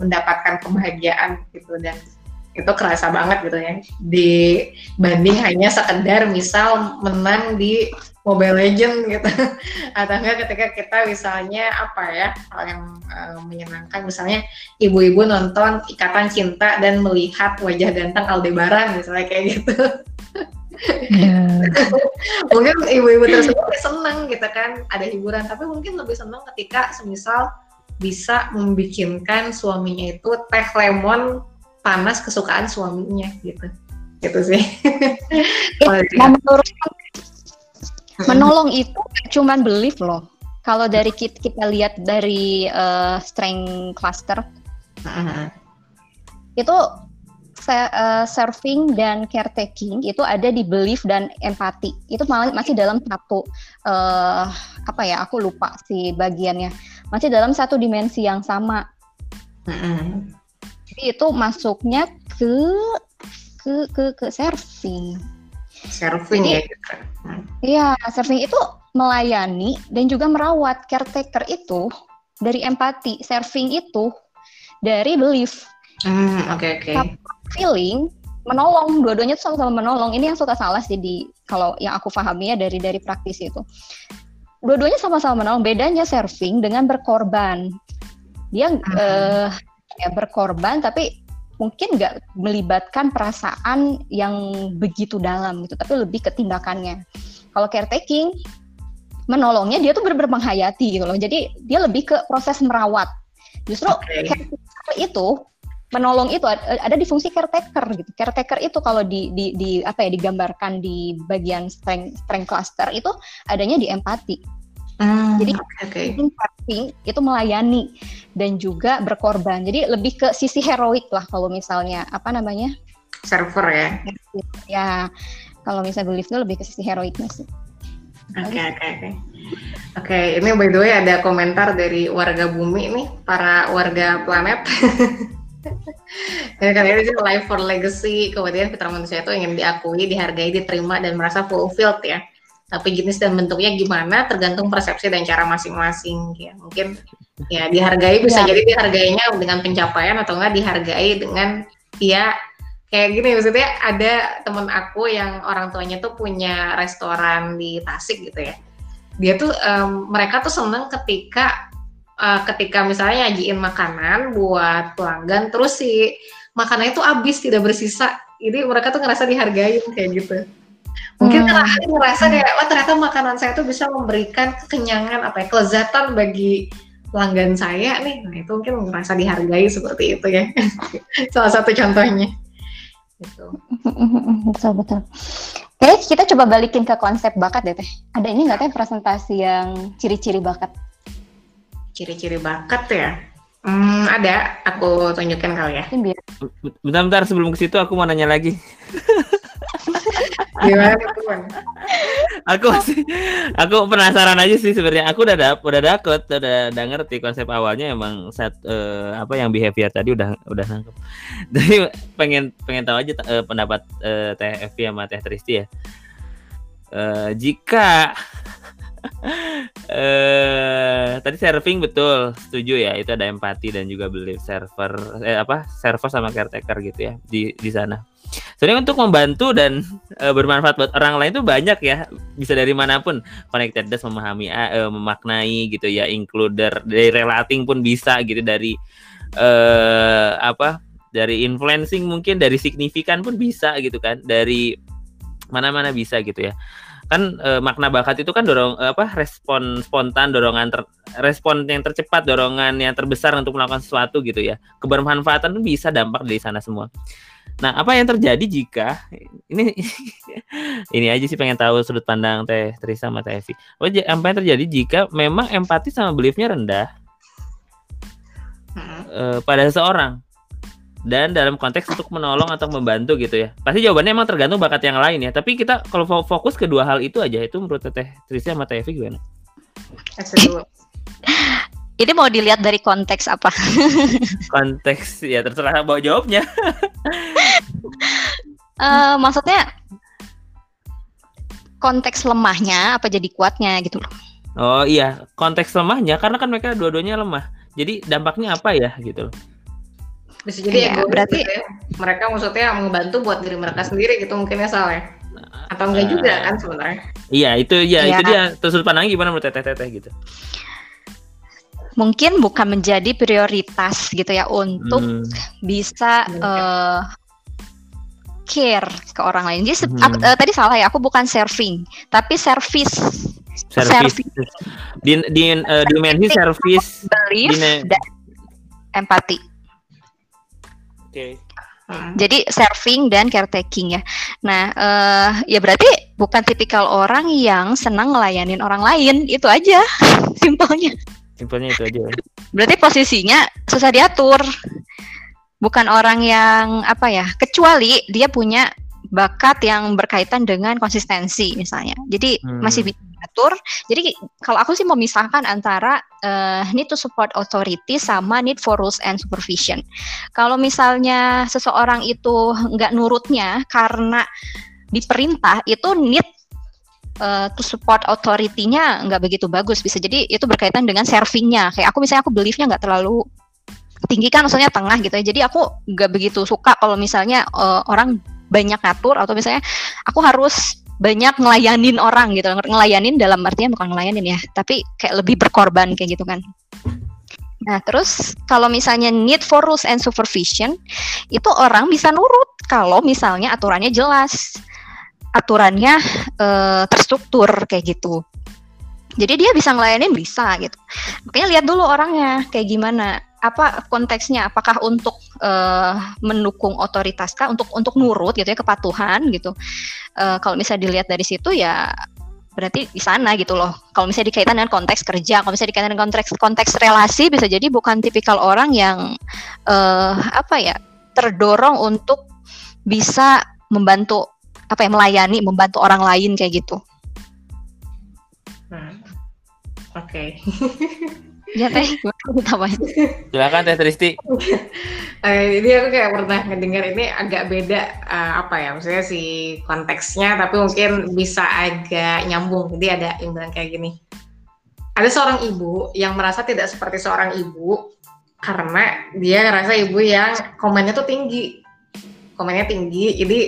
mendapatkan kebahagiaan gitu, dan itu kerasa banget gitu ya, dibanding hanya sekedar misal menang di Mobile Legends gitu. Atau enggak ketika kita misalnya apa ya, hal yang menyenangkan, misalnya ibu-ibu nonton Ikatan Cinta dan melihat wajah ganteng Aldebaran misalnya, kayak gitu. Yeah. Mungkin ibu-ibu tersebut senang gitu kan, ada hiburan, tapi mungkin lebih senang ketika semisal bisa membikinkan suaminya itu teh lemon panas kesukaan suaminya gitu. Gitu sih. Menolong itu cuman belief loh. Kalau dari kita lihat dari strength cluster, itu serving dan caretaking itu ada di belief dan empati. Itu masih dalam satu aku lupa sih bagiannya. Masih dalam satu dimensi yang sama. Jadi itu masuknya ke serving. Serving ya. Iya, serving itu melayani dan juga merawat. Caretaker itu dari empati, serving itu dari belief. Feeling, menolong, dua-duanya itu sama-sama menolong. Ini yang suka salah sih kalau yang aku pahami ya dari praktis itu. Dua-duanya sama-sama menolong, bedanya serving dengan berkorban. Dia berkorban tapi mungkin nggak melibatkan perasaan yang begitu dalam gitu, tapi lebih ke tindakannya. Kalau caretaking, menolongnya dia tuh benar-benar menghayati gitu loh. Jadi dia lebih ke proses merawat. Justru caretaker itu menolong itu ada di fungsi caretaker gitu. Caretaker itu kalau digambarkan di bagian strength cluster itu adanya di empati. Jadi serving itu melayani dan juga berkorban. Jadi lebih ke sisi heroik lah kalau misalnya server ya. Ya, kalau misalnya belief itu lebih ke sisi heroiknya sih. Oke, ini by the way ada komentar dari warga bumi nih, para warga planet. Dan karena itu live for legacy, kemudian fitrah manusia itu ingin diakui, dihargai, diterima, dan merasa fulfilled ya. Tapi jenis dan bentuknya gimana tergantung persepsi dan cara masing-masing ya. Mungkin ya dihargai bisa jadi dihargainya dengan pencapaian atau enggak dihargai dengan kayak gini. Maksudnya ada temen aku yang orang tuanya tuh punya restoran di Tasik gitu ya. Dia tuh mereka tuh seneng ketika misalnya nyajiin makanan buat pelanggan, terus si makanannya itu habis, tidak bersisa. Jadi mereka tuh ngerasa dihargain kayak gitu. Mungkin ngerasa kayak, wah ternyata makanan saya tuh bisa memberikan kekenyangan, kelezatan bagi pelanggan saya nih. Nah itu mungkin ngerasa dihargai seperti itu ya. Salah satu contohnya. Gitu. Betul. Oke, kita coba balikin ke konsep bakat deh Teh. Ada ini nggak Teh presentasi yang ciri-ciri bakat? Ciri-ciri bakat ya? Ada, aku tunjukin kali ya. Bentar sebelum ke situ aku mau nanya lagi. Gimana teman? Aku penasaran aja sih sebenarnya. Aku udah ngerti konsep awalnya emang yang behavior tadi udah nangkep. Jadi pengen tahu aja pendapat Teh Evi sama Teh Tristi ya. Jika tadi serving betul, setuju ya, itu ada empati dan juga belief server sama caretaker gitu ya di sana. Sebenarnya untuk membantu dan bermanfaat buat orang lain itu banyak ya, bisa dari manapun. Connectedness, memahami, memaknai gitu ya, includer, dari relating pun bisa gitu, dari dari influencing mungkin, dari signifikan pun bisa gitu kan, dari mana-mana bisa gitu ya. Kan makna bakat itu kan respon spontan, respon yang tercepat, dorongan yang terbesar untuk melakukan sesuatu gitu ya. Kebermanfaatan bisa dampak dari sana semua. Nah, apa yang terjadi jika ini aja sih pengen tahu sudut pandang Teh Trisa sama Teh Evi. Apa yang terjadi jika memang empati sama beliefnya rendah pada seseorang dan dalam konteks untuk menolong atau membantu gitu ya? Pasti jawabannya emang tergantung bakat yang lain ya. Tapi kita kalau fokus kedua hal itu aja, itu menurut Teh Trisa sama Teh Evi gimana? Ini mau dilihat dari konteks apa? Konteks ya terserah bawa jawabnya. Maksudnya konteks lemahnya apa jadi kuatnya gitu loh. Oh iya, konteks lemahnya karena kan mereka dua-duanya lemah. Jadi dampaknya apa ya gitu loh. Bisa jadi ya, berarti gitu ya. Mereka maksudnya membantu buat diri mereka sendiri gitu mungkin ya salah. Atau enggak juga kan sebenarnya. Iya, itu ya, ya. Itu dia sudut pandangnya gimana menurut teteh-teteh gitu. Mungkin bukan menjadi prioritas gitu ya untuk bisa care ke orang lain. Jadi tadi salah ya, aku bukan serving, tapi service. Dimensi service, belief, dan empati. Oke. Okay. Jadi serving dan caretaking ya. Nah, ya berarti bukan tipikal orang yang senang ngelayanin orang lain, itu aja simpelnya. Simpelnya itu aja. Berarti posisinya susah diatur. Bukan orang yang apa ya, kecuali dia punya bakat yang berkaitan dengan konsistensi misalnya. Jadi masih bisa diatur. Jadi kalau aku sih memisahkan antara need to support authority sama need for rules and supervision. Kalau misalnya seseorang itu nggak nurutnya karena diperintah, itu need to support authority-nya nggak begitu bagus, bisa jadi itu berkaitan dengan serving-nya. Kayak aku misalnya, aku belief-nya nggak terlalu tinggi kan, maksudnya tengah gitu ya. Jadi aku nggak begitu suka kalau misalnya orang banyak ngatur, atau misalnya aku harus banyak ngelayanin orang gitu. Ngelayanin dalam artinya bukan ngelayanin ya, tapi kayak lebih berkorban kayak gitu kan. Nah terus kalau misalnya need for rules and supervision, itu orang bisa nurut kalau misalnya aturannya jelas, aturannya terstruktur kayak gitu. Jadi dia bisa ngelayanin, bisa gitu. Makanya lihat dulu orangnya kayak gimana, apa konteksnya, apakah untuk mendukung otoritas kah, untuk nurut gitu ya, kepatuhan gitu. Kalau misalnya dilihat dari situ ya berarti di sana gitu loh. Kalau misalnya dikaitan dengan konteks kerja, kalau misalnya dikaitan dengan konteks relasi, bisa jadi bukan tipikal orang yang terdorong untuk bisa membantu, melayani, membantu orang lain kayak gitu. Oke. Ya Teh, gimana? Silakan Teh Tristi. Ini aku kayak pernah ngedengar ini agak beda maksudnya si konteksnya, tapi mungkin bisa agak nyambung. Jadi ada yang bilang kayak gini. Ada seorang ibu yang merasa tidak seperti seorang ibu karena dia ngerasa ibu yang komennya tuh tinggi. Jadi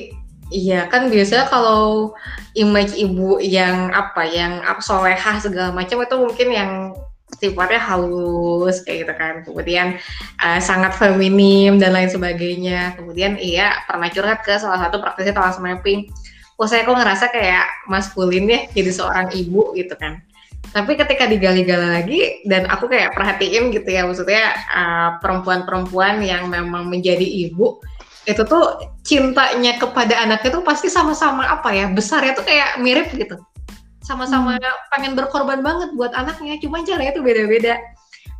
iya kan biasanya kalau image ibu yang solehah segala macam itu mungkin yang sifatnya halus kayak gitu kan, kemudian sangat feminim dan lain sebagainya. Kemudian iya pernah curhat ke salah satu praktisi talent mapping, saya kok ngerasa kayak maskulinnya jadi seorang ibu gitu kan. Tapi ketika digali-gali lagi, dan aku kayak perhatiin gitu ya, maksudnya perempuan-perempuan yang memang menjadi ibu itu tuh cintanya kepada anaknya tuh pasti sama-sama besarnya tuh kayak mirip gitu, sama-sama pengen berkorban banget buat anaknya, cuman caranya tuh beda-beda.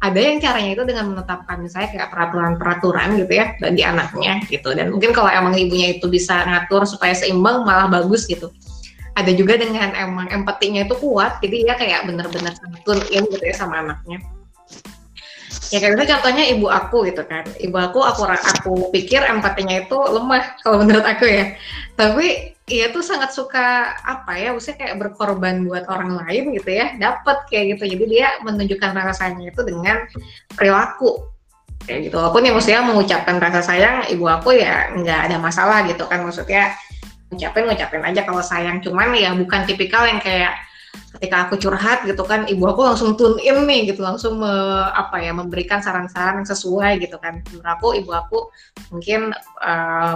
Ada yang caranya itu dengan menetapkan misalnya kayak peraturan-peraturan gitu ya bagi anaknya gitu, dan mungkin kalau emang ibunya itu bisa ngatur supaya seimbang malah bagus gitu. Ada juga dengan emang empatinya itu kuat, jadi dia kayak bener-bener santun gitu ya sama anaknya. Ya kayak gitu contohnya ibu aku gitu kan. Ibu aku pikir empatinya itu lemah kalau menurut aku ya. Tapi ia tuh sangat suka maksudnya kayak berkorban buat orang lain gitu ya, dapat kayak gitu. Jadi dia menunjukkan rasa sayangnya itu dengan perilaku kayak gitu. Walaupun ya maksudnya mengucapkan rasa sayang ibu aku ya nggak ada masalah gitu kan, maksudnya ngucapin aja kalau sayang. Cuman ya bukan tipikal yang kayak ketika aku curhat gitu kan, ibu aku langsung tune in nih gitu, langsung memberikan saran-saran yang sesuai gitu kan. Menurut aku ibu aku mungkin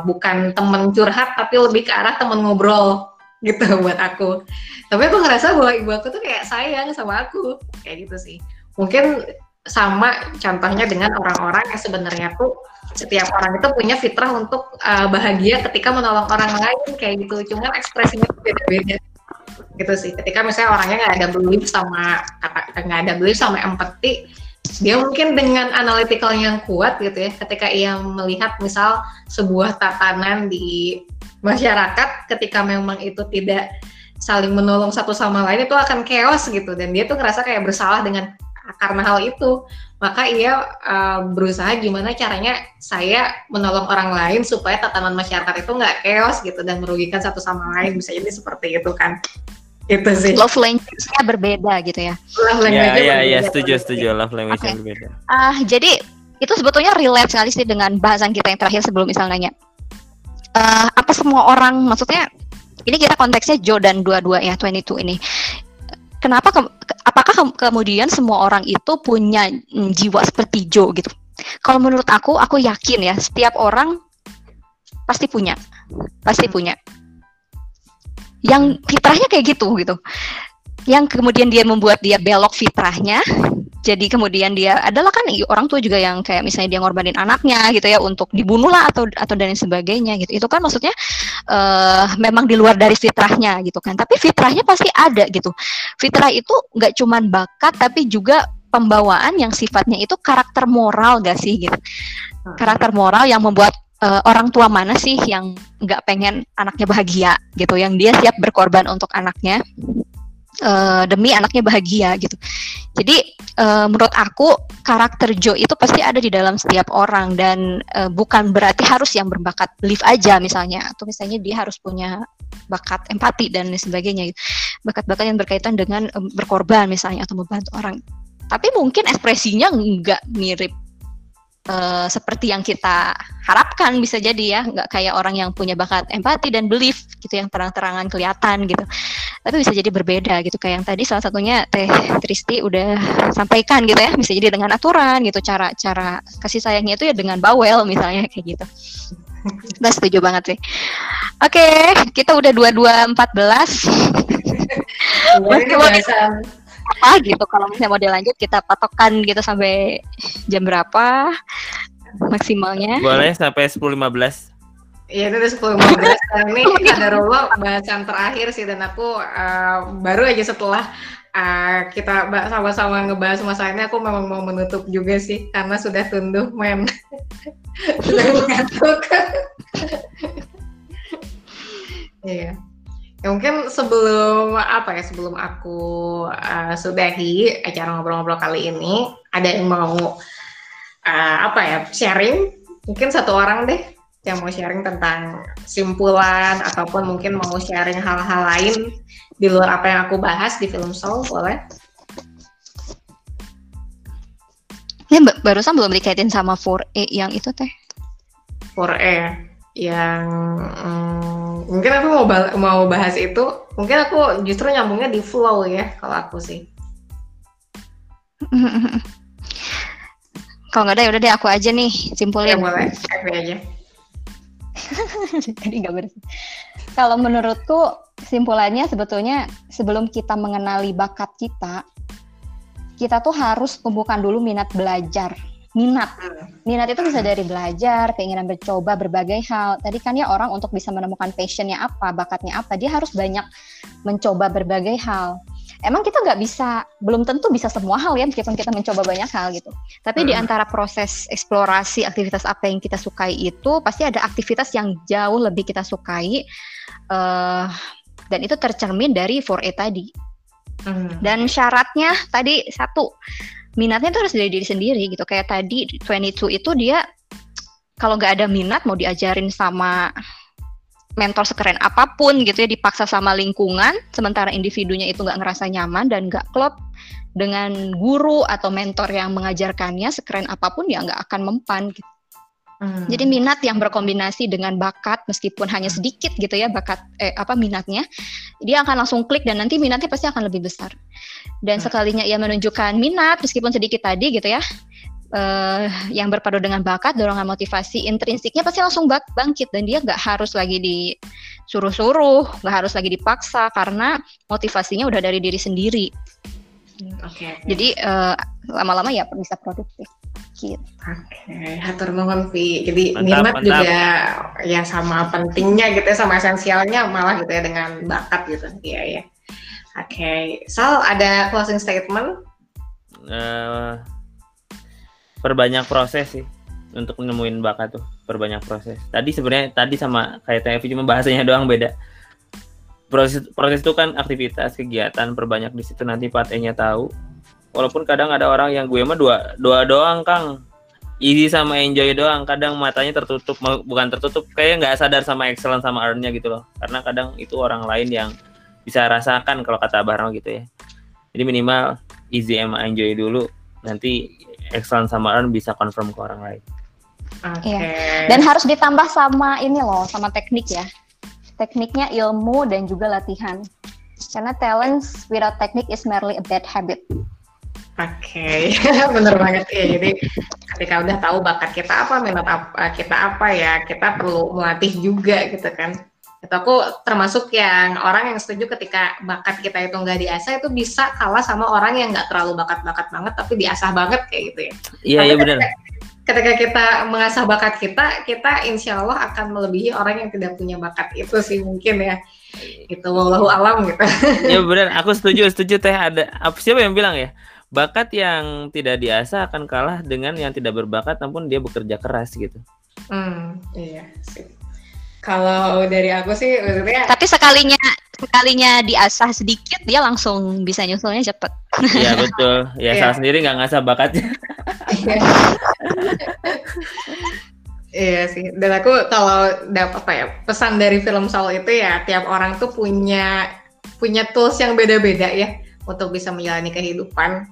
bukan temen curhat, tapi lebih ke arah temen ngobrol gitu buat aku. Tapi aku ngerasa bahwa ibu aku tuh kayak sayang sama aku kayak gitu sih. Mungkin sama contohnya dengan orang-orang yang sebenarnya tuh setiap orang itu punya fitrah untuk bahagia ketika menolong orang lain kayak gitu, cuman ekspresinya beda-beda gitu sih. Ketika misalnya orangnya nggak ada belief sama empati, dia mungkin dengan analytical yang kuat gitu ya, ketika ia melihat misal sebuah tatanan di masyarakat, ketika memang itu tidak saling menolong satu sama lain, itu akan chaos gitu, dan dia tuh ngerasa kayak bersalah dengan karena hal itu. Maka ia berusaha gimana caranya saya menolong orang lain supaya tatanan masyarakat itu nggak chaos gitu dan merugikan satu sama lain, bisa jadi seperti itu kan. Itu sih, love language-nya berbeda gitu ya. Iya, setuju, love language-nya okay. Berbeda. Jadi itu sebetulnya relate sekali sih dengan bahasan kita yang terakhir sebelum misalnya apa semua orang, maksudnya ini kita konteksnya Joe dan 22 ya, 22 ini. Kenapa apakah kemudian semua orang itu punya jiwa seperti Joe gitu? Kalau menurut aku yakin ya, setiap orang pasti punya. Yang fitrahnya kayak gitu. Yang kemudian dia membuat dia belok fitrahnya. Jadi kemudian dia adalah kan orang tua juga yang kayak misalnya dia ngorbanin anaknya gitu ya untuk dibunuh lah atau dan sebagainya gitu. Itu kan maksudnya memang di luar dari fitrahnya gitu kan. Tapi fitrahnya pasti ada gitu. Fitrah itu nggak cuman bakat tapi juga pembawaan yang sifatnya itu karakter moral gak sih gitu. Karakter moral yang membuat orang tua mana sih yang nggak pengen anaknya bahagia gitu, yang dia siap berkorban untuk anaknya. Demi anaknya bahagia gitu. Jadi menurut aku karakter Joe itu pasti ada di dalam setiap orang, dan bukan berarti harus yang berbakat live aja misalnya, atau misalnya dia harus punya bakat empati dan sebagainya gitu. Bakat-bakat yang berkaitan dengan berkorban misalnya atau membantu orang. Tapi mungkin ekspresinya nggak mirip seperti yang kita harapkan, bisa jadi ya nggak kayak orang yang punya bakat empati dan belief gitu yang terang-terangan kelihatan gitu. Tapi bisa jadi berbeda gitu, kayak yang tadi salah satunya Teh Tristi udah sampaikan gitu ya, bisa jadi dengan aturan gitu, cara kasih sayangnya itu ya dengan bawel misalnya kayak gitu. Nah, setuju banget sih. Oke, kita udah 22.14. Apa gitu, kalau misalnya mau dilanjut kita patokan gitu sampai jam berapa maksimalnya? Boleh sampai 10.15. Iya, itu udah 10.15. Ini ada roll bahasan terakhir sih, dan aku baru aja setelah kita sama-sama ngebahas masalah ini, aku memang mau menutup juga sih karena sudah tunduh men. Sudah mengantuk. Iya. Ya, mungkin sebelum aku sudahi acara ngobrol-ngobrol kali ini, ada yang mau sharing? Mungkin satu orang deh yang mau sharing tentang simpulan ataupun mungkin mau sharing hal-hal lain di luar apa yang aku bahas di film Soul, boleh? Ini barusan belum dikaitin sama 4A yang itu Teh. 4A yang mungkin aku mau bahas itu, mungkin aku justru nyambungnya di flow ya kalau aku sih. Kalau nggak ada ya udah deh aku aja nih simpulin. Ya boleh, aku aja. Jadi nggak beres. Kalau menurutku simpulannya sebetulnya sebelum kita mengenali bakat kita tuh harus pembukaan dulu minat belajar. Minat itu bisa dari belajar, keinginan bercoba berbagai hal. Tadi kan ya orang untuk bisa menemukan passionnya apa, bakatnya apa, dia harus banyak mencoba berbagai hal. Emang kita nggak bisa, belum tentu bisa semua hal ya, meskipun kita mencoba banyak hal gitu. Tapi di antara proses eksplorasi aktivitas apa yang kita sukai itu, pasti ada aktivitas yang jauh lebih kita sukai, dan itu tercermin dari 4A tadi. Dan syaratnya tadi satu, minatnya itu harus dari diri sendiri gitu. Kayak tadi 22 itu dia kalau nggak ada minat, mau diajarin sama mentor sekeren apapun gitu ya, dipaksa sama lingkungan, sementara individunya itu nggak ngerasa nyaman dan nggak klop dengan guru atau mentor yang mengajarkannya sekeren apapun, ya nggak akan mempan gitu. Jadi minat yang berkombinasi dengan bakat, meskipun hanya sedikit gitu ya minatnya, dia akan langsung klik dan nanti minatnya pasti akan lebih besar. Dan sekalinya ia menunjukkan minat meskipun sedikit tadi gitu ya, yang berpadu dengan bakat, dorongan motivasi intrinsiknya pasti langsung bangkit, dan dia nggak harus lagi disuruh-suruh, nggak harus lagi dipaksa karena motivasinya udah dari diri sendiri. Jadi lama-lama ya bisa produktif. sakit. Oke, hatur nuhun Vi. Jadi nikmat juga ya sama pentingnya gitu ya, sama esensialnya malah gitu ya dengan bakat gitu ya. Oke, Sal, ada closing statement? Perbanyak proses sih untuk nemuin bakat tuh, perbanyak proses. Tadi sama kayak TF cuma bahasanya doang beda. Proses itu kan aktivitas, kegiatan, perbanyak di situ nanti Pak E-nya tahu. Walaupun kadang ada orang yang gue mah dua doang Kang, easy sama enjoy doang, kadang matanya tertutup, bukan tertutup, kayak nggak sadar sama excellence sama earn-nya gitu loh. Karena kadang itu orang lain yang bisa rasakan kalau kata Abraham gitu ya. Jadi minimal easy sama enjoy dulu, nanti excellence sama earn bisa confirm ke orang lain. Okay. Ya. Dan harus ditambah sama ini loh, sama teknik ya. Tekniknya ilmu dan juga latihan. Karena talents without technique is merely a bad habit. Oke, okay. Bener banget ya. Jadi ketika udah tahu bakat kita apa, minat apa, kita apa ya, kita perlu melatih juga gitu kan. Itu aku termasuk yang orang yang setuju ketika bakat kita itu nggak diasah itu bisa kalah sama orang yang nggak terlalu bakat-bakat banget tapi diasah banget kayak gitu ya. Iya, iya benar. Ketika kita mengasah bakat kita insya Allah akan melebihi orang yang tidak punya bakat itu sih mungkin ya. Itu wallahu alam gitu. Ya benar, aku setuju Teh. Ada siapa yang bilang ya? Bakat yang tidak diasah akan kalah dengan yang tidak berbakat namun dia bekerja keras gitu. Iya sih. Kalau dari aku sih maksudnya. Tapi sekalinya diasah sedikit dia langsung bisa nyusulnya cepet. Iya betul. Ya salah sendiri nggak ngasah bakatnya. Iya sih. Dan aku kalau dapat apa ya pesan dari film Soul itu ya tiap orang tuh punya tools yang beda-beda ya untuk bisa menjalani kehidupan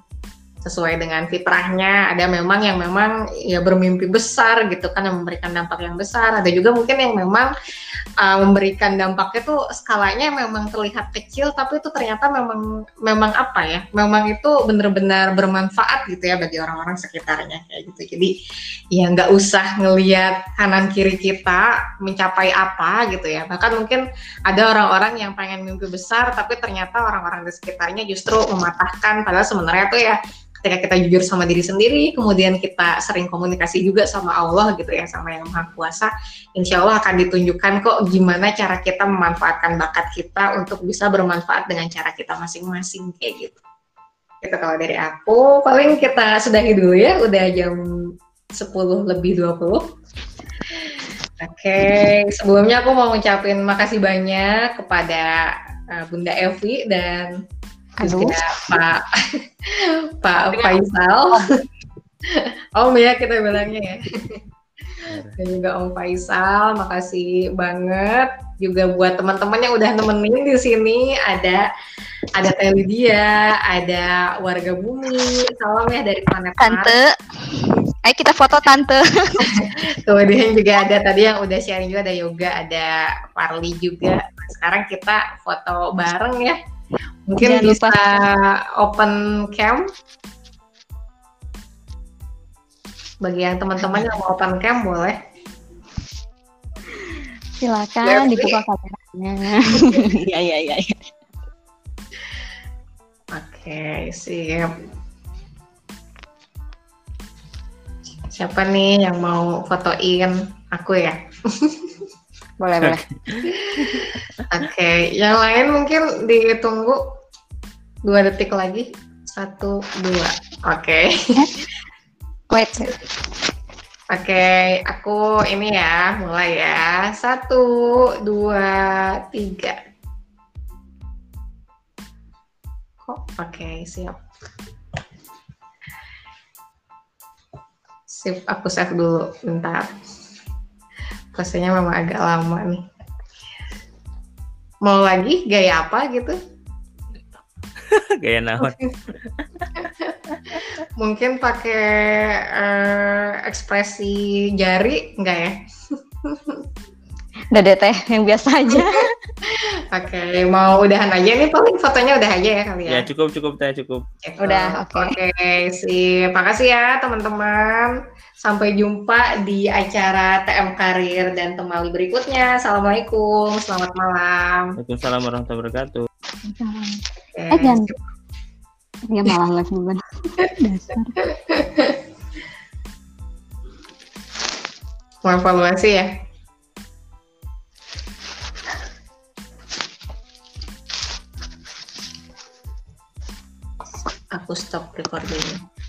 sesuai dengan fitrahnya. Ada memang yang memang ya bermimpi besar gitu kan yang memberikan dampak yang besar. Ada juga mungkin yang memang memberikan dampaknya tuh skalanya memang terlihat kecil tapi itu ternyata memang apa ya? Memang itu benar-benar bermanfaat gitu ya bagi orang-orang sekitarnya kayak gitu. Jadi ya nggak usah ngelihat kanan kiri kita mencapai apa gitu ya. Bahkan mungkin ada orang-orang yang pengen mimpi besar tapi ternyata orang-orang di sekitarnya justru mematahkan padahal sebenarnya tuh ya ketika kita jujur sama diri sendiri, kemudian kita sering komunikasi juga sama Allah gitu ya, sama yang Maha Kuasa, insya Allah akan ditunjukkan kok gimana cara kita memanfaatkan bakat kita untuk bisa bermanfaat dengan cara kita masing-masing kayak gitu. Itu kalau dari aku, paling kita sudahi dulu ya, udah jam 10:20. Oke, sebelumnya aku mau ngucapin makasih banyak kepada Bunda Evi dan kita Pak Faisal. Om ya kita bilangnya ya. Dan juga Om Faisal, makasih banget juga buat teman-teman yang udah nemenin di sini. Ada Teh Lydia, ada warga bumi. Salam ya dari planet Tante. Ayo kita foto Tante. Kemudian juga ada tadi yang udah sharing juga ada Yoga, ada Farli juga. Sekarang kita foto bareng ya. Mungkin bisa open cam bagi yang teman-teman yang mau open cam boleh silakan dibuka kameranya. Iya. Oke, siap. Siapa nih yang mau fotoin aku ya? Boleh. Oke. Yang lain mungkin ditunggu 2 detik lagi. 1, 2. Oke. Wait. Oke, aku ini ya, mulai ya. 1, 2, 3. Oke, siap. Sip, aku save dulu, bentar. Prosesnya memang agak lama nih. Mau lagi gaya apa gitu? Gaya naon? Mungkin pakai ekspresi jari, enggak ya? Udah deh Teh, yang biasa aja. Oke, mau udahan aja nih paling fotonya udah aja ya kali ya. Ya cukup Teh, cukup. Udah, oke. Sip. Makasih ya teman-teman. Sampai jumpa di acara TM Karir dan Temali berikutnya. Assalamualaikum, selamat malam. Waalaikumsalam warahmatullahi wabarakatuh. Jangan. Dia malah nggak bener. Dasar. mengevaluasi ya. Aku stop recording.